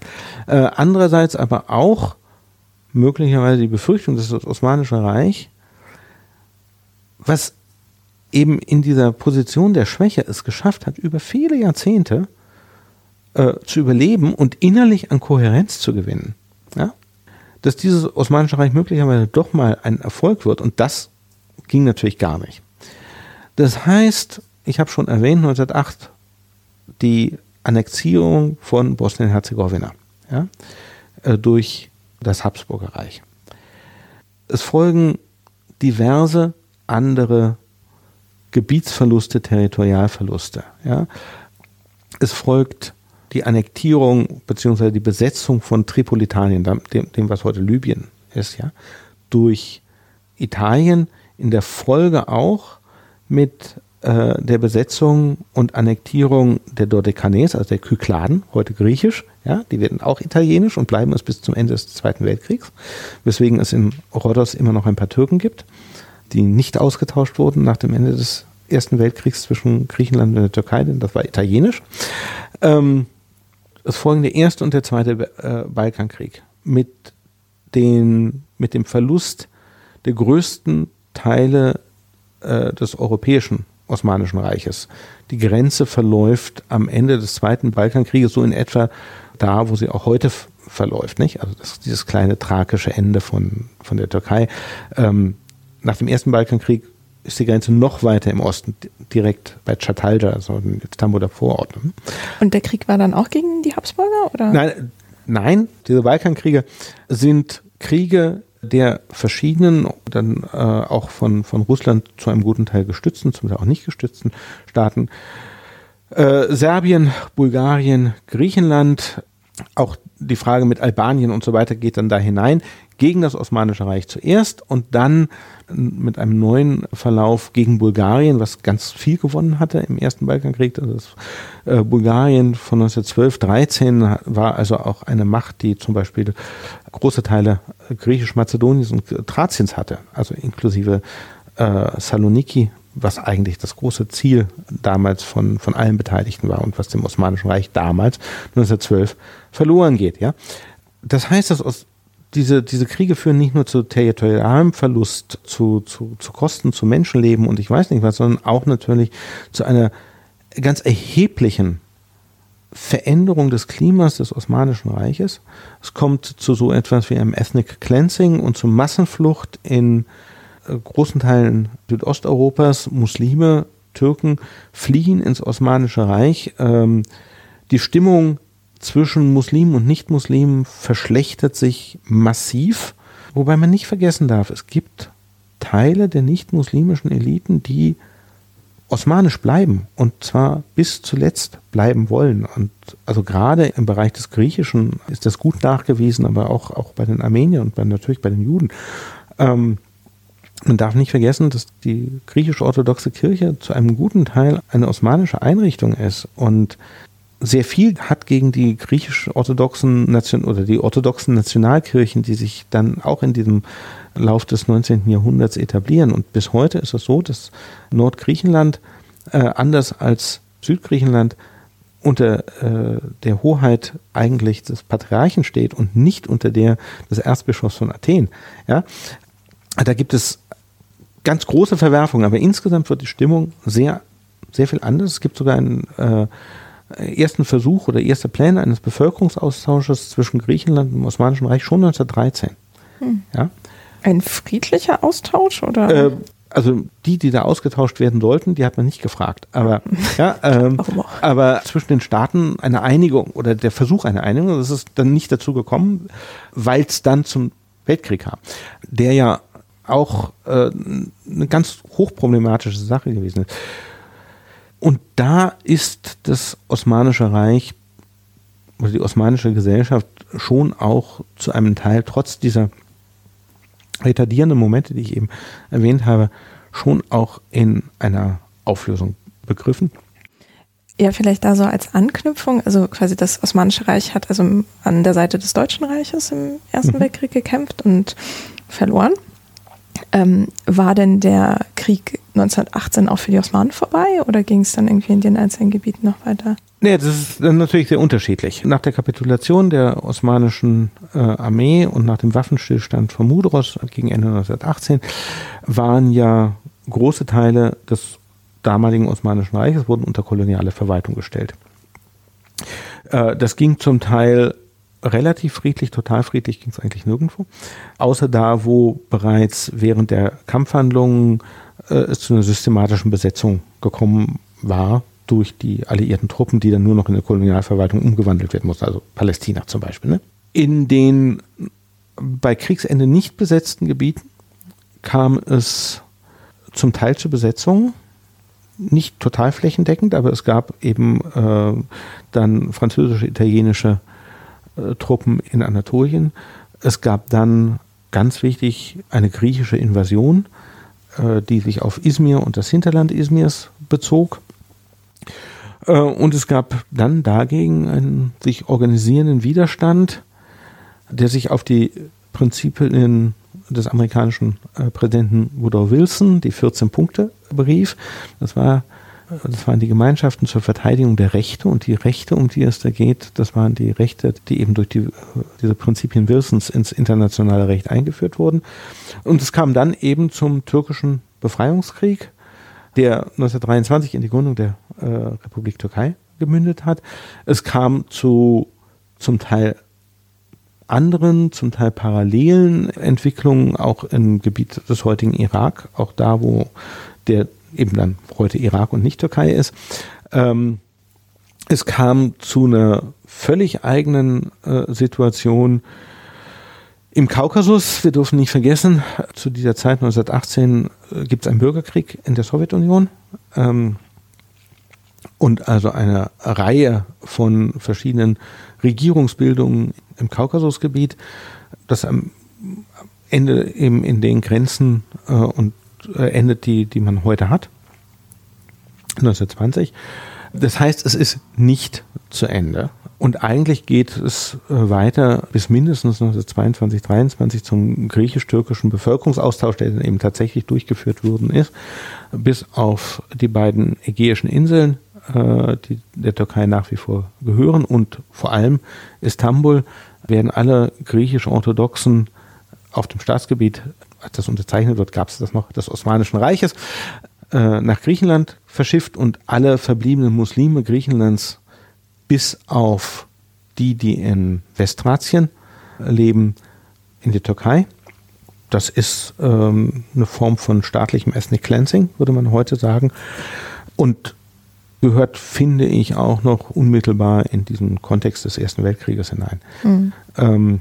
Äh, andererseits aber auch möglicherweise die Befürchtung, dass das Osmanische Reich, was eben in dieser Position der Schwäche es geschafft hat, über viele Jahrzehnte äh, zu überleben und innerlich an Kohärenz zu gewinnen. Ja? Dass dieses Osmanische Reich möglicherweise doch mal ein Erfolg wird, und das ging natürlich gar nicht. Das heißt, ich habe schon erwähnt, neunzehnhundertacht die Annexierung von Bosnien-Herzegowina, ja, durch das Habsburger Reich. Es folgen diverse andere Gebietsverluste, Territorialverluste. Ja. Es folgt die Annektierung bzw. die Besetzung von Tripolitanien, dem, dem was heute Libyen ist, ja, durch Italien, in der Folge auch mit äh, der Besetzung und Annektierung der Dodekanes, also der Kykladen, heute griechisch, ja, die werden auch italienisch und bleiben es bis zum Ende des Zweiten Weltkriegs, weswegen es in Rhodos immer noch ein paar Türken gibt, die nicht ausgetauscht wurden nach dem Ende des Ersten Weltkriegs zwischen Griechenland und der Türkei, denn das war italienisch. Ähm, Es folgen der Erste und der Zweite äh, Balkankrieg mit, den, mit dem Verlust der größten Teile äh, des europäischen Osmanischen Reiches. Die Grenze verläuft am Ende des Zweiten Balkankrieges so in etwa da, wo sie auch heute f- verläuft, nicht? Also das, dieses kleine tragische Ende von, von der Türkei. Ähm, nach dem Ersten Balkankrieg ist die Grenze noch weiter im Osten, direkt bei Çatalca, also in Istanbuler Vororten. Und der Krieg war dann auch gegen die Habsburger, oder? Nein, nein, diese Balkankriege sind Kriege der verschiedenen, dann äh, auch von, von Russland zu einem guten Teil gestützten, zum Teil auch nicht gestützten Staaten. Äh, Serbien, Bulgarien, Griechenland, auch die Frage mit Albanien und so weiter geht dann da hinein. Gegen das Osmanische Reich zuerst und dann mit einem neuen Verlauf gegen Bulgarien, was ganz viel gewonnen hatte im Ersten Balkankrieg. Also das, äh, Bulgarien von neunzehnhundertzwölf, dreizehn war also auch eine Macht, die zum Beispiel große Teile Griechisch-Mazedoniens und Thraziens hatte, also inklusive äh, Saloniki, was eigentlich das große Ziel damals von, von allen Beteiligten war und was dem Osmanischen Reich damals neunzehnhundertzwölf verloren geht. Ja? Das heißt, dass aus Diese, diese Kriege führen nicht nur zu territorialem Verlust, zu, zu, zu Kosten, zu Menschenleben und ich weiß nicht was, sondern auch natürlich zu einer ganz erheblichen Veränderung des Klimas des Osmanischen Reiches. Es kommt zu so etwas wie einem Ethnic Cleansing und zu Massenflucht in äh, großen Teilen Südosteuropas. Muslime, Türken fliehen ins Osmanische Reich. Ähm, die Stimmung zwischen Muslimen und Nicht-Muslimen verschlechtert sich massiv, wobei man nicht vergessen darf, es gibt Teile der nicht-muslimischen Eliten, die osmanisch bleiben und zwar bis zuletzt bleiben wollen. Und also gerade im Bereich des Griechischen ist das gut nachgewiesen, aber auch, auch bei den Armeniern und bei, natürlich bei den Juden. Ähm, man darf nicht vergessen, dass die griechisch-orthodoxe Kirche zu einem guten Teil eine osmanische Einrichtung ist und sehr viel hat gegen die griechisch-orthodoxen Nation- oder die orthodoxen Nationalkirchen, die sich dann auch in diesem Lauf des neunzehnten Jahrhunderts etablieren. Und bis heute ist es so, dass Nordgriechenland äh, anders als Südgriechenland unter äh, der Hoheit eigentlich des Patriarchen steht und nicht unter der des Erzbischofs von Athen. Ja? Da gibt es ganz große Verwerfungen, aber insgesamt wird die Stimmung sehr sehr viel anders. Es gibt sogar einen äh, ersten Versuch oder erste Pläne eines Bevölkerungsaustausches zwischen Griechenland und dem Osmanischen Reich schon neunzehnhundertdreizehn. Hm. Ja? Ein friedlicher Austausch? Oder? Äh, also die, die da ausgetauscht werden sollten, die hat man nicht gefragt. Aber, ja, ähm, aber zwischen den Staaten eine Einigung oder der Versuch einer Einigung, das ist dann nicht dazu gekommen, weil es dann zum Weltkrieg kam, der ja auch äh, eine ganz hochproblematische Sache gewesen ist. Und da ist das Osmanische Reich oder die osmanische Gesellschaft schon auch zu einem Teil, trotz dieser retardierenden Momente, die ich eben erwähnt habe, schon auch in einer Auflösung begriffen. Ja, vielleicht da so als Anknüpfung, also quasi das Osmanische Reich hat also an der Seite des Deutschen Reiches im Ersten mhm. Weltkrieg gekämpft und verloren. Ähm, war denn der Krieg neunzehnhundertachtzehn auch für die Osmanen vorbei oder ging es dann irgendwie in den einzelnen Gebieten noch weiter? Nee, das ist dann natürlich sehr unterschiedlich. Nach der Kapitulation der osmanischen äh, Armee und nach dem Waffenstillstand von Mudros gegen Ende neunzehnhundertachtzehn waren ja große Teile des damaligen Osmanischen Reiches wurden unter koloniale Verwaltung gestellt. Äh, das ging zum Teil relativ friedlich, total friedlich ging es eigentlich nirgendwo, außer da, wo bereits während der Kampfhandlungen äh, es zu einer systematischen Besetzung gekommen war durch die alliierten Truppen, die dann nur noch in eine Kolonialverwaltung umgewandelt werden mussten, also Palästina zum Beispiel. Ne? In den bei Kriegsende nicht besetzten Gebieten kam es zum Teil zu Besetzungen, nicht total flächendeckend, aber es gab eben äh, dann französische, italienische Truppen in Anatolien. Es gab dann, ganz wichtig, eine griechische Invasion, die sich auf Izmir und das Hinterland Izmirs bezog. Und es gab dann dagegen einen sich organisierenden Widerstand, der sich auf die Prinzipien des amerikanischen Präsidenten Woodrow Wilson, die vierzehn Punkte, berief. Das war Das waren die Gemeinschaften zur Verteidigung der Rechte und die Rechte, um die es da geht, das waren die Rechte, die eben durch die, diese Prinzipien Wilsons ins internationale Recht eingeführt wurden. Und es kam dann eben zum türkischen Befreiungskrieg, der neunzehnhundertdreiundzwanzig in die Gründung der äh, Republik Türkei gemündet hat. Es kam zu zum Teil anderen, zum Teil parallelen Entwicklungen, auch im Gebiet des heutigen Irak, auch da, wo der eben dann heute Irak und nicht Türkei ist. Ähm, es kam zu einer völlig eigenen äh, Situation im Kaukasus. Wir dürfen nicht vergessen, zu dieser Zeit neunzehnhundertachtzehn äh, gibt es einen Bürgerkrieg in der Sowjetunion ähm, und also eine Reihe von verschiedenen Regierungsbildungen im Kaukasusgebiet, das am Ende eben in den Grenzen äh, und endet, die, die man heute hat, neunzehnhundertzwanzig. Das heißt, es ist nicht zu Ende. Und eigentlich geht es weiter bis mindestens neunzehnhundertzweiundzwanzig, dreiundzwanzig zum griechisch-türkischen Bevölkerungsaustausch, der dann eben tatsächlich durchgeführt worden ist, bis auf die beiden ägäischen Inseln, die der Türkei nach wie vor gehören, und vor allem Istanbul, werden alle griechisch-orthodoxen auf dem Staatsgebiet, als das unterzeichnet wird, gab es das noch, des Osmanischen Reiches, äh, nach Griechenland verschifft, und alle verbliebenen Muslime Griechenlands, bis auf die, die in Westthrazien leben, in die Türkei. Das ist ähm, eine Form von staatlichem Ethnic Cleansing, würde man heute sagen. Und gehört, finde ich, auch noch unmittelbar in diesen Kontext des Ersten Weltkrieges hinein. Mhm. Ähm,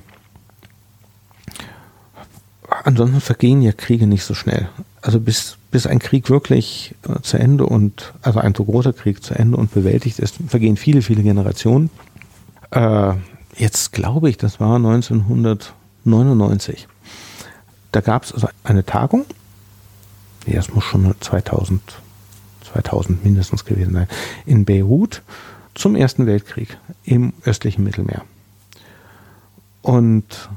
Ansonsten vergehen ja Kriege nicht so schnell. Also bis, bis ein Krieg wirklich äh, zu Ende und, also ein so großer Krieg zu Ende und bewältigt ist, vergehen viele, viele Generationen. Äh, jetzt glaube ich, das war neunzehnhundertneunundneunzig. Da gab es also eine Tagung. Ja, es muss schon zweitausend, zweitausend mindestens gewesen sein. In Beirut zum Ersten Weltkrieg im östlichen Mittelmeer. Und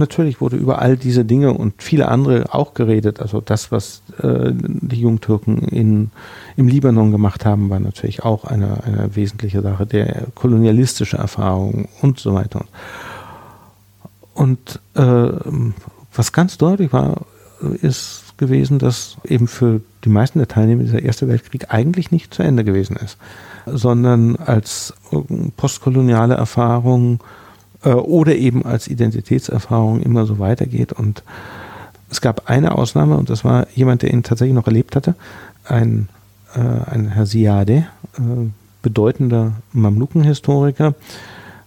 natürlich wurde über all diese Dinge und viele andere auch geredet. Also das, was äh, die Jungtürken in, im Libanon gemacht haben, war natürlich auch eine, eine wesentliche Sache, der kolonialistische Erfahrungen und so weiter. Und äh, was ganz deutlich war, ist gewesen, dass eben für die meisten der Teilnehmer dieser Erste Weltkrieg eigentlich nicht zu Ende gewesen ist, sondern als postkoloniale Erfahrung äh, oder eben als Identitätserfahrung immer so weitergeht. Und es gab eine Ausnahme, und das war jemand, der ihn tatsächlich noch erlebt hatte, ein, äh, ein Herr Siade, äh, bedeutender Mamlukenhistoriker,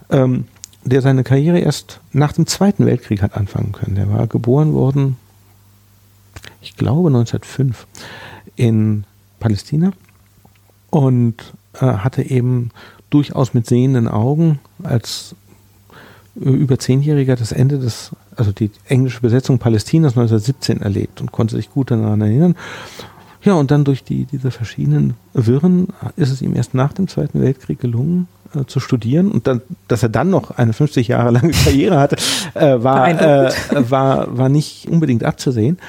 ähm, der seine Karriere erst nach dem Zweiten Weltkrieg hat anfangen können. Der war geboren worden, ich glaube neunzehnhundertfünf, in Palästina und äh, hatte eben durchaus mit sehenden Augen als äh, über Zehnjähriger das Ende des, also die englische Besetzung Palästinas neunzehnhundertsiebzehn erlebt und konnte sich gut daran erinnern. Ja, und dann durch die, diese verschiedenen Wirren ist es ihm erst nach dem Zweiten Weltkrieg gelungen, äh, zu studieren. Und dann, dass er dann noch eine fünfzig Jahre lange Karriere hatte, äh, war, äh, war, war nicht unbedingt abzusehen.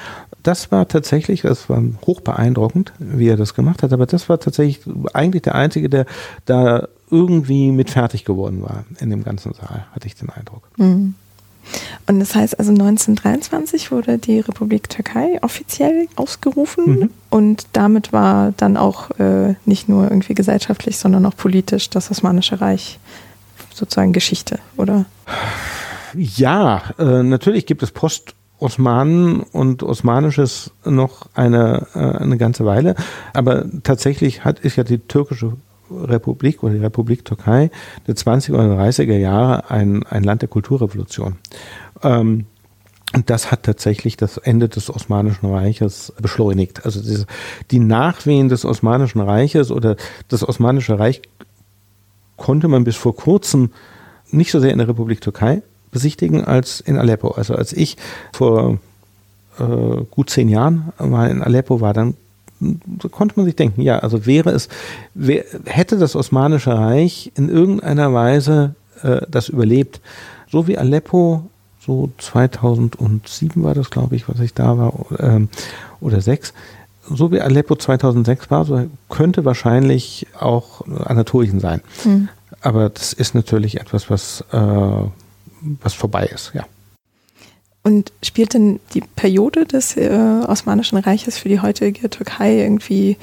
Das war tatsächlich, das war hoch beeindruckend, wie er das gemacht hat, aber das war tatsächlich eigentlich der Einzige, der da irgendwie mit fertig geworden war in dem ganzen Saal, hatte ich den Eindruck. Mhm. Und das heißt also neunzehnhundertdreiundzwanzig wurde die Republik Türkei offiziell ausgerufen, mhm, und damit war dann auch äh, nicht nur irgendwie gesellschaftlich, sondern auch politisch das Osmanische Reich sozusagen Geschichte, oder? Ja, äh, natürlich gibt es Post-Osmanen und Osmanisches noch eine, äh, eine ganze Weile, aber tatsächlich hat, ist ja die türkische Republik oder die Republik Türkei der zwanziger oder dreißiger Jahre ein, ein Land der Kulturrevolution. Ähm, und das hat tatsächlich das Ende des Osmanischen Reiches beschleunigt. Also diese, die Nachwehen des Osmanischen Reiches oder das Osmanische Reich konnte man bis vor kurzem nicht so sehr in der Republik Türkei besichtigen als in Aleppo. Also als ich vor äh, gut zehn Jahren mal in Aleppo war, dann konnte man sich denken, ja, also wäre es, wär, hätte das Osmanische Reich in irgendeiner Weise äh, das überlebt, so wie Aleppo, so zweitausendsieben war das, glaube ich, was ich da war, ähm, oder sechs, so wie Aleppo zweitausendsechs war, so könnte wahrscheinlich auch Anatolien sein. Mhm. Aber das ist natürlich etwas, was, äh, was vorbei ist, ja. Und spielt denn die Periode des äh, Osmanischen Reiches für die heutige Türkei irgendwie,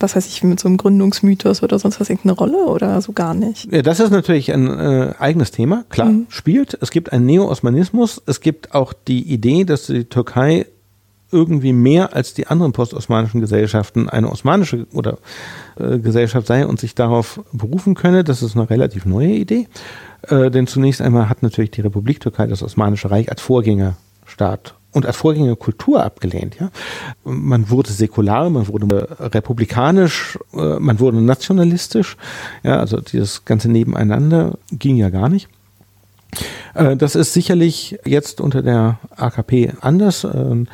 was weiß ich, mit so einem Gründungsmythos oder sonst was, irgendeine Rolle oder so gar nicht? Ja, das ist natürlich ein äh, eigenes Thema, klar, mhm, spielt. Es gibt einen Neo-Osmanismus, es gibt auch die Idee, dass die Türkei irgendwie mehr als die anderen postosmanischen Gesellschaften eine osmanische oder äh, Gesellschaft sei und sich darauf berufen könne. Das ist eine relativ neue Idee. Äh, denn zunächst einmal hat natürlich die Republik Türkei das Osmanische Reich als Vorgängerstaat und als Vorgängerkultur abgelehnt. Ja? Man wurde säkular, man wurde republikanisch, äh, man wurde nationalistisch. Ja? Also dieses ganze Nebeneinander ging ja gar nicht. Äh, das ist sicherlich jetzt unter der A K P anders. Äh,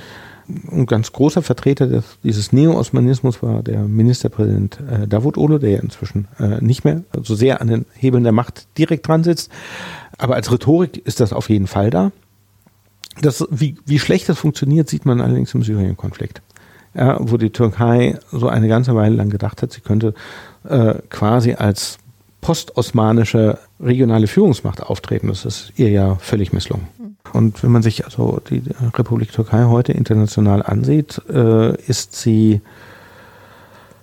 Ein ganz großer Vertreter des, dieses Neo-Osmanismus war der Ministerpräsident äh, Davutoğlu, der ja inzwischen äh, nicht mehr so sehr an den Hebeln der Macht direkt dran sitzt. Aber als Rhetorik ist das auf jeden Fall da. Das, wie, wie schlecht das funktioniert, sieht man allerdings im Syrien-Konflikt, ja, wo die Türkei so eine ganze Weile lang gedacht hat, sie könnte äh, quasi als postosmanische regionale Führungsmacht auftreten. Das ist ihr ja völlig misslungen. Und wenn man sich also die Republik Türkei heute international ansieht, äh, ist sie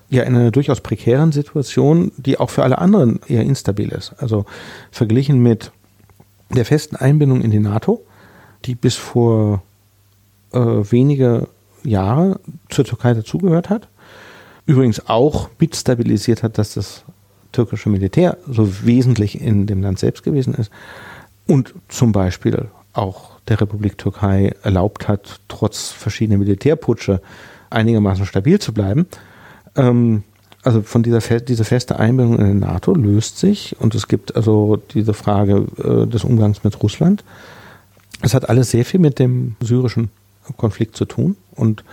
ja in einer durchaus prekären Situation, die auch für alle anderen eher instabil ist. Also verglichen mit der festen Einbindung in die NATO, die bis vor äh, wenige Jahre zur Türkei dazugehört hat, übrigens auch mit stabilisiert hat, dass das türkische Militär so wesentlich in dem Land selbst gewesen ist und zum Beispiel auch der Republik Türkei erlaubt hat, trotz verschiedener Militärputsche einigermaßen stabil zu bleiben. Ähm, also von dieser Fe- diese feste Einbindung in die NATO löst sich und es gibt also diese Frage äh, des Umgangs mit Russland. Es hat alles sehr viel mit dem syrischen Konflikt zu tun und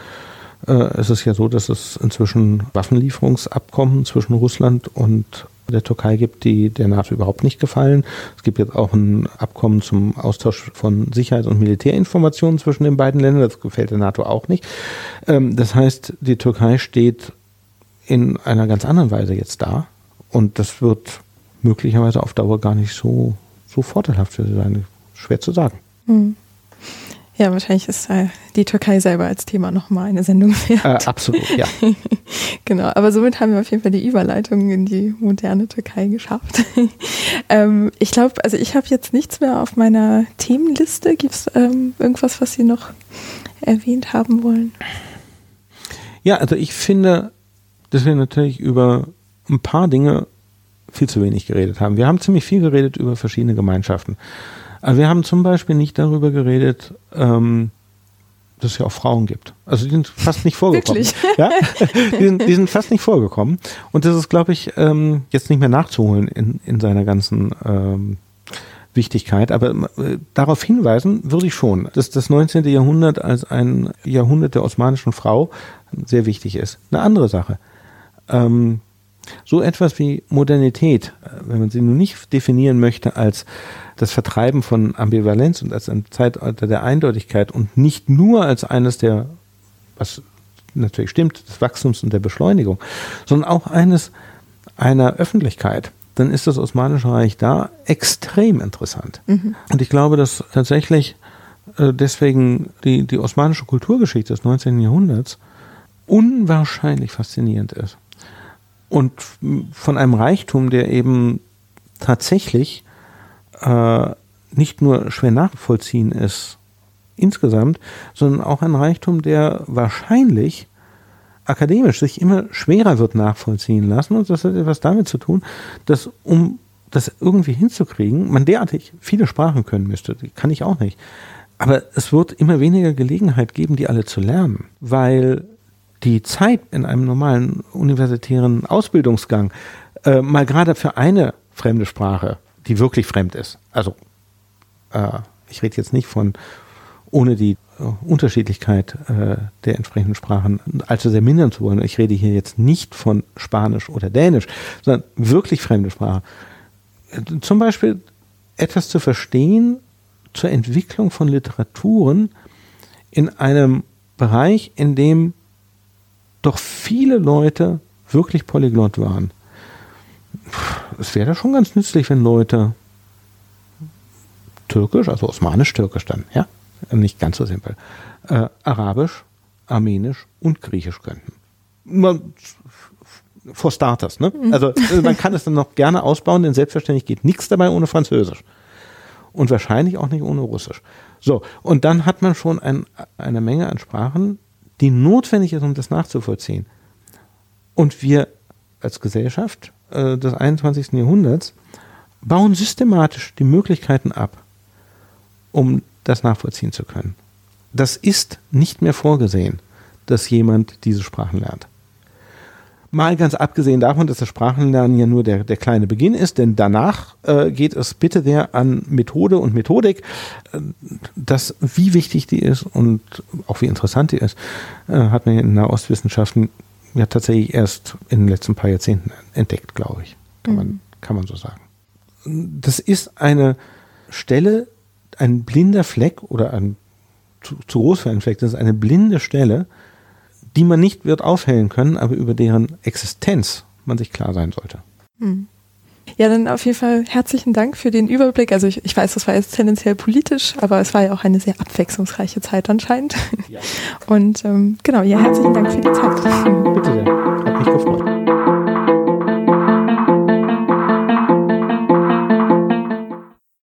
äh, es ist ja so, dass es inzwischen Waffenlieferungsabkommen zwischen Russland und der Türkei gibt, die der NATO überhaupt nicht gefallen. Es gibt jetzt auch ein Abkommen zum Austausch von Sicherheits- und Militärinformationen zwischen den beiden Ländern. Das gefällt der NATO auch nicht. Das heißt, die Türkei steht in einer ganz anderen Weise jetzt da. Und das wird möglicherweise auf Dauer gar nicht so, so vorteilhaft für sie sein. Schwer zu sagen. Mhm. Ja, wahrscheinlich ist äh, die Türkei selber als Thema nochmal eine Sendung wert. Äh, absolut, ja. Genau, aber somit haben wir auf jeden Fall die Überleitung in die moderne Türkei geschafft. ähm, ich glaube, also ich habe jetzt nichts mehr auf meiner Themenliste. Gibt es ähm, irgendwas, was Sie noch erwähnt haben wollen? Ja, also ich finde, dass wir natürlich über ein paar Dinge viel zu wenig geredet haben. Wir haben ziemlich viel geredet über verschiedene Gemeinschaften. Aber wir haben zum Beispiel nicht darüber geredet, ähm, dass es ja auch Frauen gibt. Also die sind fast nicht vorgekommen. Wirklich? Ja? Die sind, die sind fast nicht vorgekommen. Und das ist, glaube ich, ähm, jetzt nicht mehr nachzuholen in, in seiner ganzen ähm, Wichtigkeit. Aber äh, darauf hinweisen würde ich schon, dass das neunzehnten. Jahrhundert als ein Jahrhundert der osmanischen Frau sehr wichtig ist. Eine andere Sache. Ähm, So etwas wie Modernität, wenn man sie nun nicht definieren möchte als das Vertreiben von Ambivalenz und als ein Zeitalter der Eindeutigkeit und nicht nur als eines der, was natürlich stimmt, des Wachstums und der Beschleunigung, sondern auch eines einer Öffentlichkeit, dann ist das Osmanische Reich da extrem interessant. Mhm. Und ich glaube, dass tatsächlich deswegen die, die osmanische Kulturgeschichte des neunzehnten. Jahrhunderts unwahrscheinlich faszinierend ist. Und von einem Reichtum, der eben tatsächlich äh, nicht nur schwer nachvollziehen ist insgesamt, sondern auch ein Reichtum, der wahrscheinlich akademisch sich immer schwerer wird nachvollziehen lassen. Und das hat etwas damit zu tun, dass um das irgendwie hinzukriegen, man derartig viele Sprachen können müsste. Die kann ich auch nicht. Aber es wird immer weniger Gelegenheit geben, die alle zu lernen, weil die Zeit in einem normalen universitären Ausbildungsgang äh, mal gerade für eine fremde Sprache, die wirklich fremd ist, also äh, ich rede jetzt nicht von ohne die äh, Unterschiedlichkeit äh, der entsprechenden Sprachen allzu sehr mindern zu wollen, ich rede hier jetzt nicht von Spanisch oder Dänisch, sondern wirklich fremde Sprache. Äh, zum Beispiel etwas zu verstehen zur Entwicklung von Literaturen in einem Bereich, in dem doch viele Leute wirklich polyglott waren. Es wäre schon ganz nützlich, wenn Leute türkisch, also osmanisch-türkisch dann, ja, nicht ganz so simpel, äh, arabisch, armenisch und griechisch könnten. Man, for starters, ne? Also man kann es dann noch gerne ausbauen, denn selbstverständlich geht nichts dabei ohne Französisch. Und wahrscheinlich auch nicht ohne Russisch. So, und dann hat man schon ein, eine Menge an Sprachen, die notwendig ist, um das nachzuvollziehen. Und wir als Gesellschaft äh, des einundzwanzigsten. Jahrhunderts bauen systematisch die Möglichkeiten ab, um das nachvollziehen zu können. Das ist nicht mehr vorgesehen, dass jemand diese Sprachen lernt. Mal ganz abgesehen davon, dass das Sprachenlernen ja nur der, der kleine Beginn ist, denn danach äh, geht es bitte sehr an Methode und Methodik, äh, das, wie wichtig die ist und auch wie interessant die ist, äh, hat man in Nahostwissenschaften ja tatsächlich erst in den letzten paar Jahrzehnten entdeckt, glaube ich. Kann, mhm. man, kann man so sagen. Das ist eine Stelle, ein blinder Fleck oder ein zu, zu groß für einen Fleck, das ist eine blinde Stelle, die man nicht wird aufhellen können, aber über deren Existenz man sich klar sein sollte. Ja, dann auf jeden Fall herzlichen Dank für den Überblick. Also ich, ich weiß, das war jetzt tendenziell politisch, aber es war ja auch eine sehr abwechslungsreiche Zeit anscheinend. Ja. Und ähm, genau, ja, herzlichen Dank für die Zeit. Bitte sehr, hat mich gefreut.